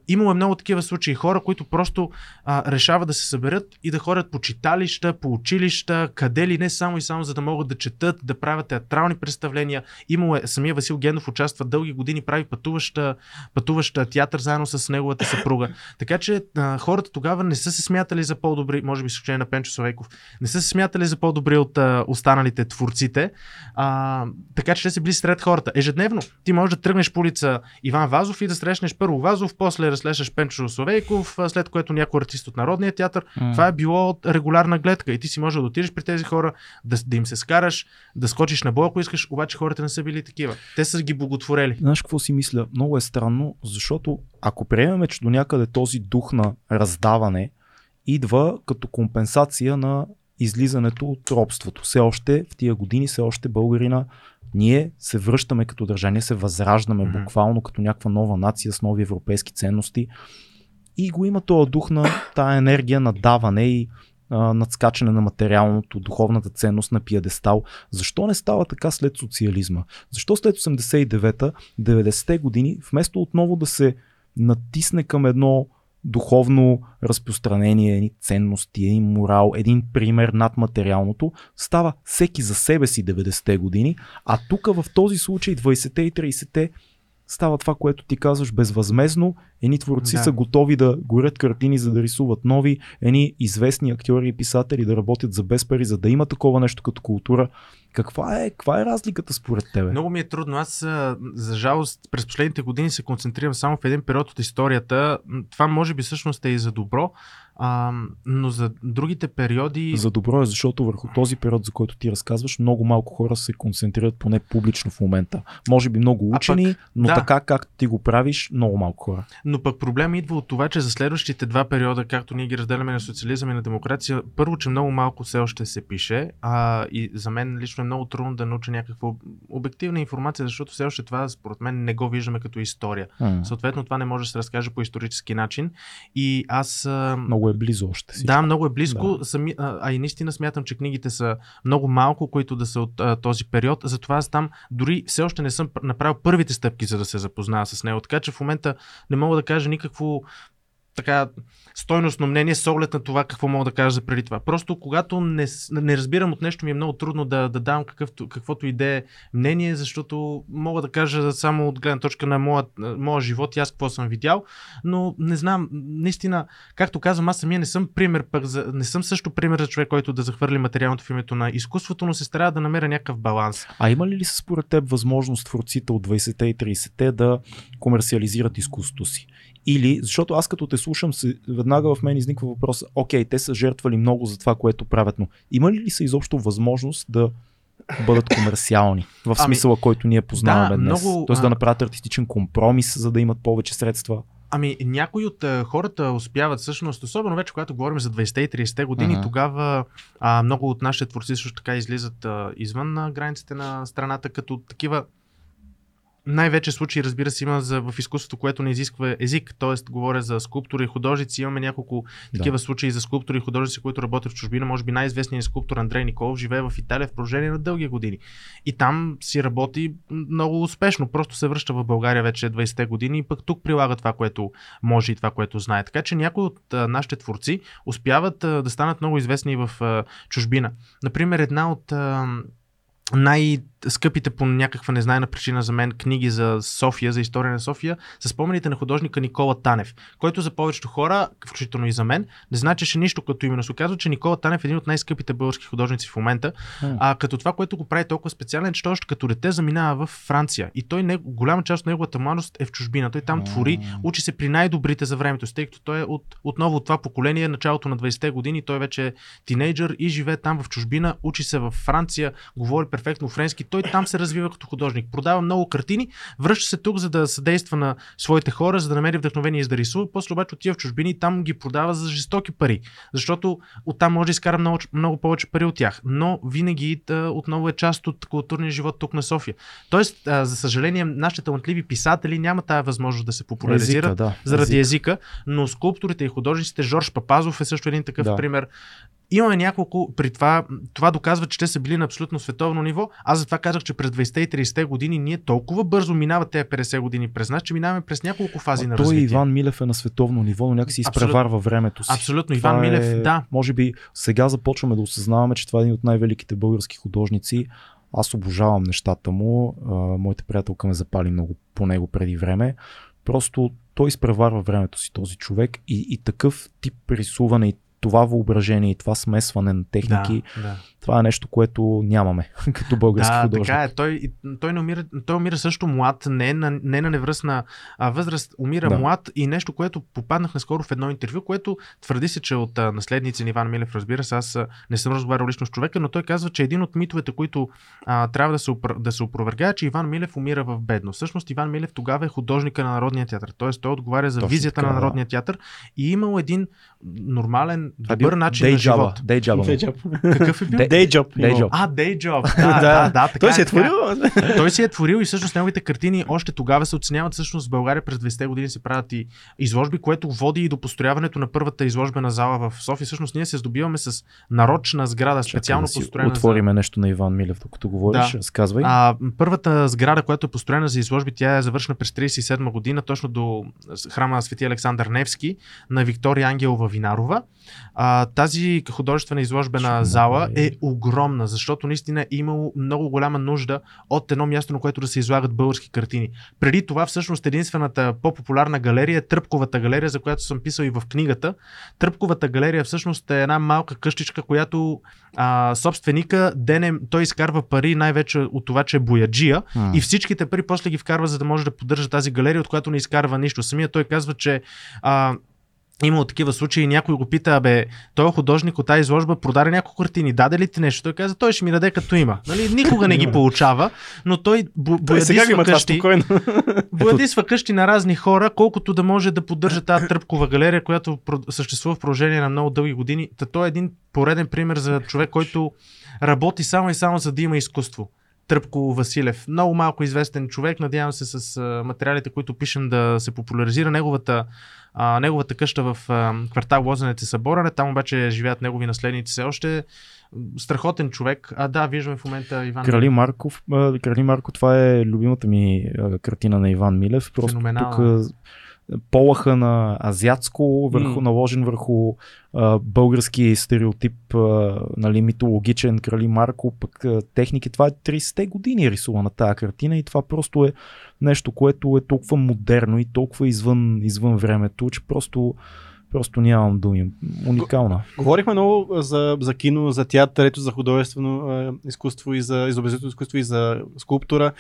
Имало много такива случаи, хора, които просто решават да се съберат и да ходят по читалища, по училища, къде ли не, само и само за да могат да четат, да правят театрални представления. Самия Васил Генов участва дълги години, прави пътуваща театър заедно с неговата съпруга. Така че хората тогава не са се смятали за по-добри, може би с изключение на Пенчо Славейков, не са се смятали за по-добри от останалите творците. Така че те са били сред хората. Ежедневно ти можеш да тръгнеш по улица Иван Вазов и да срещнеш първо Вазов, после да срещнеш Пенчо Славейков, след което някой артист от Народния театър. Това е било регулярна гледка и ти си можеш да отидеш при тези хора, да им се скараш, да скочиш на бой, ако искаш, обаче хората не са били такива. Те са ги боготворели. Знаеш какво си мисля? Много е странно, защото ако приемеме, че до някъде този дух на раздаване идва като компенсация на излизането от робството. Все още в тия години, все още българина, ние се връщаме като държава, ние се възраждаме буквално като някаква нова нация с нови европейски ценности. И го има този дух на тая енергия на даване и надскачане на материалното, духовната ценност на пиедестал. Защо не става така след социализма? Защо след 89-та, 90-те години, вместо отново да се натисне към едно духовно разпространение, едни ценности, един морал, един пример над материалното, става всеки за себе си 90-те години, а тук в този случай 20-те и 30-те става това, което ти казваш, безвъзмезно. Едни творци са готови да горят картини, за да рисуват нови, едни известни актьори и писатели да работят за без пари, за да има такова нещо като култура. Каква е разликата според тебе? Много ми е трудно. Аз, за жалост, през последните години се концентрирам само в един период от историята. Това може би всъщност е и за добро, но за другите периоди... За добро е, защото върху този период, за който ти разказваш, много малко хора се концентрират поне публично в момента. Може би много учени, но така както ти го правиш, много малко хора. Но пък проблема идва от това, че за следващите два периода, както ние ги разделяме на социализъм и на демокрация, първо, че много малко все още се пише, и за мен лично е много трудно да науча някаква обективна информация, защото все още това според мен не го виждаме като история. Съответно, това не може да се разкаже по исторически начин. И аз... Много е близо още си. Да, много е близко. Да. И наистина смятам, че книгите са много малко, които да са от този период. Затова аз там дори все още не съм направил първите стъпки, за да се запозная с него. Така че в момента не мога да кажа никакво така стойностно мнение с оглед на това какво мога да кажа за преди това. Просто когато не разбирам от нещо, ми е много трудно да дам каквото и да е мнение, защото мога да кажа само от гледна точка на моя живот и аз какво съм видял, но не знам, наистина, както казвам, аз самия не съм пример, не съм също пример за човек, който да захвърли материалното в името на изкуството, но се старая да намеря някакъв баланс. А има ли според теб възможност творците от 20-те и 30-те да комерциализират изкуството си? Или, защото аз като те слушам, веднага в мен изниква въпроса, окей, те са жертвали много за това, което правят, но има ли са изобщо възможност да бъдат комерциални в смисъла, който ние познаваме днес? Тоест да направят артистичен компромис, за да имат повече средства. Ами някои от хората успяват всъщност, особено вече когато говорим за 20-те и 30-те години, тогава много от нашите творци също така излизат извън границите на страната, като такива най-вече случаи, разбира се, има в изкуството, което не изисква език, т.е. говоря за скулптори и художници, имаме няколко такива случаи за скулптори и художници, които работят в чужбина, може би най-известният скулптор Андрей Николов живее в Италия в продължение на дълги години и там си работи много успешно, просто се връща в България вече 20-те години и пък тук прилага това, което може и това, което знае, така че някои от нашите творци успяват да станат много известни в чужбина. Например, една от най-скъпите по някаква незнайна причина за мен книги за София, за история на София, са спомените на художника Никола Танев, който за повечето хора, включително и за мен, не значеше нищо като име. Се оказва, че Никола Танев е един от най-скъпите български художници в момента, като това, което го прави толкова специален, че още като дете заминава в Франция и той голяма част от неговата младост е в чужбина. Той там твори, учи се при най-добрите за времето, тъй като той е отново от това поколение, началото на 20-те години, той вече е тинейджър и живее там в чужбина, учи се във Франция, говори перфектно френски, той там се развива като художник, продава много картини, връща се тук, за да съдейства на своите хора, за да намери вдъхновение и да рисува, после обаче отива в чужбини и там ги продава за жестоки пари, защото оттам може да изкара много, много повече пари от тях, но винаги отново е част от културния живот тук на София. Тоест, за съжаление, нашите талантливи писатели няма тая възможност да се популяризират заради езика, но скулпторите и художниците, Жорж Папазов е също един такъв пример. Имаме няколко, при това доказва, че те са били на абсолютно световно ниво. Аз затова казах, че през 20-те и 30-те години ние толкова бързо минават тези 50 години през нас, че минаваме през няколко фази на развитие. Той Иван Милев е на световно ниво, но някак си изпреварва времето си. Абсолютно, това Иван Милев, може би сега започваме да осъзнаваме, че това е един от най-великите български художници. Аз обожавам нещата му. Моята приятелка ме запали много по него преди време. Просто той изпреварва времето си, този човек, и такъв тип рисуване и това въображение и това смесване на техники, това е нещо, което нямаме като български художник. Така е. Той умира също млад, не на невръстна възраст, умира млад, и нещо, което попаднах наскоро в едно интервю, което твърди се, че от наследници на Иван Милев, разбира се, аз не съм разговарял лично с човека, но той казва, че един от митовете, които трябва да се опровергае, че Иван Милев умира в бедност. Всъщност Иван Милев тогава е художника на Народния театър, т.е. той отговаря за визията на Народния театър и имал един нормален, добър начин на живот. Какъв е бил? Day job. Day job. Той си е творил. Той си е творил и всъщност неговите картини още тогава се оценяват. Всъщност в България през 20-те години се правят и изложби, което води и до построяването на първата изложбена зала в София. Всъщност ние се здобиваме с нарочна сграда, специално построена. Отвориме нещо на Иван Милев, докато говориш, разказвай. Първата сграда, която е построена за изложби, тя е завършена през 1937 година, точно до храма Свети Александър Невски на Виктория Ангелова Винарова. Тази художествена изложбена зала е огромна, защото наистина е имало много голяма нужда от едно място, на което да се излагат български картини. Преди това всъщност единствената по-популярна галерия е Тръпковата галерия, за която съм писал и в книгата. Тръпковата галерия всъщност е една малка къщичка, която собственика той изкарва пари най-вече от това, че е бояджия, и всичките пари после ги вкарва, за да може да поддържа тази галерия, от която не изкарва нищо. Самия той казва, че имало такива случаи, някой го пита, той художник от тази изложба продаде няколко картини, даде ли ти нещо? Той каза, той ще ми даде като има. Нали? Никога не ги получава, но той боядисва къщи на разни хора, колкото да може да поддържа тази Тръпкова галерия, която съществува в продължение на много дълги години. Той е един пореден пример за човек, който работи само и само за да има изкуство. Тръпко Василев. Много малко известен човек. Надявам се с материалите, които пишем, да се популяризира неговата къща в квартал Лозенец и Съборане. Там обаче живеят негови наследници. Все още страхотен човек. Виждаме в момента Иван Милев. Крали Марко, това е любимата ми картина на Иван Милев. Просто феноменална. Тук полаха на азиатско, наложен върху български стереотип, митологичен Крали Марко, пък техники. Това е 30-те години рисувана тази картина и това просто е нещо, което е толкова модерно и толкова извън времето, че просто нямам думи. Уникална. Говорихме много за кино, за театър, за художествено изкуство и за изобразително изкуство и за скулптура.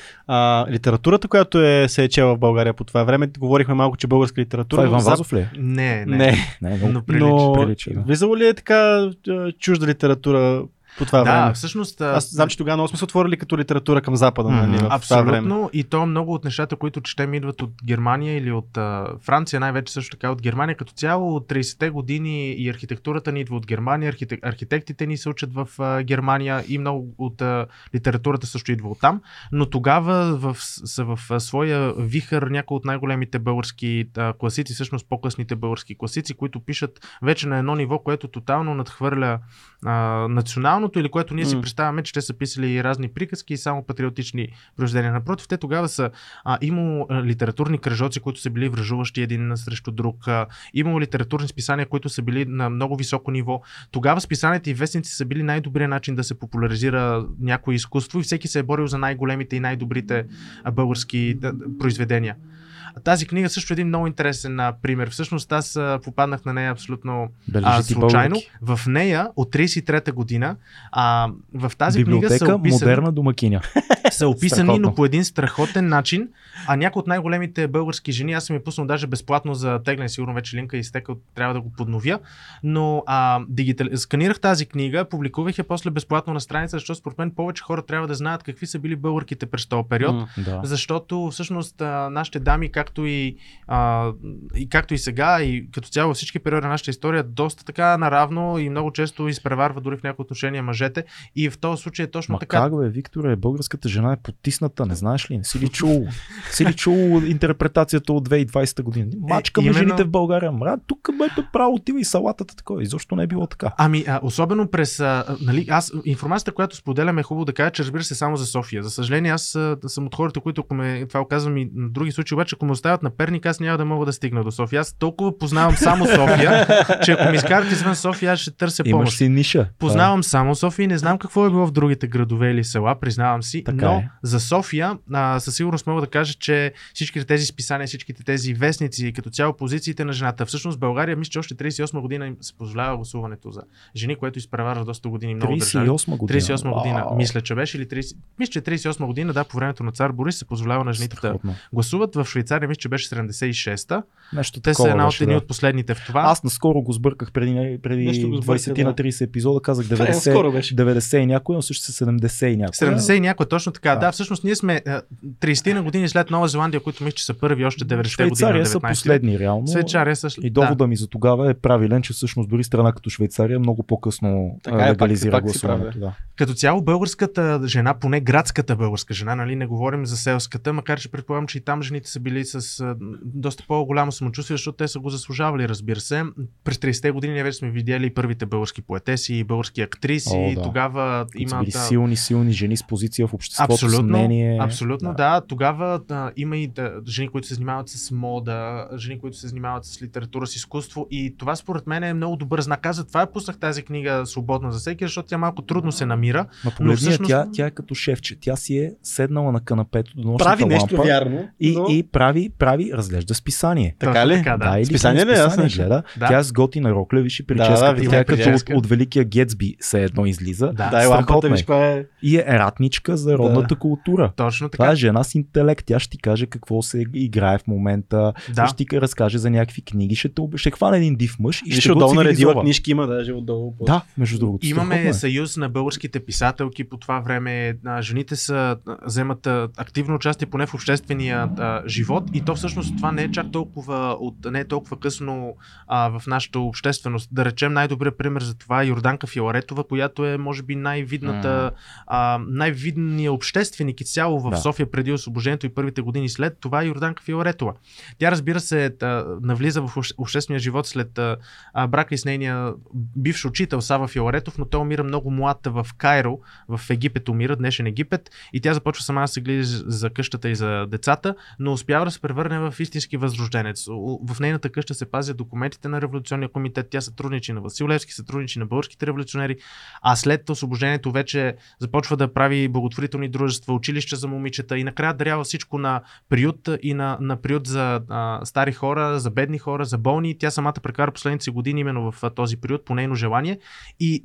Литературата, която се е чела в България по това време, говорихме малко, че българска литература. Това Иван Вазов ли? Не. Но прилича. Влизало ли е така чужда литература по това време. Всъщност, аз знам, че тогава много сме се отворили като литература към Запада. Нали, абсолютно. И то много от нещата, които четем, идват от Германия или от Франция, най-вече също така от Германия. Като цяло от 30-те години и архитектурата ни идва от Германия, архитектите ни се учат в Германия и много от литературата също идва от там. Но тогава в своя вихър някои от най-големите български класици, всъщност по-късните български класици, които пишат вече на едно ниво, което тотално надхвърля националното или което ние си представяме, че те са писали и разни приказки и само патриотични произведения. Напротив, те тогава са имало литературни кръжоци, които са били връжуващи един срещу друг, имало литературни списания, които са били на много високо ниво. Тогава списанията и вестници са били най-добрият начин да се популяризира някое изкуство и всеки се е борил за най-големите и най-добрите български произведения. Тази книга също е един много интересен пример. Всъщност аз попаднах на нея абсолютно случайно. В нея от 33-та година в тази библиотека, книга са описани, модерна домакиня. Са описани, но по един страхотен начин. А някои от най-големите български жени, аз съм я пуснал даже безплатно за теглен, сигурно вече линка изтекал, трябва да го подновя. Но сканирах тази книга, публикувах я после безплатно на страница, защото според мен повече хора трябва да знаят какви са били българките през този период. Защото всъщност нашите дами, както и сега, и като цяло всички периоди на нашата история, доста така наравно и много често изпреварва дори в някои отношения мъжете. И в този случай е точно така. Как бе, Викторе, българската жена е потисната, не знаеш ли? Не си ли чул? Си ли чул интерпретацията от 2020 година? Мачкаме жените в България. Тук бъде право, отива и салатата такова. И защо не е било така? Особено през... информацията, която споделям, е хубаво да кажа, че разбира се само за София. За съжаление, аз съм от хората, които това казвам и на други случаи, обаче, ако ме оставят на Перник, аз няма да мога да стигна до София. Аз толкова познавам само София, че ако ми изкарат извън София, аз ще търся помощ. Имаш си ниша. Познавам само София и не знам какво е било в другите градове или села, признавам си, за София със сигурност мога да кажа, че всичките тези списания, всичките тези вестници и като цяло позициите на жената. Всъщност България, мисля, че още 38 година им се позволява гласуването за жени, което изпреварва доста години много държави. 38 година, мисля, че беше или 38 година, да, по времето на цар Борис се позволява на жените да гласуват. В Швейцария, мисля, че беше 76-та. Те са една от едни от последните в това. Аз наскоро го сбърках преди 20 на 30 епизода, казах 90 и някой, но също са 70 и някой. 70 и някой, точно така. Да, всъщност ние сме 30 на години след Нова Зеландия, които мисля, че са първи още 90-те години. Швейцария са последни, реално. И довода ми за тогава е правилен, че всъщност дори страна като Швейцария много по-късно легализира гласуването. Като цяло българската жена, поне градската българска жена, нали, не говорим за селската, макар че предполагам, че и там жените са били с доста по-голямо самочувствие, защото те са го заслужавали, разбира се. През 30-те години ние вече сме видели и първите български поетеси, и български актриси, тогава има силни жени с позиция в обществото. Абсолютно, с мнение. Абсолютно, да. Тогава има и жени, които се занимават с мода, жени, които се занимават с литература, с изкуство, и това според мен е много добър знак. Аз затова я пуснах тази книга свободна за всеки, защото тя малко трудно се намира. Но всъщност... тя е като шефче. Тя си е седнала на канапето до нощната лампа. Прави нещо вярно. И прави, разглежда списание. Така ли? Списание ли? Аз не гледа. Тя е с готина рокля, виж и прическа. Тя е като от Великия Гетсби се едно излиза. Да, и лампата, виж коя е. И е ратничка за родната култура. Точно така. Това е жена с интелект. Тя ще ти каже какво се играе в момента. Ще ти разкаже за някакви книги. Ще хване един див мъж и ще отдолу наредила книжки. Има даже отдолу. Да, между другото. Имаме съюз на българските писателки по това време. Жените вземат активно участие поне в обществения живот, и то всъщност това не е чак толкова не е толкова късно в нашата общественост. Да речем, най-добрият пример за това е Йорданка Филаретова, която е може би най-видният общественик и цяло в София преди освобождението и първите години след това е Йорданка Филаретова. Тя, разбира се, навлиза в обществения живот след брака с нейния бивш учител Сава Филаретов, но той умира много млад в Кайро, в Египет умира, днешен Египет, и тя започва сама да се грижи за къщата и за децата, но успява да се превърне в истински възрожденец. В нейната къща се пазят документите на Революционния комитет, тя сътрудничи на Васил Левски, сътрудничи на българските революционери, а след освобождението вече започва да прави благотворителни дружества, училища за момичета и накрая дарява всичко на приют и на приют за стари хора, за бедни хора, за болни. Тя самата прекара последните си години именно в този приют по нейно желание и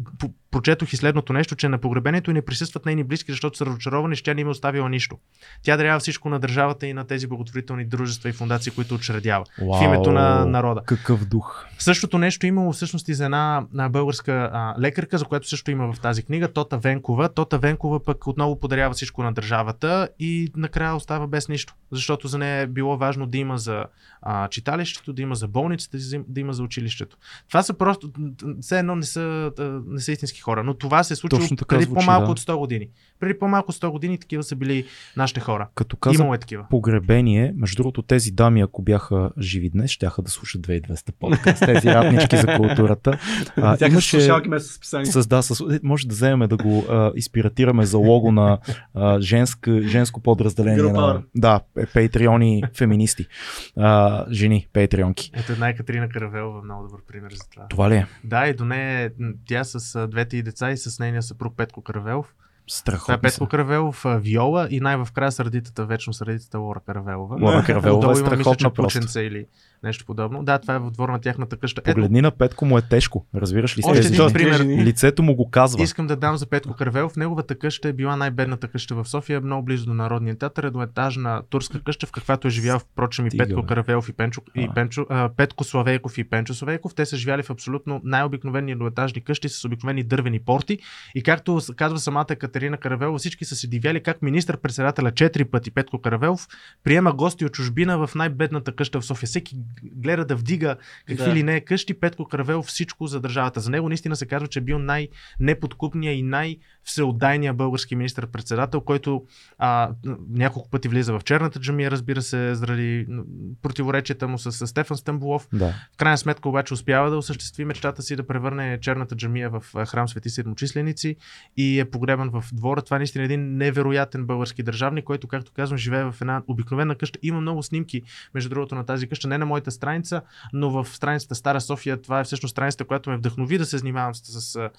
прочетох и следното нещо, че на погребението и не присъстват нейни близки, защото са разочаровани, че тя не им е оставила нищо. Тя дарява всичко на държавата и на тези благотворителни дружества и фундации, които учредява. Wow, в името на народа. Какъв дух! Същото нещо имало всъщност и за една българска лекарка, за която също има в тази книга, Тота Венкова. Тота Венкова пък отново подарява всичко на държавата и накрая остава без нищо, защото за нея е било важно да има за читалището, да има за болницата, да има за училището. Това са просто, все едно не са истински хора, но това се е случило преди по-малко от 100 години. Преди по-малко от 100 години такива са били нашите хора. Като каза погребение, между другото тези дами, ако бяха живи днес, щяха да слушат 2200 подкаст, тези ратнички за културата. Може да вземем да го изпиратираме за лого на женско подразделение на патреони феминисти. Жени, патреонки. Ето една е Катрина Каравелова, много добър пример за това. Това ли е? Да, и до нея тя с двете и деца и с нейния съпруг Петко Каравелов. Страхотно. Това е Петко Каравелов, Виола и най-вкрая вечност сърдитата Лора Каравелова. Лора Каравелова е страхотна просто. Или нещо подобно. Да, това е в двора на тяхната къща. Погледни на Петко, му е тежко. Разбираш ли? Лицето му го казва. Искам да дам за Петко Каравелов. Неговата къща е била най-бедната къща в София, много близо до Народния театър, едноетажна турска къща, в каквато е живял впрочем и Петко Каравелов и Петко Славейков и Пенчо Славейков. Те са живяли в абсолютно най-обикновени едноетажни къщи с обикновени дървени порти. И както казва самата Катерина Каравелова, всички са се дивяли как министър-председателя 4 пъти Петко Каравелов приема гости от чужбина в най-бедната къща в София. Всеки гледа да вдига какви ли не е къщи. Петко Каравелов всичко за държавата. За него наистина се казва, че е бил най-неподкупния и най-всеотдайния български министър-председател, който няколко пъти влиза в черната джамия, разбира се, заради противоречията му с Стефан Стамболов. Да. В крайна сметка обаче успява да осъществи мечтата си да превърне черната джамия в храм Свети Седмочисленици и е погребан в двора. Това наистина е един невероятен български държавник, който, както казвам, живее в една обикновена къща. Има много снимки, между другото, на тази къща, не на моята страница, но в страницата Стара София. Това е всъщност страницата, която ме вдъхнови да се занимавам с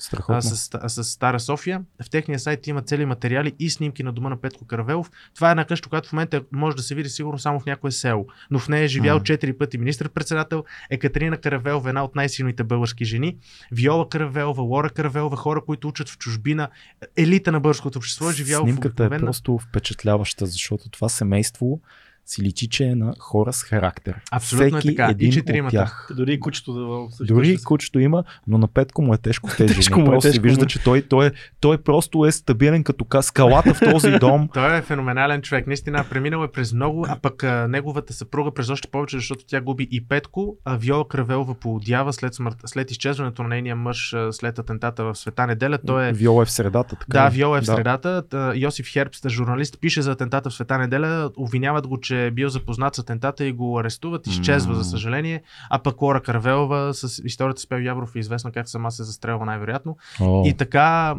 Стара София. В техния сайт има цели материали и снимки на дома на Петко Каравелов. Това е една къща, която в момента може да се види сигурно само в някое село, но в нея е живял 4 пъти министър-председател. Екатерина Каравелова, една от най-силните български жени, Виола Каравелова, Лора Каравелова, хора, които учат в чужбина, елита на българското общество, е живял в обикновена. Снимката е просто впечатляваща, защото това семейство си личи, че е на хора с характер. Абсолютно всеки е така. Един и 4-мата. Дори и кучето, има, но на Петко му е тежко. Просто се вижда, че той просто е стабилен като скалата в този дом. Той е феноменален човек. Наистина, преминал е през много, а пък неговата съпруга през още повече, защото тя губи и Петко, а Виола Каравелова поудява след изчезването на нейния мъж след атентата в Света неделя. Виола е в средата. Така. Да, Виола е в средата. Йосиф Хербст, журналист, пише за атентата в Света неделя, обвиняват го, че е бил запознат с атентата и го арестуват, изчезва, за съжаление. А пък Лора Каравелова с историята с Пел Ябров е известна как сама се застрелва най-вероятно. И така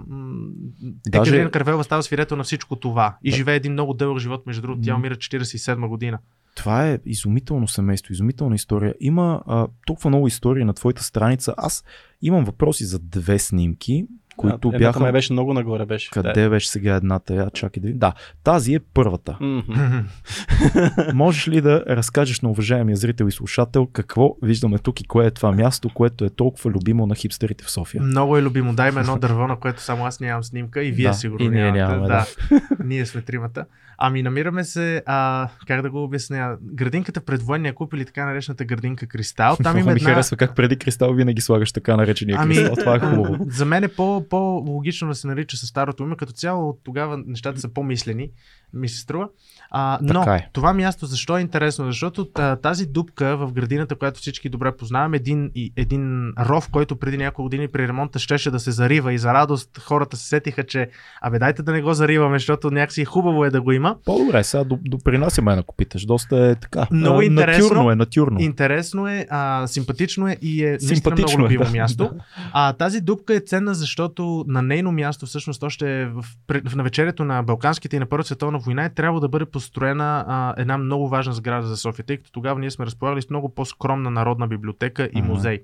Екатерина Каравелова става свидетел на всичко това и живее един много дълъг живот, между другото. Тя умира 47 година. Това е изумително семейство, изумителна история. Има толкова много истории на твоята страница. Аз имам въпроси за 2 снимки, които бяха... Едната беше много нагоре. Къде беше сега едната? Чакай да видим. Да, тази е първата. Можеш ли да разкажеш на уважаемия зрител и слушател какво виждаме тук и кое е това място, което е толкова любимо на хипстерите в София? Много е любимо. Дай ме едно дърво, на което само аз нямам снимка и вие сигурно нямате. Ние сме 3-мата. Ами намираме се, как да го обясня, градинката пред военния куп или така наречената градинка Кристал. Там ми харесва как преди Кристал винаги слагаш така наречения Кристал. Това е хубаво. За мен е по-логично да се нарича със старото име, като цяло от тогава нещата са по-мислени, ми се струва. Но това място защо е интересно? Защото тази дупка в градината, която всички добре познаваме, един ров, който преди няколко години при ремонта щеше да се зарива и за радост хората се сетиха, че дайте да не го зариваме, защото някакси хубаво е да го има. По-добре, сега допринасяме да купиташ. Доста е така. Много интересно. Натюрно е. Интересно е, симпатично е и е много любимо място. Тази дупка е ценна, защото на нейно място всъщност още в навечерието на Балканските и на Първата световна стана война, е трябвало да бъде построена една много важна сграда за София, тъй като тогава ние сме разполагали с много по-скромна народна библиотека и музей.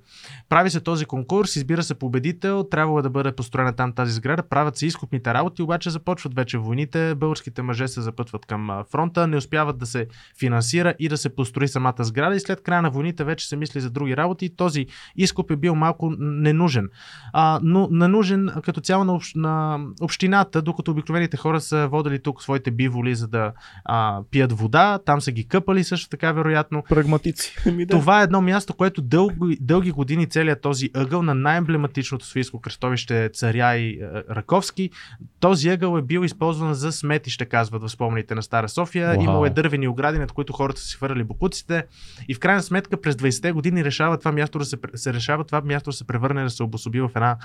Прави се този конкурс, избира се победител, трябвало да бъде построена там тази сграда, правят се изкопните работи, обаче започват вече войните, българските мъже се запътват към фронта, не успяват да се финансира и да се построи самата сграда и след края на войните вече се мисли за други работи и този изкоп е бил малко ненужен. Но ненужен като цяло на общината, докато обикновените хора са водили тук своите биволи, за да пият вода, там са ги къпали също така вероятно. Прагматици. Това е едно място, което дълги години целият този ъгъл на най-емблематичното софийско кръстовище Царя и Раковски, този ъгъл е бил използван за сметище, казват в спомените на Стара София. Wow. Имало е дървени огради, над които хората са си хвърляли бокуците и в крайна сметка през 20-те години решава това място да се превърне, да се обособи в една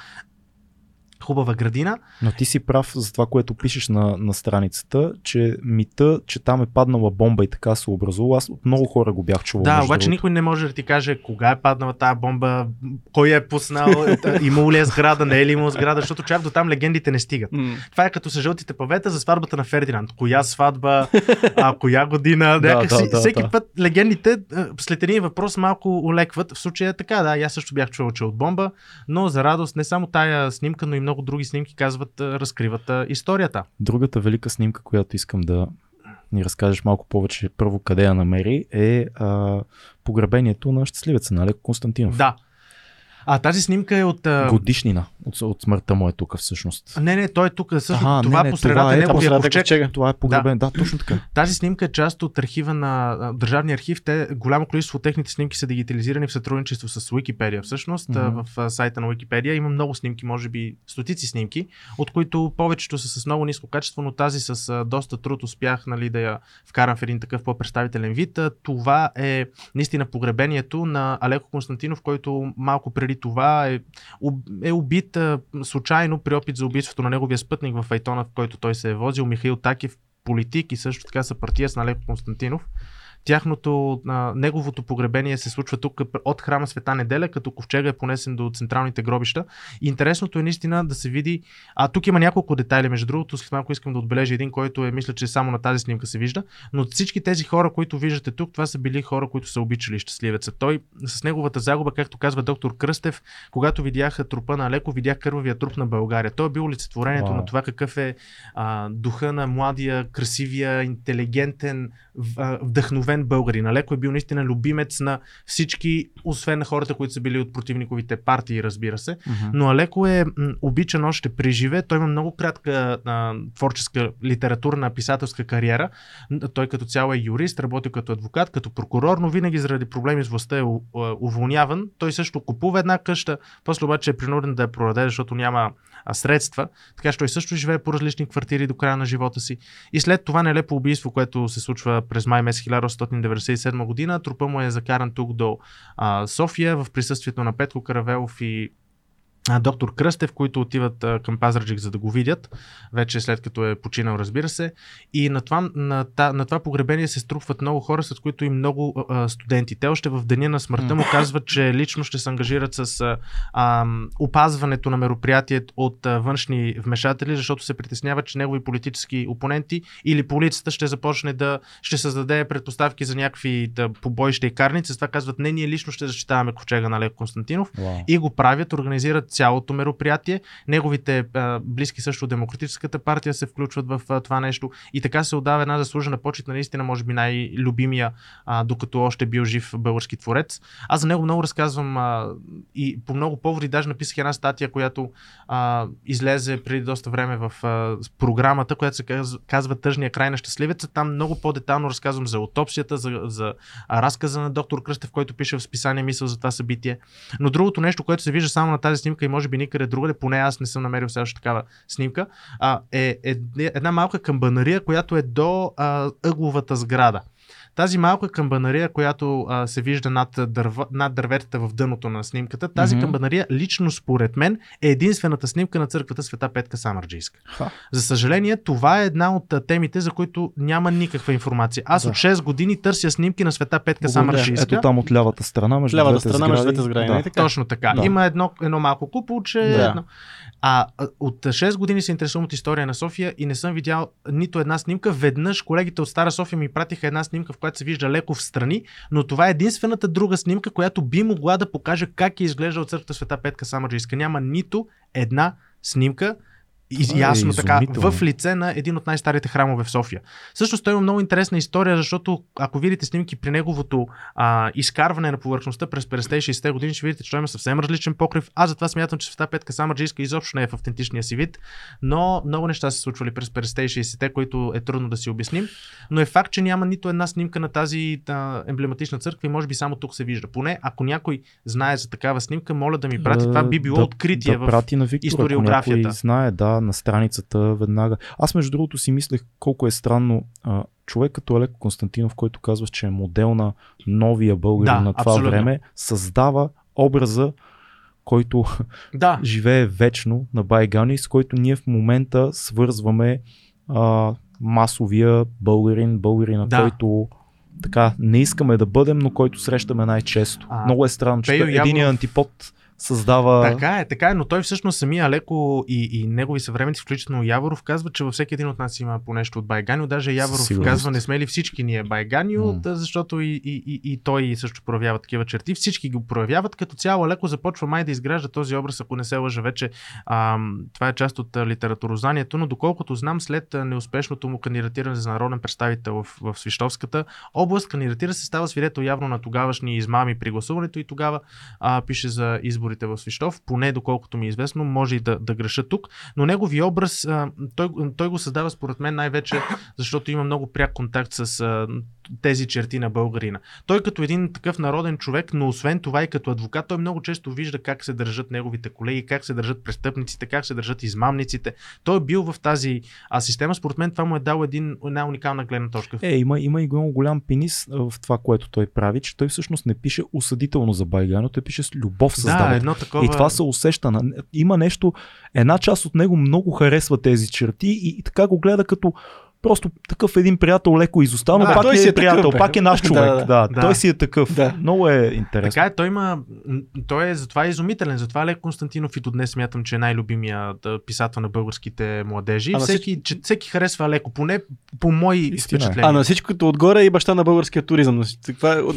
хубава градина. Но ти си прав за това, което пишеш на страницата, че мита, че там е паднала бомба и така се образува. Аз от много хора го бях чувал. Да, обаче никой не може да ти каже кога е паднала тая бомба, кой е пуснал, имало ли е сграда, не е ли имало сграда, защото чак до там легендите не стигат. Това е като са жълтите павета за сватбата на Фердинанд. Коя сватба, коя година, всеки път легендите след един въпрос малко олекват. В случая така, да, аз също бях чувал, че от бомба, но за радост не само тая снимка, но и много други снимки разкриват историята. Другата велика снимка, която искам да ни разкажеш малко повече, първо къде я намери, е погребението на щастливеца на Алеко Константинов. Да. Тази снимка е от... Годишнина от смъртта му е тук всъщност. Не, той е тук. Това посредата е неговия ковчег. Това е погребен, да, точно така. Тази снимка е част от архива на Държавния архив. Голямо количество от техните снимки са дигитализирани в сътрудничество с Wikipedia. Всъщност в сайта на Wikipedia има много снимки, може би стотици снимки, от които повечето са с много ниско качество, но тази с доста труд успях да я вкарам в един такъв по-представителен вид. Това е наистина погребението на Алеко Константинов, който малко преди това е убит случайно при опит за убийството на неговия спътник в файтона, в който той се е возил, Михаил Такев, политик и също така съпартиец на Алеко Константинов. Неговото погребение се случва тук от храма Света Неделя, като ковчега е понесен до централните гробища. Интересното е наистина да се види, тук има няколко детайли, между другото, след малко искам да отбележа един, който мисля, че само на тази снимка се вижда, но всички тези хора, които виждате тук, това са били хора, които са обичали щастливеца. Той с неговата загуба, както казва доктор Кръстев, когато видях трупа на Алеко, видях кървавия труп на България. Той е бил олицетворението на това какъв е духа на младия, красивия, интелигентен, вдъхновен българин. Алеко е бил наистина любимец на всички, освен на хората, които са били от противниковите партии, разбира се. Но Алеко е обичан още при живе. Той има много кратка творческа, литературна, писателска кариера. Той като цяло е юрист, работи като адвокат, като прокурор, но винаги заради проблеми с властта е уволняван. Той също купува една къща, после обаче е принуден да я продаде, защото няма средства. Така че той също живее по различни квартири до края на живота си. И след това нелепо убийство, което се случва през май месец 1997 година. Трупът му е закаран тук до София в присъствието на Петко Каравелов и доктор Кръстев, които отиват към Пазарджик, за да го видят, вече след като е починал, разбира се. И на това погребение се струпват много хора, след които и много студенти. Те още в деня на смъртта му казват, че лично ще се ангажират с опазването на мероприятието от външни вмешатели, защото се притесняват, че негови политически опоненти или полицията ще създаде предпоставки за някакви побоища и карници. С това казват, не, ние лично ще защитаваме ковчега на Алеко Константинов. Wow. И го правят, организират цялото мероприятие. Неговите близки също Демократическата партия се включват в това нещо и така се отдава една заслужена почет на наистина, може би най-любимия, докато още бил жив български творец. Аз за него много разказвам и по много поводи, даже написах една статия, която излезе преди доста време в програмата, която се казва Тъжния край на щастливеца. Там много по-детално разказвам за аутопсията, за разказа на доктор Кръстев, който пише в списание Мисъл за това събитие. Но другото нещо, което се вижда само на тази снимка и може би никъде другаде, поне аз не съм намерил също такава снимка, е една малка камбанария, която е до ъгловата сграда. Тази малка камбанария, която се вижда над дърветата в дъното на снимката, тази камбанария лично според мен е единствената снимка на църквата Света Петка Самарджийска. За съжаление, това е една от темите, за които няма никаква информация. Аз от 6 години търся снимки на Света Петка Самарджийска. Ето там от лявата страна, между двете сгради. Точно така. Да. Има едно малко куполче. Да. От 6 години се интересувам от история на София и не съм видял нито една снимка. Веднъж колегите от Стара София ми пратиха една снимка, в която се вижда Леков встрани, но това е единствената друга снимка, която би могла да покаже как е изглеждала църквата Света Петка Самарджийска. Няма нито една снимка, ясно така, в лице на един от най-старите храмове в София. Също той има много интересна история, защото ако видите снимки при неговото изкарване на повърхността през 50-60 години, ще видите, че той има съвсем различен покрив. Аз затова смятам, че Света Петка Самарджийска изобщо не е в автентичния си вид, но много неща се случвали през 50-60-те, които е трудно да си обясним. Но е факт, че няма нито една снимка на тази емблематична църква и може би само тук се вижда. Поне ако някой знае за такава снимка, моля да ми прати. Това би било откритие в историографията. Знае, да. На страницата веднага. Аз между другото си мислех колко е странно човек като Алеко Константинов, който казваш, че е модел на новия българин на това абсолютно време, създава образа, който живее вечно на Байгани, с който ние в момента свързваме масовия българин, който така не искаме да бъдем, но който срещаме най-често. Много е странно, че единият антипод създава... Така е, но той всъщност самия Алеко и негови съвременици, включително Яворов, казва, че във всеки един от нас има по нещо от Байганио. Даже Яворов казва, не сме ли всички ние Байганио, защото и той също проявява такива черти. Всички го проявяват. Като цяло Алеко започва май да изгражда този образ, ако не се лъжа вече. Това е част от литературознанието, но доколкото знам, след неуспешното му кандидатиране за народен представител в Свищовската област, кандидатира се, става свидетел явно на тогавашни измами при гласуването и тогава пише за изборите в Свищов, поне доколкото ми е известно, може и да греша тук, но негови образ, той го създава според мен най-вече, защото има много пряк контакт с тези черти на българина. Той като един такъв народен човек, но освен това и като адвокат, той много често вижда как се държат неговите колеги, как се държат престъпниците, как се държат измамниците. Той е бил в тази система, според мен това му е дал една уникална гледна точка. Има и голям пенис в това, което той прави, че той всъщност не пише осъдително за Байгано, той пише с любов създава. Такова... И това се усеща. Има нещо, една част от него много харесва тези черти и така го гледа като просто такъв един приятел леко изостанал, пак той си е приятел, такъв, пак е наш човек. Той си е такъв. Много е интересно. Така е, той е затова е изумителен, затова Алеко Константинов и до днес смятам, че е най-любимият писател на българските младежи. Всеки харесва Алеко, поне по мои впечатления. На всичкото отгоре и баща на българския туризъм.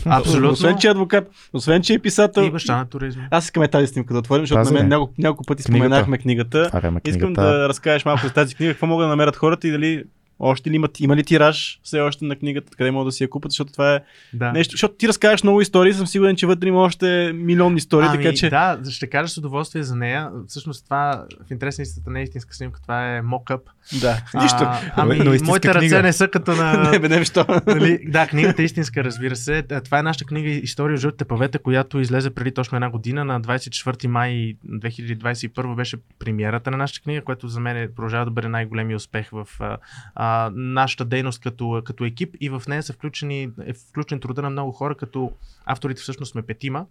Абсолютно. Освен, че е адвокат, освен, че е писател. И баща на туризма. Аз искаме тази снимка да отворим, защото на мен няколко пъти споменахме книгата. Искам да разкажеш малко за тази книга, какво могат да намерят хората и дали още ли има ли тираж все още на книгата, къде могат да си я купят, защото това е нещо. Защото ти разказваш много истории, съм сигурен, че вътре има още милион истории, така че... ще кажеш с удоволствие за нея. Всъщност това в интересна истината не е истинска снимка, това е мокъп. Нищо. Моите ръце не са като на... книгата е истинска, разбира се. Това е нашата книга История от жълтите павета, която излезе преди точно една година. На 24 май 2021 беше премиерата на нашата книга, което за мен продължава да бъде най-големия успех в нашата дейност като екип, и в нея е включен труда на много хора, като авторите всъщност сме 5.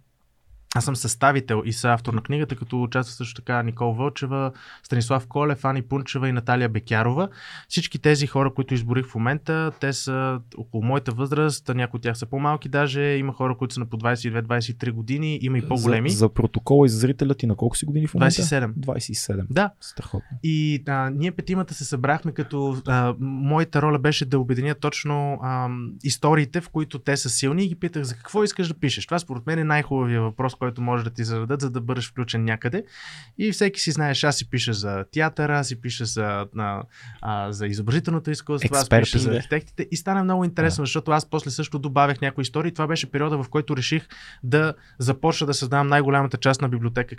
Аз съм съставител и съавтор на книгата, като участва също така Никол Вълчева, Станислав Колев, Ани Пунчева и Наталия Бекярова. Всички тези хора, които изборих в момента, те са около моята възраст, някои от тях са по-малки даже, има хора, които са на по 22-23 години, има и по-големи. За протокола и за зрителят, и на колко си години в момента? 27. Страхотно. И ние 5-мата се събрахме, като моята роля беше да обединя точно историите, в които те са силни, и ги питах за какво искаш да пишеш. Това според мен е най-хубавия въпрос, който може да ти зададат, за да бъдеш включен някъде. И всеки си знаеш, аз си пиша за театъра, аз си пиша за изобразителното изкуство, аз пиша за архитектите. И стана много интересно, защото аз после също добавях някои истории. Това беше периода, в който реших да започна да създавам най-голямата част на библиотека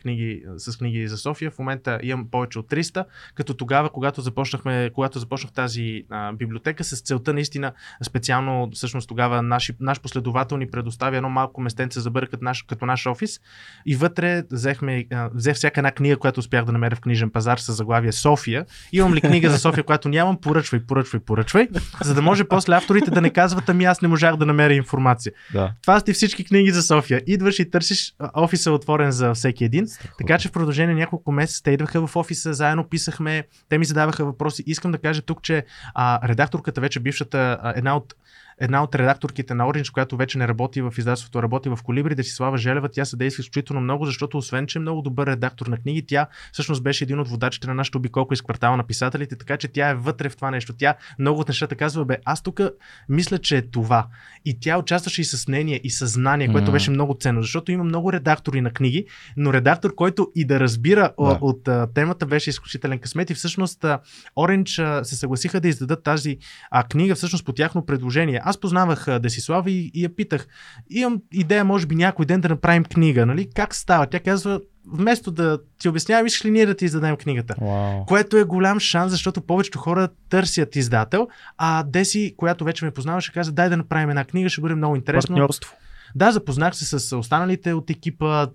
с книги за София. В момента имам повече от 300, като тогава, когато започнах тази библиотека, с целта наистина специално, всъщност тогава наш последовател ни предостави едно малко местенце за бъркат като наш офис. И вътре взех всяка една книга, която успях да намеря в книжен пазар с заглавие София. Имам ли книга за София, която нямам, поръчвай, за да може после авторите да не казват, ами аз не можах да намеря информация. Това са ти всички книги за София. Идваш и търсиш, офиса е отворен за всеки един. Така че в продължение няколко месеца те идваха в офиса, заедно писахме, те ми задаваха въпроси. Искам да кажа тук, че редакторката, вече бившата, една от една от редакторките на Orange, която вече не работи в издателството, работи в Колибри, Десислава Желева. Тя се действа изключително много, защото освен че е много добър редактор на книги, тя всъщност беше един от водачите на нашото обиколка из квартала на писателите, така че тя е вътре в това нещо. Тя много от нещата казва, бе, аз тук мисля, че е това. И тя участваше и с мнение, и съзнание, което беше много ценно, защото има много редактори на книги, но редактор, който и да разбира от темата, беше изключителен късмет. И всъщност Orange се съгласиха да издадат тази книга всъщност по тяхно предложение. Аз познавах Десислава и я питах, имам идея, може би някой ден да направим книга, нали? Как става? Тя казва, вместо да ти обяснявам, искаш ли ние да ти издадем книгата? Wow. Което е голям шанс, защото повечето хора търсят издател, а Деси, която вече ме познаваше, каза, дай да направим една книга, ще бъде много интересно. Партньорство. Да, запознах се с останалите от екипа,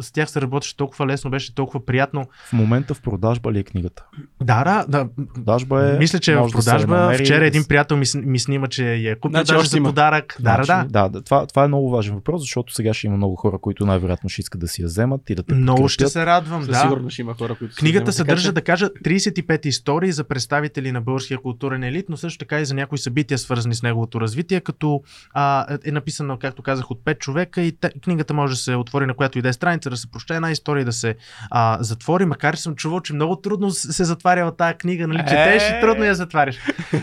с тях се работеше толкова лесно, беше толкова приятно. В момента в продажба ли е книгата? Да. Продажба е. Мисля, че е в продажба. Да, вчера един приятел ми снима, че я е купил даже за подарък. Това е много важен въпрос, защото сега ще има много хора, които най-вероятно ще искат да си я вземат и да те подкрепят. Много ще се радвам, да. Сигурно ще има хора, които си книгата съдържа, да кажа, 35 истории за представители на българския културен елит, но също така и за някои събития, свързани с неговото развитие, като е написано, както казах, от 5 човека и книгата може да се отвори на която и да е страница, да се прочете една история, да се затвори, макар че съм чувал, че много трудно се затваряла тази книга, нали, четеш и трудно я затваряш.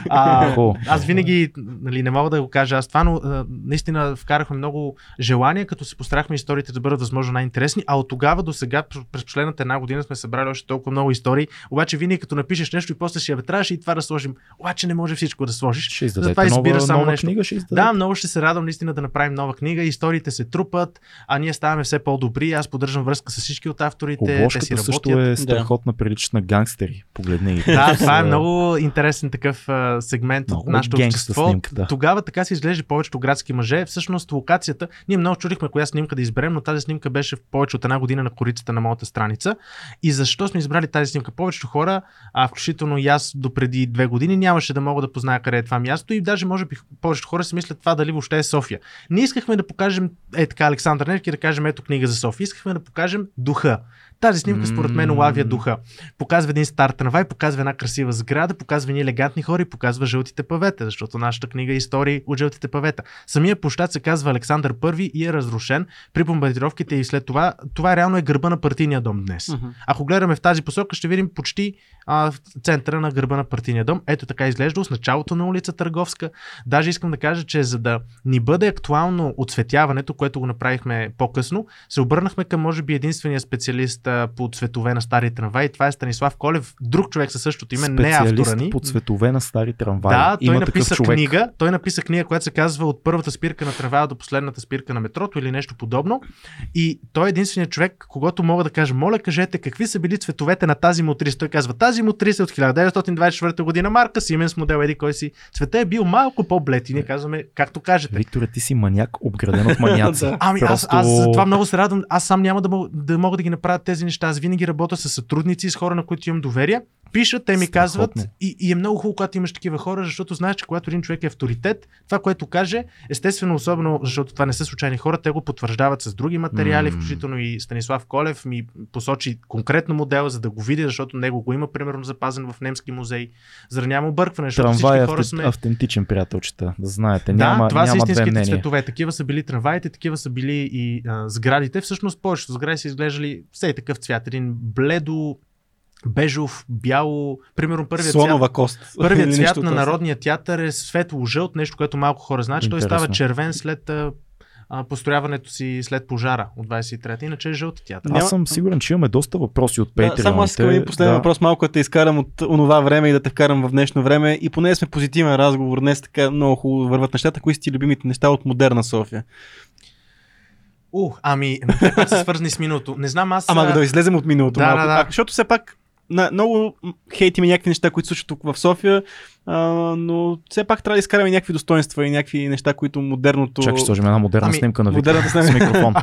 Аз винаги, нали, не мога да го кажа аз това, но наистина вкарахме много желания, като се постарахме историите да бъдат възможно най-интересни, а от тогава до сега, през последната една година сме събрали още толкова много истории, обаче винаги като напишеш нещо и после ще я трябваше и това да сложим, обаче не може всичко да сложиш. Затова избира само нещо. Да, много ще се радвам наистина да направим нова книга. Историите се трупат, а ние ставаме все по-добри. Аз поддържам връзка с всички от авторите. Обложката те си също работят. Е страхотна прилична гангстери. Погледни ги. Да, това е много интересен такъв сегмент от нашето общество. Снимка. Тогава така се изглежда повечето градски мъже. Всъщност локацията, ние много чудихме коя снимка да изберем, но тази снимка беше в повече от една година на корицата на моята страница. И защо сме избрали тази снимка? Повечето хора, включително и аз допреди 2 години, нямаше да мога да позная къде е това място и даже може би повечето хора си мислят това дали въобще е София. Не искахме да покажем, така Александър Ненки, да кажем, ето книга за София. Искахме да покажем духа. Тази снимка според мен улавя духа. Показва един стар трамвай, показва една красива сграда, показва ни елегантни хора и показва жълтите павета, защото нашата книга е истории от жълтите павета. Самия площад се казва Александър I и е разрушен при бомбардировките и след това. Това реално е гърба на партийния дом днес. Ако гледаме в тази посока, ще видим почти в центъра на гърба на партийния дом. Ето така изглежда с началото на улица Търговска. Даже искам да кажа, че за да ни бъде актуално отцветяването, което го направихме по-късно, се обърнахме към може би единствения специалист по цветове на стари трамваи. Това е Станислав Колев, друг човек със същото име, не автора ни. По цветове на стари трамваи. Да, той написа книга. Той написа книга, която се казва От първата спирка на трамвая до последната спирка на метрото или нещо подобно. И той е единственият човек, когато мога да кажа, моля, кажете какви са били цветовете на тази мотрица. Той казва, тази мотрица от 1924 година, марка Siemens, модел еди кой си. Цветът е бил малко по-блед и ние казваме, както кажете. Викторе, ти си маняк, обграден от маняци. Ами аз за това много се радвам. Аз сам няма да мога да ги направя тези неща. Аз винаги работя с сътрудници, с хора, на които имам доверие. Пишат, те ми казват и е много хубаво, когато имаш такива хора, защото знаеш, че когато един човек е авторитет, това, което каже, естествено, особено, защото това не са случайни хора, те го потвърждават с други материали, включително и Станислав Колев ми посочи конкретно модела, за да го види, защото него го има, примерно, запазен в немски музей, за да няма объркване, защото трамвай всички хора сме... автентичен, приятелчета, да знаете. Да, това са истинските цветове. Такива са били трамваите, такива са били и сградите. Всъщност, повечето сгради са изглеждали все такъв цвят. Един бледо, бежов, бяло, примерно първият цвят на Народния театър е светло-жълт, нещо, което малко хора знаят, че той става червен след построяването си след пожара от 23-та, иначе е жълт театър. Аз съм сигурен, че имаме доста въпроси от Patreon. Да, само аз искам един последен въпрос, малко да те изкарам от онова време и да те вкарам в днешно време и поне сме позитивен разговор, днес така много хубаво върват нещата. Кои са ти любимите неща от модерна София? Ами, те са свързани с миналото. Не знам аз. Ама да излезем от миналото малко. Защото все пак много хейтиме някакви неща, които случат тук в София, но все пак трябва да изкараме някакви достоинства и някакви неща, които модерното... Чакай, ще сложим една модерна снимка на Виктор с микрофон.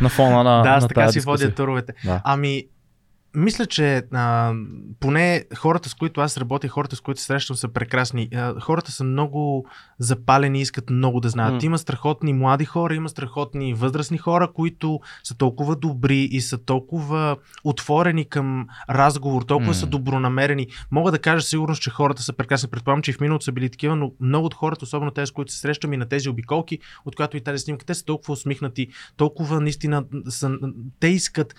На фона на тази дискусия. Да, аз така си водя туровете. Да. Ами, Мисля, че поне хората, с които аз работя, хората, с които се срещам, са прекрасни. Хората са много запалени и искат много да знаят. Има страхотни млади хора, има страхотни възрастни хора, които са толкова добри и са толкова отворени към разговор, толкова са добронамерени. Мога да кажа сигурно, че хората са прекрасни. Предполагам, че и в миналото са били такива, но много от хората, особено тези, с които се срещам и на тези обиколки, от която и тази снимка, те са толкова усмихнати, толкова наистина са, те искат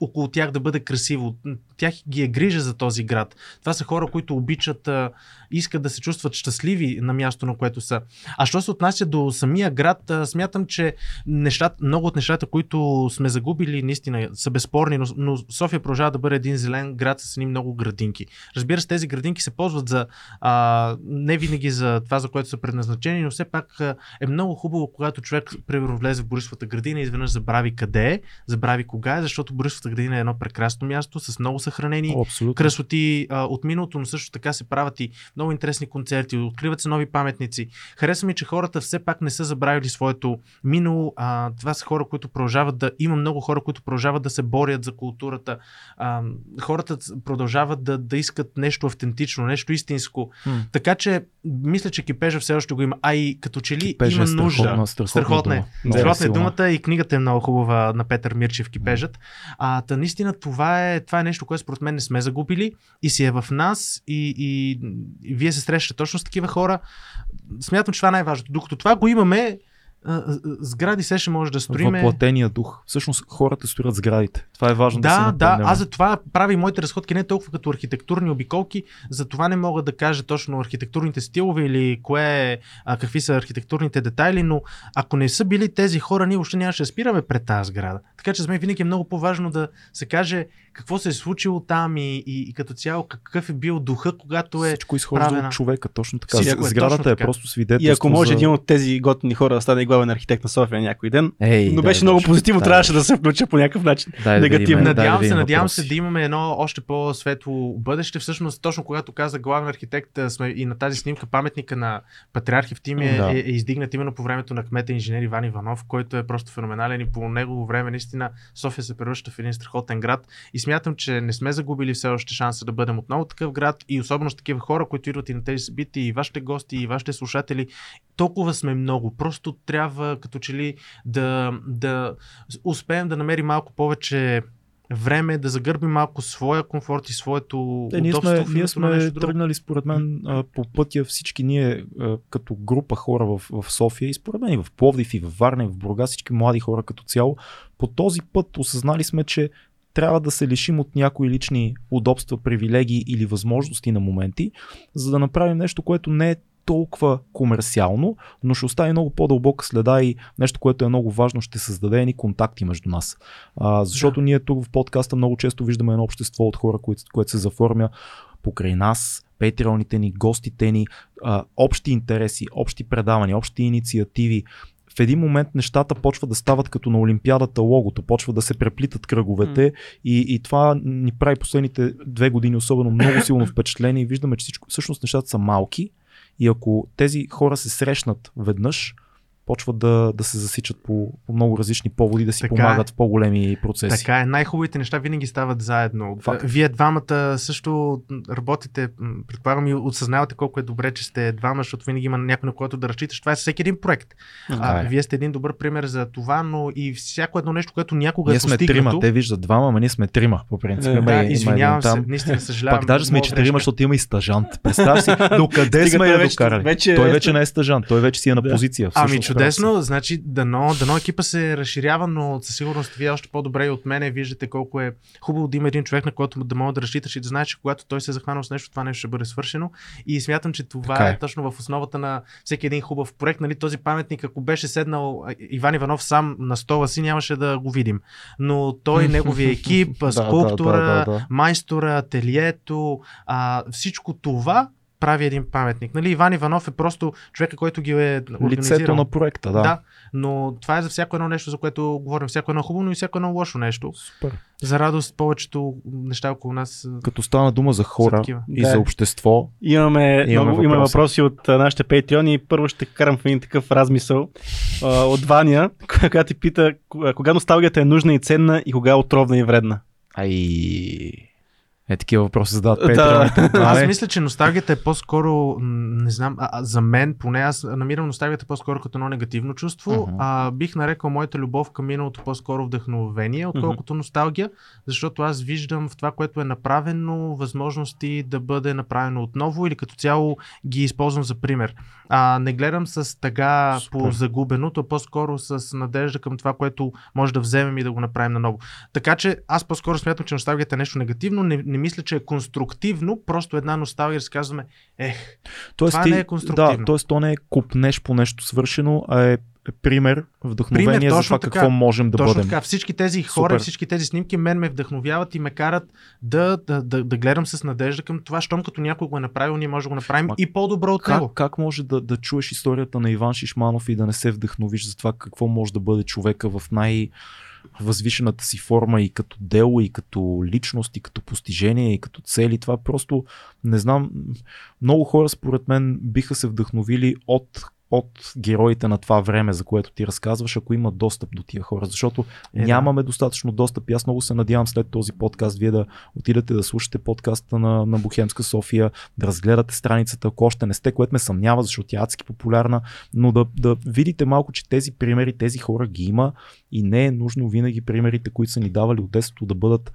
около тях да бъде красиво. Тях ги е грижа за този град. Това са хора, които обичат, искат да се чувстват щастливи на място, на което са. А що се отнася до самия град, смятам, че много от нещата, които сме загубили, наистина са безспорни, но София продължава да бъде един зелен град с едни много градинки. Разбира се, тези градинки се ползват за не винаги за това, за което са предназначени, но все пак е много хубаво, когато човек, примерно, влезе в Борисовата градина и изведнъж забрави къде е, забрави кога е, защото Борисовата градина е едно прекрасно място с много съхранени красоти от миналото, но също така се правят и много интересни концерти, откриват се нови паметници. Харесва ми, че хората все пак не са забравили своето минало. Това са хора, които продължават да... Има много хора, които продължават да се борят за културата. Хората продължават да искат нещо автентично, нещо истинско. Така че мисля, че кипежа все още го има. А и като че ли има нужда... Страхотна е думата и книгата е много хубава на Петър Мирчев, Кипежът. Наистина това е нещо, което според мен не сме загубили и си е в нас и вие се срещате точно с такива хора. Смятам, че това е най-важното. Докато това го имаме, сгради се ще може да строиме. Въплатения дух. Всъщност хората строят сградите. Това е важно да се напомням. Да, аз за това правя моите разходки не толкова като архитектурни обиколки, за това не мога да кажа точно архитектурните стилове или какви са архитектурните детайли, но ако не са били тези хора, ние въобще нямаше да спираме пред тази сграда. Така че за мен винаги е много по-важно да се каже какво се е случило там и като цяло какъв е бил духа, когато е всичко изхожда от човека, точно така. Сградата е просто свидетелство. И ако може един от тези готини хора да стане главен архитект на София някой ден. Но беше много позитивно, трябваше да се включа по някакъв начин. Негативно. Надявам се да имаме едно още по-светло бъдеще. Всъщност, точно когато каза главен архитект, сме и на тази снимка паметника на Патриарх Евтим е издигнат именно по времето на кмета инженер Иван Иванов, който е просто феноменален и по негово време наистина София се превръща в един страхотен град. И смятам, че не сме загубили все още шанса да бъдем отново такъв град и особено с такива хора, които идват и на тези събития, и вашите гости, и вашите слушатели. Толкова сме много. Просто трябва като че ли да успеем да намерим малко повече време, да загърбим малко своя комфорт и своето удобство. Ние сме тръгнали според мен по пътя всички ние като група хора в София и според мен и в Пловдив, и в Варна, и в Бургас, всички млади хора като цяло. По този път осъзнали сме, че трябва да се лишим от някои лични удобства, привилегии или възможности на моменти, за да направим нещо, което не е толкова комерциално, но ще остави много по-дълбока следа и нещо, което е много важно, ще създаде едни контакти между нас. Защото ние тук в подкаста много често виждаме едно общество от хора, което се заформя покрай нас, патреоните ни, гостите ни, общи интереси, общи предавания, общи инициативи. В един момент нещата почва да стават като на Олимпиадата логото, почва да се преплитат кръговете и това ни прави последните 2 години особено много силно впечатление и виждаме, че всъщност нещата са малки. И ако тези хора се срещнат веднъж, почват да се засичат по много различни поводи, да си помагат в по-големи процеси. Така е. Най-хубавите неща винаги стават заедно. Факт. Вие двамата също работите, предполагам и осъзнавате колко е добре, че сте двама, защото винаги има някой, на който да разчиташ. Това е всеки един проект. Вие сте един добър пример за това, но и всяко едно нещо, което някога е постигнато. Ние сме трима, те виждат двама, но ние сме трима, по принцип. Извинявам се, наистина съжалявам. Пак даже сме четирима, защото има и стажант. Представи си, докъде сме я докарали. Той вече не е стажант, той вече си е на позиция. Чудесно, значи дано екипа се разширява, но със сигурност вие още по-добре и от мене виждате колко е хубаво да има един човек, на който да мога да разчиташ и да знаеш, че когато той се е захванал с нещо, това нещо ще бъде свършено. И смятам, че това е точно в основата на всеки един хубав проект. Нали, този паметник, ако беше седнал Иван Иванов сам на стола си, нямаше да го видим. Но той, неговия екип, скулптура, майстора, ателието, всичко това прави един паметник. Нали, Иван Иванов е просто човека, който ги е организирал. Лицето на проекта, да. Но това е за всяко едно нещо, за което говорим. Всяко едно хубаво, но и всяко едно лошо нещо. Супер. За радост повечето неща около нас. Като стана дума за хора и за общество. Имаме въпроси от нашите патреони. Първо ще карам в един такъв размисъл от Ваня, която ти пита кога носталгията е нужна и ценна и кога е отровна и вредна. Е, такива въпроси задават Петра. Аз мисля, че носталгията е по-скоро, не знам, за мен поне аз намирам носталгията по-скоро като едно негативно чувство. Uh-huh. Бих нарекал моята любов към миналото по-скоро вдъхновение, отколкото носталгия, защото аз виждам в това, което е направено, възможности да бъде направено отново или като цяло ги използвам за пример. Не гледам с тъга по загубеното, по-скоро с надежда към това, което може да вземем и да го направим наново. Така че аз по-скоро смятам, че носталгията е нещо негативно. Не мисля, че е конструктивно, просто една носталгия да си казваме, тоест това не е конструктивно. Да, т.е. то не е купнеш по нещо свършено, а е пример, вдъхновение за това така, какво можем да бъдем. Така. Всички тези хора, всички тези снимки мен ме вдъхновяват и ме карат да гледам с надежда към това, щом като някой го е направил, ние може да го направим и по-добро от него. Как може да чуеш историята на Иван Шишманов и да не се вдъхновиш за това какво може да бъде човека в възвишената си форма и като дело, и като личност, и като постижение, и като цели? Това просто не знам. Много хора според мен биха се вдъхновили от героите на това време, за което ти разказваш, ако има достъп до тия хора, защото нямаме достатъчно достъп. Аз много се надявам след този подкаст вие да отидете да слушате подкаста на Бухемска София, да разгледате страницата, ако още не сте, което ме съмнява, защото тя е адски популярна, но да видите малко, че тези примери, тези хора ги има и не е нужно винаги примерите, които са ни давали от детството, да бъдат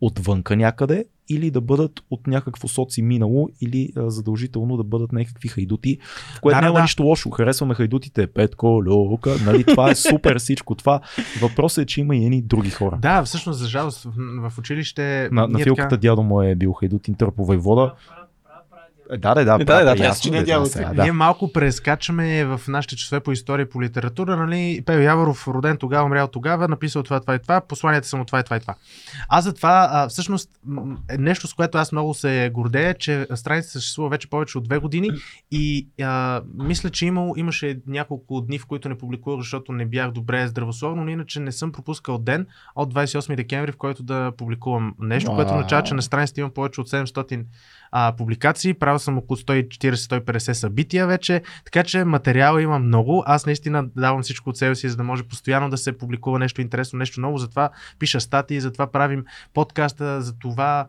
отвънка някъде или да бъдат от някакво соци минало или задължително да бъдат някакви хайдути, в което няма нищо лошо. Харесваме хайдутите, Петко, Льовка, нали, това е супер всичко това. Въпросът е, че има и едни други хора. Да, всъщност за жалост в училище... На филката дядо му е бил хайдутин, търпова и вода. Да. Ние малко прескачаме в нашите часове по история и по литература, нали? Пейо Яворов, роден тогава, умрял тогава, написал това и това, посланията са му това и това и това. Аз за това, всъщност, нещо, с което аз много се гордея, че страницата съществува вече повече от 2 години и мисля, че имаше няколко дни, в които не публикувах, защото не бях добре здравословно, но иначе не съм пропускал ден от 28 декември, в който да публикувам нещо, което означава, че на страницата имам повече от 700 публикации, правил съм около 140-150 събития вече, така че материала има много. Аз наистина давам всичко от себе си, за да може постоянно да се публикува нещо интересно, нещо ново, затова пиша статии, затова правим подкаста, затова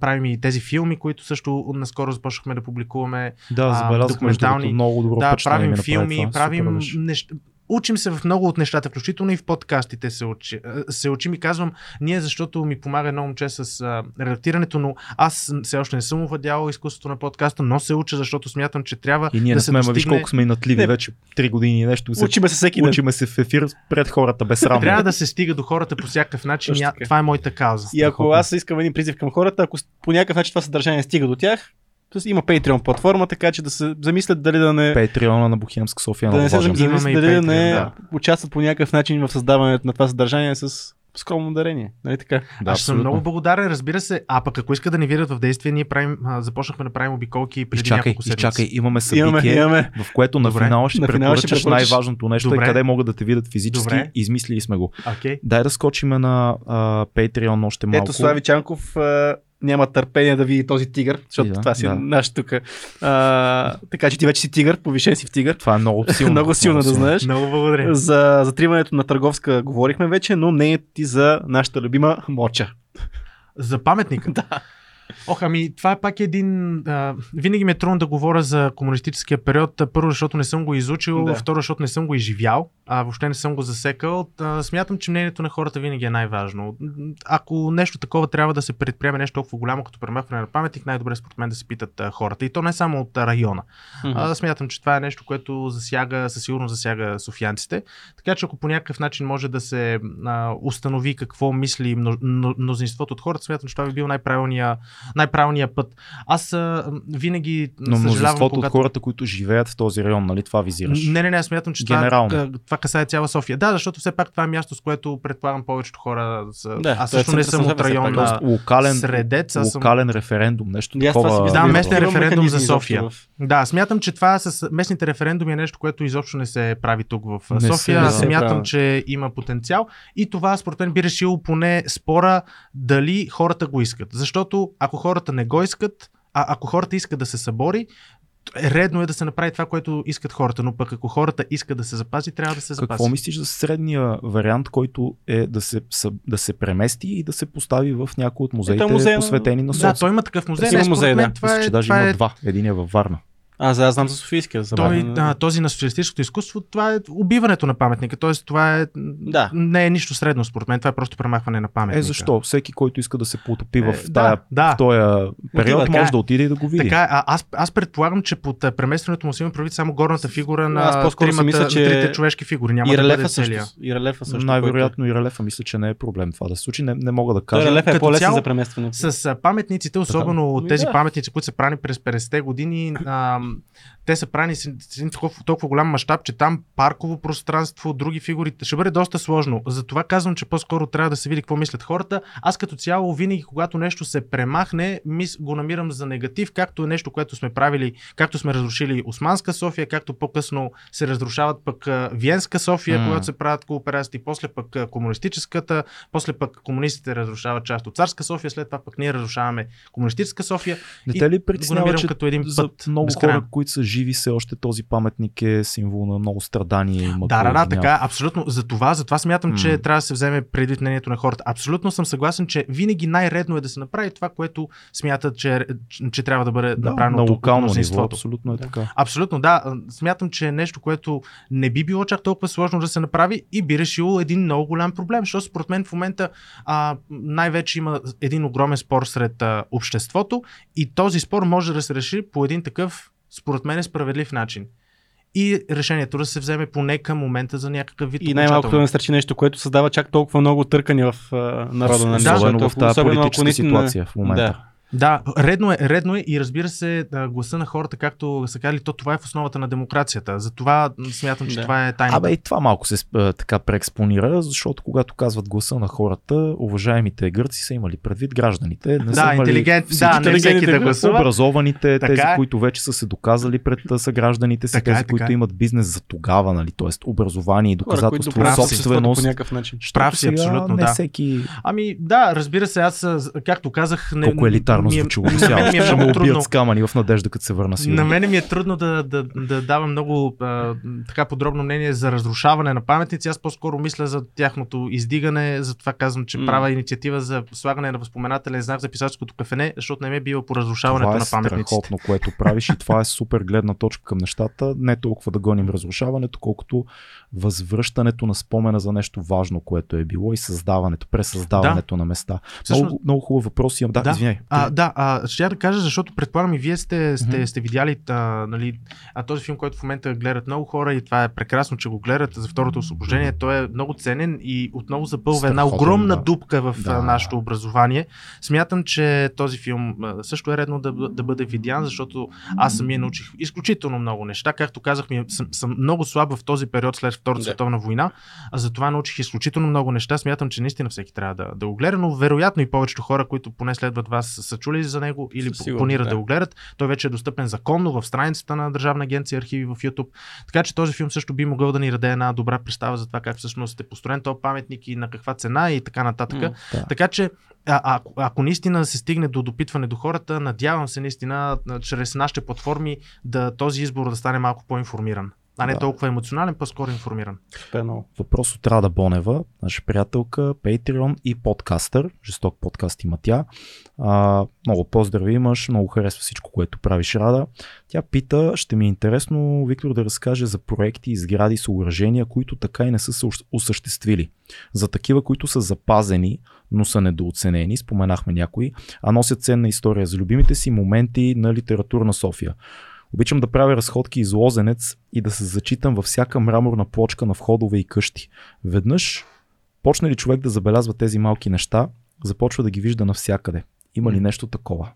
правим и тези филми, които също наскоро започнахме да публикуваме. Да, документални. Много добро правим филми, правим неща. Учим се в много от нещата, включително и в подкастите се учим и казвам ние, защото ми помага едно момче с редактирането, но аз все още не съм овладявал изкуството на подкаста, но се уча, защото смятам, че трябва и ние да се достигне. Виж колко сме инатливи вече 3 години и нещо. Учиме се всеки ден. Учиме се в ефир пред хората, без срамно. Трябва да се стига до хората по всякакъв начин. Това е моята кауза. И ако аз искам един призив към хората, ако по някакъв начин това съдържание не стига до тях, има Patreon платформа, така че да се замислят дали да не... Patreon на Бухемска София. Да не се замислят дали Patreon, да не участват по някакъв начин в създаването на това съдържание с скромно дарение. Нали така? Да, аз съм много благодарен, разбира се. Пък ако иска да ни видят в действие, ние започнахме да правим обиколки преди няколко седмици. Имаме събитие, в което на финала ще препоръчаш най-важното нещо, къде могат да те видят физически. Добре. Измислили сме го. Okay. Дай да скочиме на Patreon още малко. Ето Слави Чанков... няма търпение да види този тигър, защото това си наш тук. Така че ти вече си тигър, повишен си в тигър. Това е много силно. Много силно да знаеш. Много благодаря. За затриването на Търговска говорихме вече, но не е ти за нашата любима моча. За паметника? Да. Това е пак един... винаги ме е трудно да говоря за комунистическия период. Първо, защото не съм го изучил. Да. Второ, защото не съм го изживял. Въобще не съм го засекал. Смятам, че мнението на хората винаги е най-важно. Ако нещо такова трябва да се предприеме, нещо толкова голямо, като премахване на паметник, най-добре според мен да се питат хората. И то не само от района. Смятам, че това е нещо, което със сигурност засяга софиянците. Така че ако по някакъв начин може да се установи какво мисли мнозинството от хората, смятам, че това би бил най-правилният път. Аз винаги съжалявам... Но множеството от хората, които живеят в този район, нали, това визираш? Не, смятам, че това касае цяла София. Да, защото все пак това е място, с което предполагам повечето хора... Аз също не съм от район на Средец. Локален референдум, нещо такова. Да, местен референдум за София. Да, смятам, че това с местните референдуми е нещо, което изобщо не се прави тук в София. Смятам, че има потенциал и това според мен би решило поне спора дали хората го искат. Защото ако хората не го искат, ако хората искат да се събори, редно е да се направи това, което искат хората, но пък ако хората искат да се запази, трябва да се запази. Какво мислиш за средния вариант, който е да се премести и да се постави в някои от музеите, посветени на София? Да, той има такъв музей. Има музей, да. Мисля, че даже има два. Един е във Варна. Аз знам за Софийския. Този на социалистическото изкуство, това е убиването на паметника. Тоест, това е. Да. Не е нищо средно според мен, това е просто премахване на паметника. Защо? Всеки, който иска да се потопи в този период, може да отиде и да го види. Така, аз предполагам, че под преместването му си има правит само горната фигура на трите човешки фигури. Няма и релефа също. Най-вероятно и релефа, мисля, че не е проблем това да се случи. Не мога да кажа. Релефа е по-лесен за преместване. С паметниците, особено тези паметници, които са правени през 50-те години, те са правени с толкова голям мащаб, че там парково пространство, други фигури, ще бъде доста сложно. Затова казвам, че по-скоро трябва да се види какво мислят хората. Аз като цяло винаги, когато нещо се премахне, го намирам за негатив, както е нещо, което сме правили, както сме разрушили Османска София, както по-късно се разрушават пък Виенска София, когато се правят кооперации, после пък комунистическата, после пък комунистите разрушават част от Царска София, след това пък ние разрушаваме комунистическа София. Не те ли притеснява, че като един път много хора, които са живи, все още този паметник е символ на много страдания и мъка. Да, така, абсолютно. Затова смятам, че трябва да се вземе предвид мнението на хората. Абсолютно съм съгласен, че винаги най-редно е да се направи това, което смятат, че трябва да бъде направено на локално ниво. Абсолютно е така. Абсолютно, да. Смятам, че е нещо, което не би било чак толкова сложно да се направи и би решило един много голям проблем, защото според мен в момента най-вече има един огромен спор сред обществото и този спор може да се реши по един такъв, според мен, е справедлив начин. И решението да се вземе поне към момента за някакъв вид. И най-малкото да насърчи нещо, което създава чак толкова много търкания в народа на Особено в тази политическа ситуация в момента. Да, редно е и разбира се, гласа на хората, както са казали, това е в основата на демокрацията. Затова смятам, че това е тайна. И това малко се така преекспонира, защото когато казват гласа на хората, уважаемите гърци са имали предвид гражданите. Не интелигентните гласуват. Образованите, тези, които вече са се доказали пред съгражданите си, тези, които имат бизнес за тогава, тоест образование и доказателство, собственост. Прав си, абсолютно, да. Разбира се, аз, както казах, ще ме убият с камъни в надежда, като се върна си. На мене ми е трудно да давам много така подробно мнение за разрушаване на паметници. Аз по-скоро мисля за тяхното издигане, затова казвам, че правя инициатива за слагане на възпоменателен знак за писаческото кафене, защото не ме е било по разрушаването на паметниците. Това е страхотно, което правиш и това е супер гледна точка към нещата. Не толкова да гоним разрушаването, колкото възвръщането на спомена за нещо важно, което е било и създаването, пресъздаването на места. Много хубав въпрос имам. Да, извиняй. Ще я да кажа, защото предполагам и вие сте видяли този филм, който в момента гледат много хора и това е прекрасно, че го гледат за второто освобождение. Той е много ценен и отново запълва една огромна дупка в нашето образование. Смятам, че този филм също е редно да бъде видян, защото аз самия научих изключително много неща. Както казах, съм много слаб в този период след Втората световна война, а затова научих изключително много неща. Смятам, че наистина всеки трябва да го гледа, но вероятно и повечето хора, които поне следват вас, са чули за него или планират да го гледат. Той вече е достъпен законно в страницата на Държавна агенция архиви в YouTube. Така че този филм също би могъл да ни даде една добра представа за това как всъщност е построен този паметник и на каква цена и така нататък. Така че ако наистина се стигне до допитване до хората, надявам се наистина чрез нашите платформи този избор да стане малко по-информиран. А не толкова емоционален, по-скоро информиран. Въпрос от Рада Бонева, наша приятелка, Patreon и подкастър. Жесток подкаст има тя. Много поздрави имаш, много харесва всичко, което правиш, Рада. Тя пита, ще ми е интересно Виктор да разкаже за проекти, сгради, съоръжения, които така и не са се осъществили. За такива, които са запазени, но са недооценени, споменахме някои, а носят ценна история за любимите си моменти на литературна София. Обичам да правя разходки из Лозенец и да се зачитам във всяка мраморна плочка на входове и къщи. Веднъж почне ли човек да забелязва тези малки неща, започва да ги вижда навсякъде. Има ли нещо такова?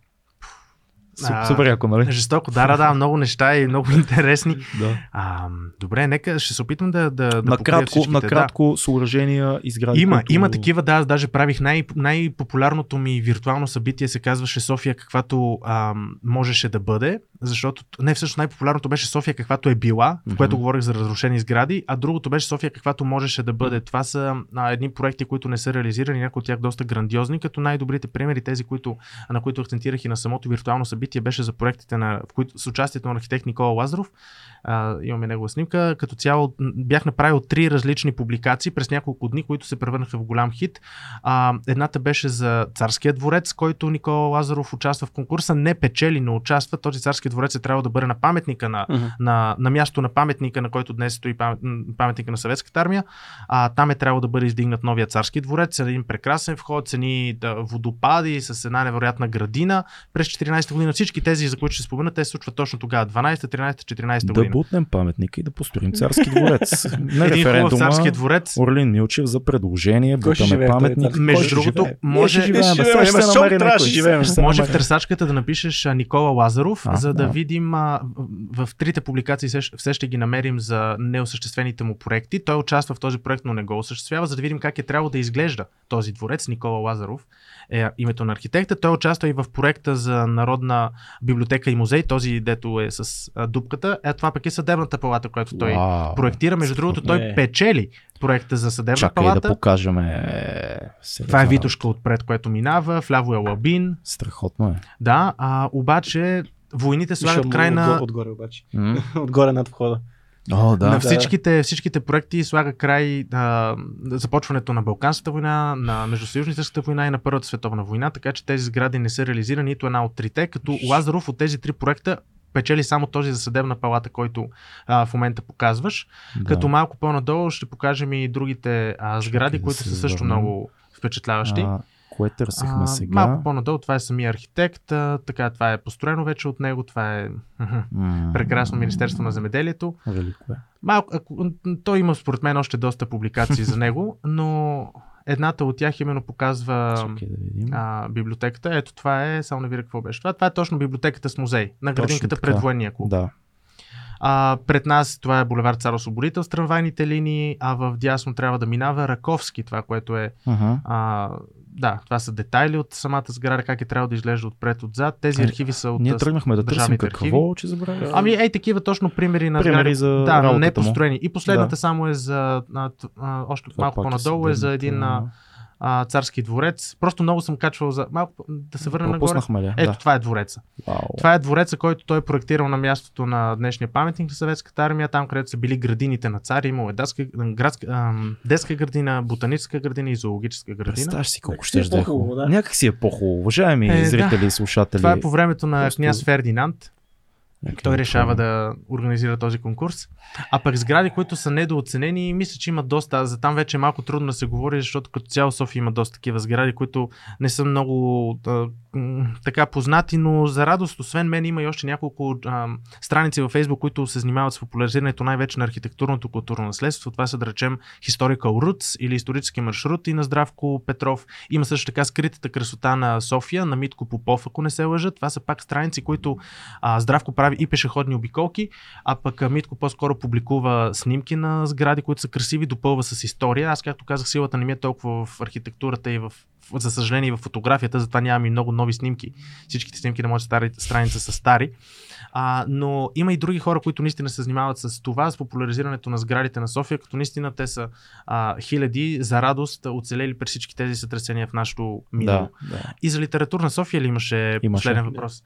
Супер яко, нали? Жестоко, много неща и много интересни. Добре, нека ще се опитам да покрия всичките. Накратко, съоръжения, изгради. Има такива, аз даже правих най-популярното ми виртуално събитие, се казваше София каквато можеше да бъде, защото всъщност най-популярното беше София каквато е била, в което говорих за разрушени сгради, а другото беше София каквато можеше да бъде. Това са едни проекти, които не са реализирани, някои от тях доста грандиозни, като най-добрите примери, тези, на които акцентирах и на самото виртуално събитие, събитие беше за проектите на, в които, с участието на архитект Никола Лазаров. Имаме негова снимка. Като цяло бях направил 3 различни публикации през няколко дни, които се превърнаха в голям хит. Едната беше за Царския дворец, който Никола Лазаров участва в конкурса. Не печели, но участва. Този Царски дворец е трябва да бъде на паметника на, на място на паметника, на който днес стои паметника на Съветската армия. Там е трябва да бъде издигнат новия Царски дворец. Един прекрасен вход, цени водопади с една невероятна градина. През 14-та година всички тези, за които ще спомена, те се случват точно тогава. 12-та, 13-та, 14-та година. Да бутнем паметника и да построим Царски дворец. На референдума Орлин Милчев за предложение бутаме паметник. Между другото, може в търсачката да напишеш Никола Лазаров, за да видим в 3-те публикации все ще ги намерим за неосъществените му проекти. Той участва в този проект, но не го осъществява, за да видим как е трябвало да изглежда този дворец. Никола Лазаров е името на архитекта. Той участва и в проекта за Народна библиотека и музей, този дето е с дупката. Това пък е Съдебната палата, която той проектира. Между другото, той печели проекта за Съдебна палата. Да покажем. Това е Витушка отпред, което минава. Вляво е Лабин. Страхотно е. Да, обаче войните слагат край на... Отгоре обаче. Отгоре над входа. На всичките проекти слага край започването на Балканската война, на Междусъюзническата война и на Първата световна война, така че тези сгради не са реализирани нито една от трите, като Лазаров от тези 3 проекта печели само този за Съдебна палата, който в момента показваш. Да. Като малко по-надолу ще покажем и другите сгради, които са също много впечатляващи. Кое търсихме сега? Малко по-надолу, това е самия архитект, така, това е построено вече от него, това е прекрасно Министерство на земеделието. Велико е. Той има според мен още доста публикации за него, но едната от тях именно показва библиотеката. Ето това е, само не видя какво беше. Това е точно библиотеката с музей, на градинката пред военния клуб. Да. Пред нас това е булевард Цар Освободител с трамвайните линии, а в дясно трябва да минава Раковски, това което е... Да, това са детайли от самата сграда, как е трябва да изглежда отпред, отзад. Тези архиви са от държавните архиви. Ние тръгнахме да търсим какво, че забравя. Такива точно примери на сгради, да, не построени. И последната само е за, още това малко по-надолу е за един Царски дворец. Просто много съм качвал за... Малко да се върнем нагоре. Ето това е двореца. Wow. Това е двореца, който той е проектирал на мястото на днешния паметник на Съветската армия, там където са били градините на царя. Имало е детска градина, ботаническа градина и зоологическа градина. Представяш си колко ще е хубаво. Да. Някак си е по-хубаво. Уважаеми зрители и слушатели. Това е по времето на княз Фердинанд. Той решава да организира този конкурс. А пък сгради, които са недооценени, мисля, че има доста. За там вече е малко трудно да се говори, защото като цяло София има доста такива сгради, които не са много така познати, но за радост, освен мен, има и още няколко страници във Фейсбук, които се занимават с популяризирането най-вече на архитектурното културно наследство. Това са, да речем, Historical Roots или исторически маршрут и на Здравко Петров. Има също така скритата красота на София, на Митко Попов, ако не се лъжа. Това са пак страници, които Здравко прави и пешеходни обиколки, а пък Митко по-скоро публикува снимки на сгради, които са красиви, допълва с история. Аз, както казах, силата не ми е толкова в архитектурата и в, за съжаление, и в фотографията, затова нямам и много нови снимки. Всичките снимки на моята страница са стари. Но има и други хора, които наистина се занимават с това, с популяризирането на сградите на София, като наистина те са хиляди, за радост, оцелели при всички тези сътресения в нашото минало. Да. И за литературна София ли имаше последен въпрос?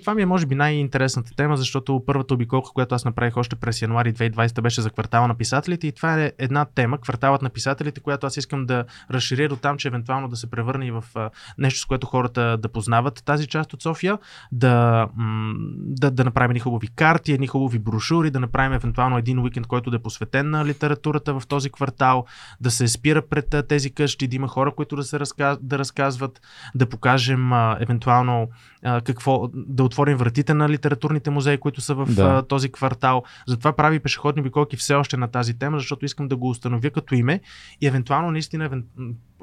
Това ми е може би най-интересната тема, защото първата обиколка, която аз направих още през януари 2020 беше за квартала на писателите и това е една тема, кварталът на писателите, която аз искам да разширя до там, че евентуално да се превърне и в нещо, с което хората да познават тази част от София, да направим едни хубави карти, едни хубави брошури, да направим евентуално един уикенд, който да е посветен на литературата в този квартал, да се спира пред тези къщи, да има хора, които да се разказват, да покажем евентуално какво, да отворим вратите на литературните музеи, които са в този квартал. Затова прави пешеходни обиколки все още на тази тема, защото искам да го установя като име и евентуално наистина...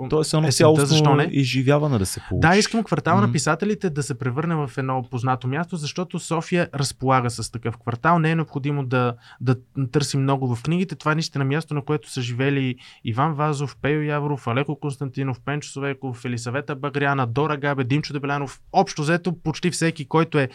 То е само цялостно изживяване да се получи. Да, искам квартала на писателите да се превърне в едно познато място, защото София разполага с такъв квартал. Не е необходимо да търсим много в книгите. Това е наистина място, на което са живели Иван Вазов, Пейо Явров, Алеко Константинов, Пенчо Совеков, Елисавета Багряна, Дора Габе, Димчо Дебелянов. Общо взето почти всеки, който е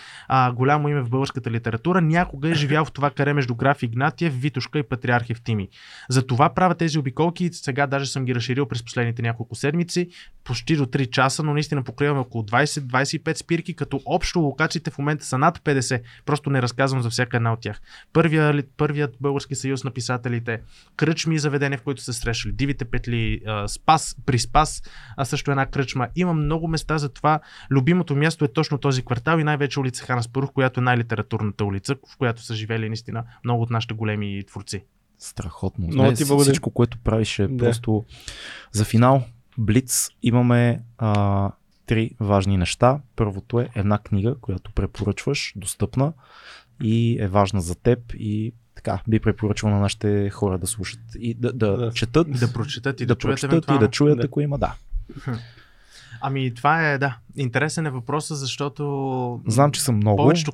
голямо име в българската литература, някога е живял в това каре между граф Игнатиев, Витушка и Патриарх Евтимий. Затова правя тези обиколки. Сега даже съм ги разширил през последните няколко седмици, почти до 3 часа, но наистина покриваме около 20-25 спирки, като общо локациите в момента са над 50. Просто не разказвам за всяка една от тях. Първият Български съюз на писателите, кръчми и заведения, в които се срещали, Дивите петли, Спас, при Спас, а също една кръчма. Има много места за това. Любимото място е точно този квартал и най-вече улица Хан Аспарух, която е най-литературната улица, в която са живели наистина много от нашите големи творци. Страхотно. Но ти благодаря. Всичко, което правиш е просто... За финал, Блиц, имаме три важни неща. Първото е една книга, която препоръчваш, достъпна и е важна за теб и така би препоръчвал на нашите хора да слушат и да четат, да прочитат и да чуят евентуално. И да чуят, ако има, да. Ами това е, да, интересен е въпросът, защото... Знам, че са много. Повечето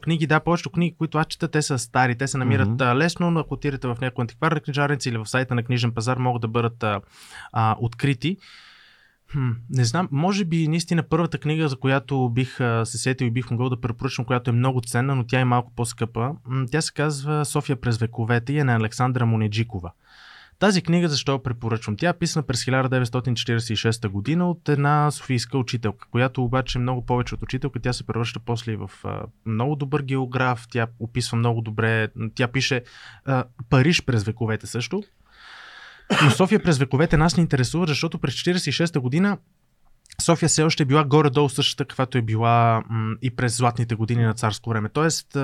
книги, които аз чета, те са стари, те се намират лесно, но ако отидете в някоя антикварна книжарница или в сайта на Книжен пазар, могат да бъдат открити. Не знам, може би наистина първата книга, за която бих се сетил и бих могъл да препоръчам, която е много ценна, но тя е малко по-скъпа. Тя се казва София през вековете и е на Александра Монеджикова. Тази книга защо я препоръчвам? Тя е писана през 1946 година от една софийска учителка, която обаче е много повече от учителка. Тя се превръща после и в много добър географ, тя описва много добре, тя пише Париж през вековете също. Но София през вековете нас не интересува, защото през 1946 година София все още е била горе-долу същата, каквато е била и през златните години на царско време. Тоест,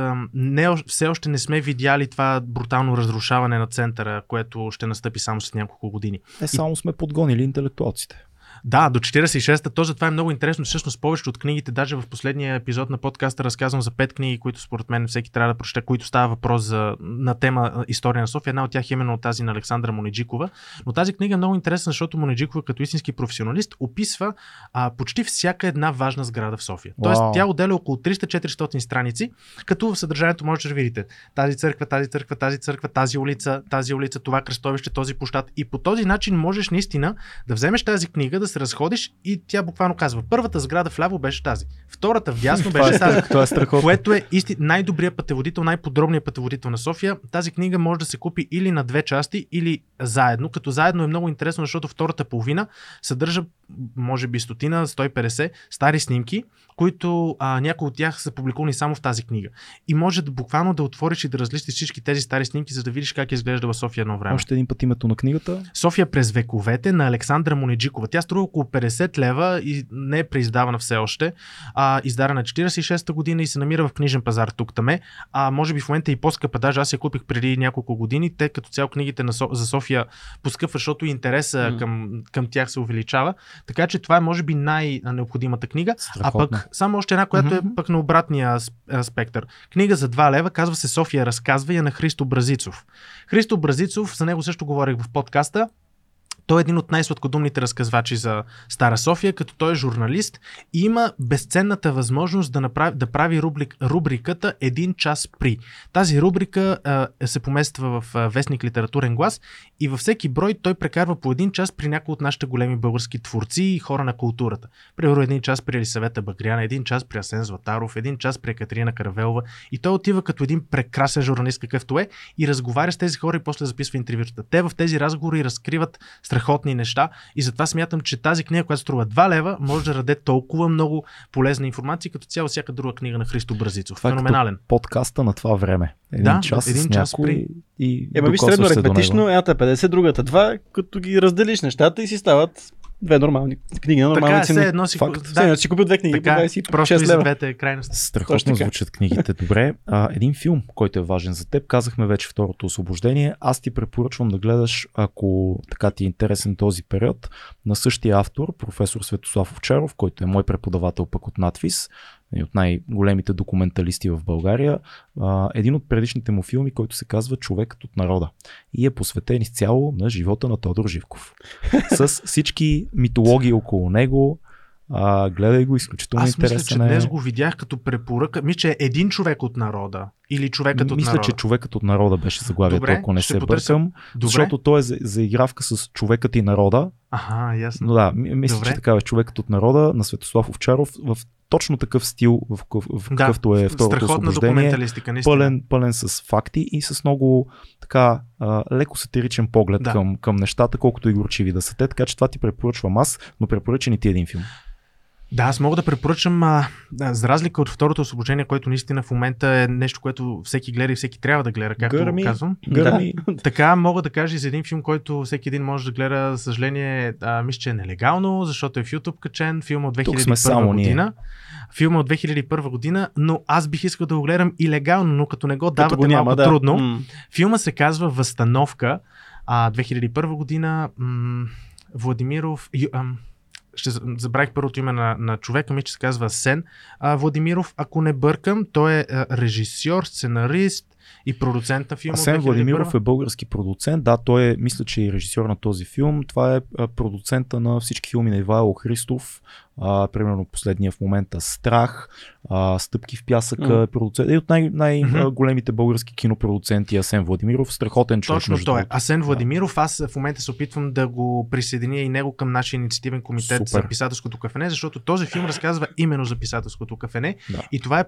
все още не сме видяли това брутално разрушаване на центъра, което ще настъпи само след няколко години. Само сме подгонили интелектуалците. Да, до 46-та. Тоже това е много интересно. Всъщност повечето от книгите, даже в последния епизод на подкаста разказвам за 5 книги, които според мен всеки трябва да прочете, които става въпрос на тема история на София. Една от тях е именно тази на Александра Монеджикова. Но тази книга е много интересна, защото Монеджикова като истински професионалист описва почти всяка една важна сграда в София. Тоест тя отделя около 300-400 страници, като в съдържанието може да видите тази църква, тази улица, това кръстовище, този площад. И по този начин можеш наистина да вземеш тази книга, да се разходиш и тя буквално казва: първата сграда вляво беше тази, втората вдясно беше тази. Което е най-добрият пътеводител, най-подробният пътеводител на София. Тази книга може да се купи или на две части, или заедно. Като заедно е много интересно, защото втората половина съдържа може би 100-150 стари снимки, които някои от тях са публикувани само в тази книга. И може да буквално да отвориш и да разлистиш всички тези стари снимки, за да видиш как изглеждала София едно време. Още един път името на книгата. София през вековете на Александра Монеджикова. Тя струва около 50 лева и не е преиздавана все още. Издадена 46-та година и се намира в Книжен пазар тук-таме. Може би в момента е и по-скъпа, даже аз я купих преди няколко години. Те като цяло книгите за София поскъпват, защото интереса към тях се увеличава. Така че това е може би най-необходимата книга. Страхотно. А пък само още една, която е пък на обратния спектър. Книга за 2 лева, казва се София разказва, я на Христо Бразицов. Христо Бразицов, за него също говорих в подкаста. Той е един от най-сладкодумните разказвачи за Стара София, като той е журналист и има безценната възможност да прави рубриката «Един час при». Тази рубрика се помества в вестник «Литературен глас» и във всеки брой той прекарва по един час при някои от нашите големи български творци и хора на културата. Примерно един час при Елисавета Багряна, един час при Асен Златаров, един час при Екатерина Каравелова и той отива като един прекрасен журналист какъвто е и разговаря с тези хора и после записва интервюта. Те в тези разговори разкриват страхотни неща и затова смятам, че тази книга, която струва 2 лева, може да даде толкова много полезна информация, като цяло всяка друга книга на Христо Бразицов. Феноменален. Подкаста на това време. Един час при... И би средно аритметично, едната 50, другата 2, като ги разделиш нещата и си стават две нормални книги на нормални цени. Си купил 2 книги по 26 лева. Просто и за двете е крайност. Страхотно звучат книгите. Добре. Един филм, който е важен за теб. Казахме вече Второто освобождение. Аз ти препоръчвам да гледаш, ако така ти е интересен този период, на същия автор, професор Светослав Овчаров, който е мой преподавател пък от надвис. И от най-големите документалисти в България, един от предишните му филми, който се казва Човекът от народа и е посветен изцяло на живота на Тодор Живков. С всички митологии около него, гледай го, изключително интересен. Аз мисля, че днес го видях като препоръка. Мисля, че е един човек от народа. Или човекът от народа. Мисля, че човекът от народа беше заглавието, ако не се бъркам. Защото той е заигравка с човекът и народа. Ясно. Но да, мисля, че такава е човекът от народа на Светослав Овчаров. В точно такъв стил, в какъвто е Второто освобождение, пълен с факти и с много така леко сатиричен поглед към нещата, колкото и горчиви да са те, така че това ти препоръчвам аз, но препоръчен и ти един филм. Да, аз мога да препоръчам, за разлика от Второто освобождение, което наистина в момента е нещо, което всеки гледа и всеки трябва да гледа, както го казвам. Да. Така мога да кажа и за един филм, който всеки един може да гледа, за съжаление, мисля, че е нелегално, защото е в YouTube качен, филма от 2001 година. Филма от 2001 година, но аз бих искал да го гледам и легално, но като не го давате го няма, малко трудно. Филма се казва Възстановка, 2001 година, Владимиров... Ще забравих първото име на човека ми, че се казва Сен Владимиров. Ако не бъркам, той е режисьор, сценарист и продуцент на филма. Асен Владимиров е български продуцент. Да, той е, мисля, че е режисьор на този филм. Това е продуцента на всички филми на Ивайло Христов. Примерно последния в момента Страх, Стъпки в пясъка, продуцент. Е от най-големите български кинопродуценти Асен Владимиров. Страхотен човек. Точно той е. Асен Владимиров. Аз в момента се опитвам да го присъединя и него към нашия инициативен комитет за писателското кафене, защото този филм разказва именно за писателското кафене. Да. И това е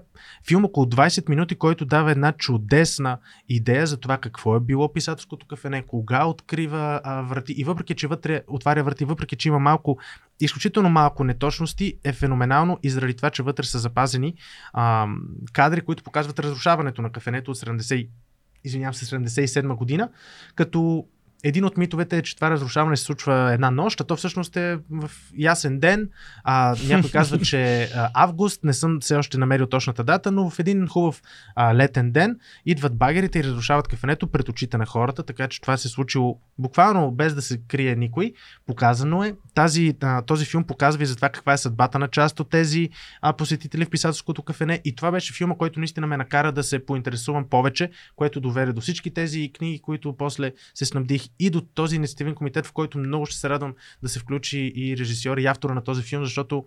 филм около 20 минути, който дава една чудесна идея за това какво е било писателското кафене, кога открива врати. И въпреки, че вътре отваря врати, въпреки, че има малко, изключително малко неточности, е феноменално и заради това, че вътре са запазени кадри, които показват разрушаването на кафенето от 77 година, като един от митовете е, че това разрушаване се случва една нощ, а то всъщност е в ясен ден. Някой казва, че е август, не съм все още намерил точната дата, но в един хубав летен ден идват багерите и разрушават кафенето пред очите на хората, така че това се е случило буквално без да се крие никой. Показано е. Този филм показва и за това каква е съдбата на част от тези посетители в писателското кафене и това беше филма, който наистина ме накара да се поинтересувам повече, което доведе до всички тези книги, които после се снабдих и до този инициативен комитет, в който много ще се радвам да се включи и режисьор и автора на този филм, защото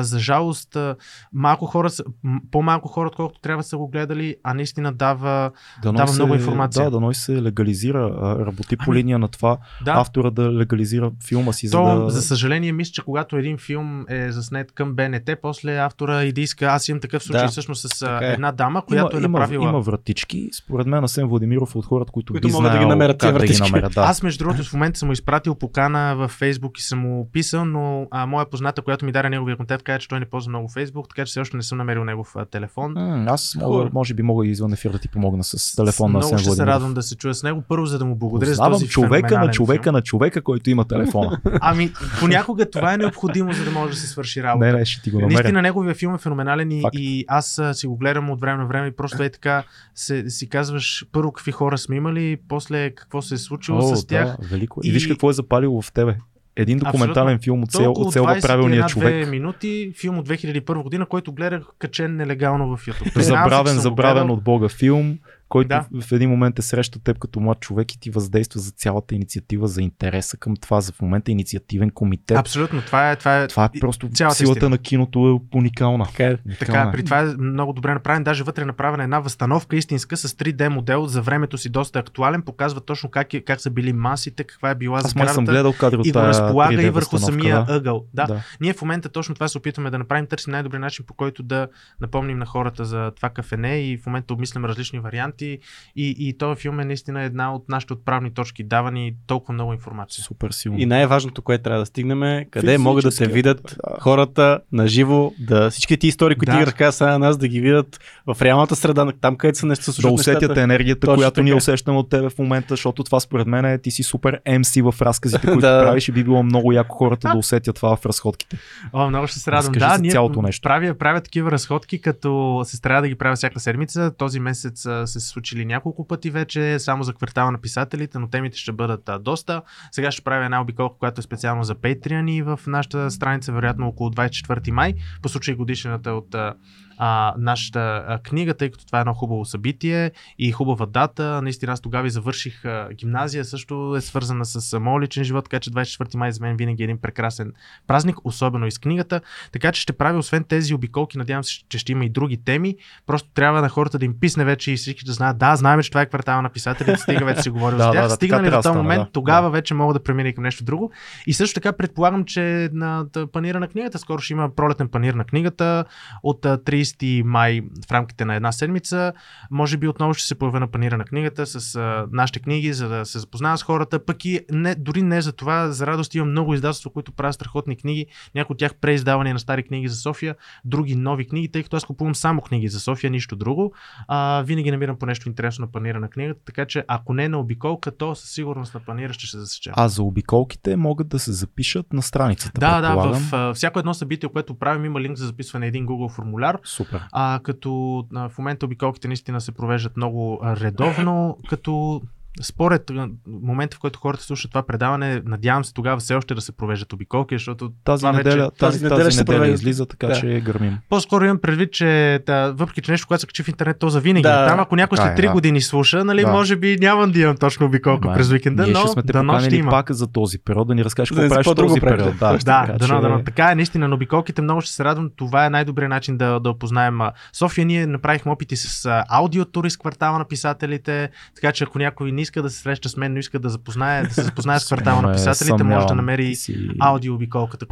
за жалост по-малко хора, отколкото трябва да са го гледали, а наистина дава много информация. Да, дано се легализира, работи по линия на това автора да легализира филма си. За съжаление, мисля, че когато един филм е заснет към БНТ, после автора и да иска, аз имам такъв случай всъщност с една дама, която е направила... Има вратички, според мен Асен Владимиров от хората, които би знаел да ги намерят тези вратички. Аз между другото в момента съм му изпратил покана във Фейсбук и съм му писал, но моя позната, която ми даде неговия контакт, каза, че той не ползва много Фейсбук, така че все още не съм намерил негов телефон. Аз може би мога и извън ефир да ти помогна с телефона. Много ще се радвам да се чуя с него. Първо, за да му благодаря за този човека, който има телефона. Понякога това е необходимо, за да може да се свърши работа. Не, ще ти го намеря. Наистина неговия филм е феноменален и аз си го гледам от време на време и просто е така си казваш първо какви хора сме имали, после какво се е случило с тях. Велико. И виж какво е запалило в тебе. Един документален филм от цел правилния човек. 2 минути, филм от 2001 година, който гледах качен нелегално в YouTube. Забравен от Бога филм, който в един момент те среща теб като млад човек и ти въздейства за цялата инициатива, за интереса към това, за в момента инициативен комитет. Абсолютно, това е просто силата на киното е уникална. Така, при това е много добре направен, даже вътре направена една възстановка истинска с 3D модел, за времето си доста актуален, показва точно как са били масите, каква е била сградата и го разполага и върху самия ъгъл. Ние в момента точно това се опитваме да направим, търсим най-добри начин, по който да напомним на хората за това кафене и в момента обмислям различни варианти. И този филм е наистина една от нашите отправни точки, дава ни толкова много информация. Супер силно. И най-важното, което трябва да стигнем е къде могат да се видят хората наживо, всички тези истории, които ти разказа на нас, да ги видят в реалната среда, там където са неща, да усетят енергията, която ние усещаме от тебе в момента, защото това според мен е ти си супер MC в разказите, които правиш и би било много яко хората да усетят това в разходките. Много ще се радвам. Да, ние правя такива разходки, като се старая да ги правя всяка седмица. Този месец се случили няколко пъти вече, само за квартала на писателите, но темите ще бъдат доста. Сега ще правя една обиколка, която е специално за Patreon и в нашата страница, вероятно около 24 май, по случай годишната от нашата книга, тъй като това е едно хубаво събитие и хубава дата. Наистина аз тогава и завърших гимназия, също е свързана с моят личен живот, така че 24 май за мен винаги е един прекрасен празник, особено и с книгата. Така че ще правя освен тези обиколки, надявам се, че ще има и други теми. Просто трябва на хората да им писне вече и всички да познават. Да, знаем, че това е квартала на писателите, стига вече си говорил за тях. Стигнали до този момент, тогава вече мога да премина и към нещо друго. И също така предполагам, че на панира на книгата, скоро ще има пролетен панир на книгата от 30 май в рамките на една седмица. Може би отново ще се появи на панира на книгата с нашите книги, за да се запознаят с хората. Пък и не, дори не за това, за радост има много издателства, които правят страхотни книги. Някои от тях преиздавания на стари книги за София, други нови книги, тъй като аз купувам само книги за София, нищо друго. Винаги намирам по нещо интересно на панира на книгата, така че ако не на обиколка, то със сигурност на панира ще се засече. А за обиколките могат да се запишат на страницата. Да, да, в всяко едно събитие, което правим, има линк за записване на един Google формуляр. Супер. Като в момента обиколките наистина се провеждат много редовно, като според момента, в който хората слушат това предаване, надявам се тогава все още да се провеждат обиколки, защото тази неделя излиза, така да. Че гърмим. По-скоро имам предвид, че въпреки че нещо, което се качи в интернет, то за винаги. Да. Там, ако някой след 3 години слуша, нали, може би няма да имам точно обиколка през уикенда, но ще сме те поканили пак за този период, да ни разкажеш какво правиш този период. Да, така е, наистина на обиколките много ще се радвам. Това е най-добрият начин да опознаем София. Ние направихме опити с аудиотури с квартала на писателите, така че ако някой не иска да се среща с мен, но иска да запознае, да се запознае с квартала на писателите, може да намери аудиообиколката.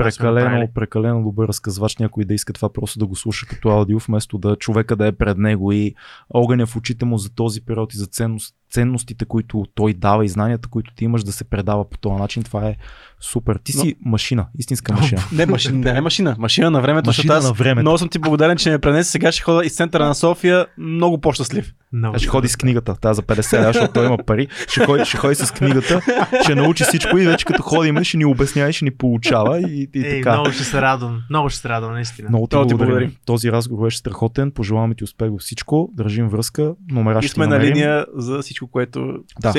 Прекалено добър разказвач, някой да иска това просто да го слуша като аудио, вместо да човека да е пред него и огъня в очите му за този период и за ценностите, които той дава и знанията, които ти имаш да се предава по този начин. Това е супер. Ти си машина, истинска машина. Машина на времето. Много съм ти благодарен, че ме пренесе. Сега ще хода из центъра на София много по-щастлив. Ще ходи с книгата, тази за 50, защото той има пари. Ще ходи с книгата, ще научи всичко и вече като ходим, ще ни обяснява, ще ни получава и така. Много ще се радвам. Наистина. Много ти благодаря. Този разговор беше страхотен. Пожелаваме ти успех във всичко. Държим връзка. Номера ще намерим. И сме на линия за всичко, което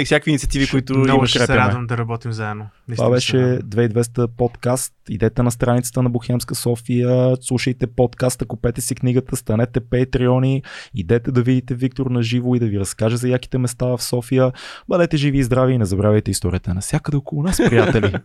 всякакви инициативи, които имаш. Много ще се радвам да работим заедно. Това беше 2200 подкаст. Идете на страницата на Бухемска София, слушайте подкаста, купете си книгата, станете патреони, идете да видите Виктор на живо и да ви разкаже за яките места в София. Бъдете живи и здрави и не забравяйте историята навсякъде около нас, приятели!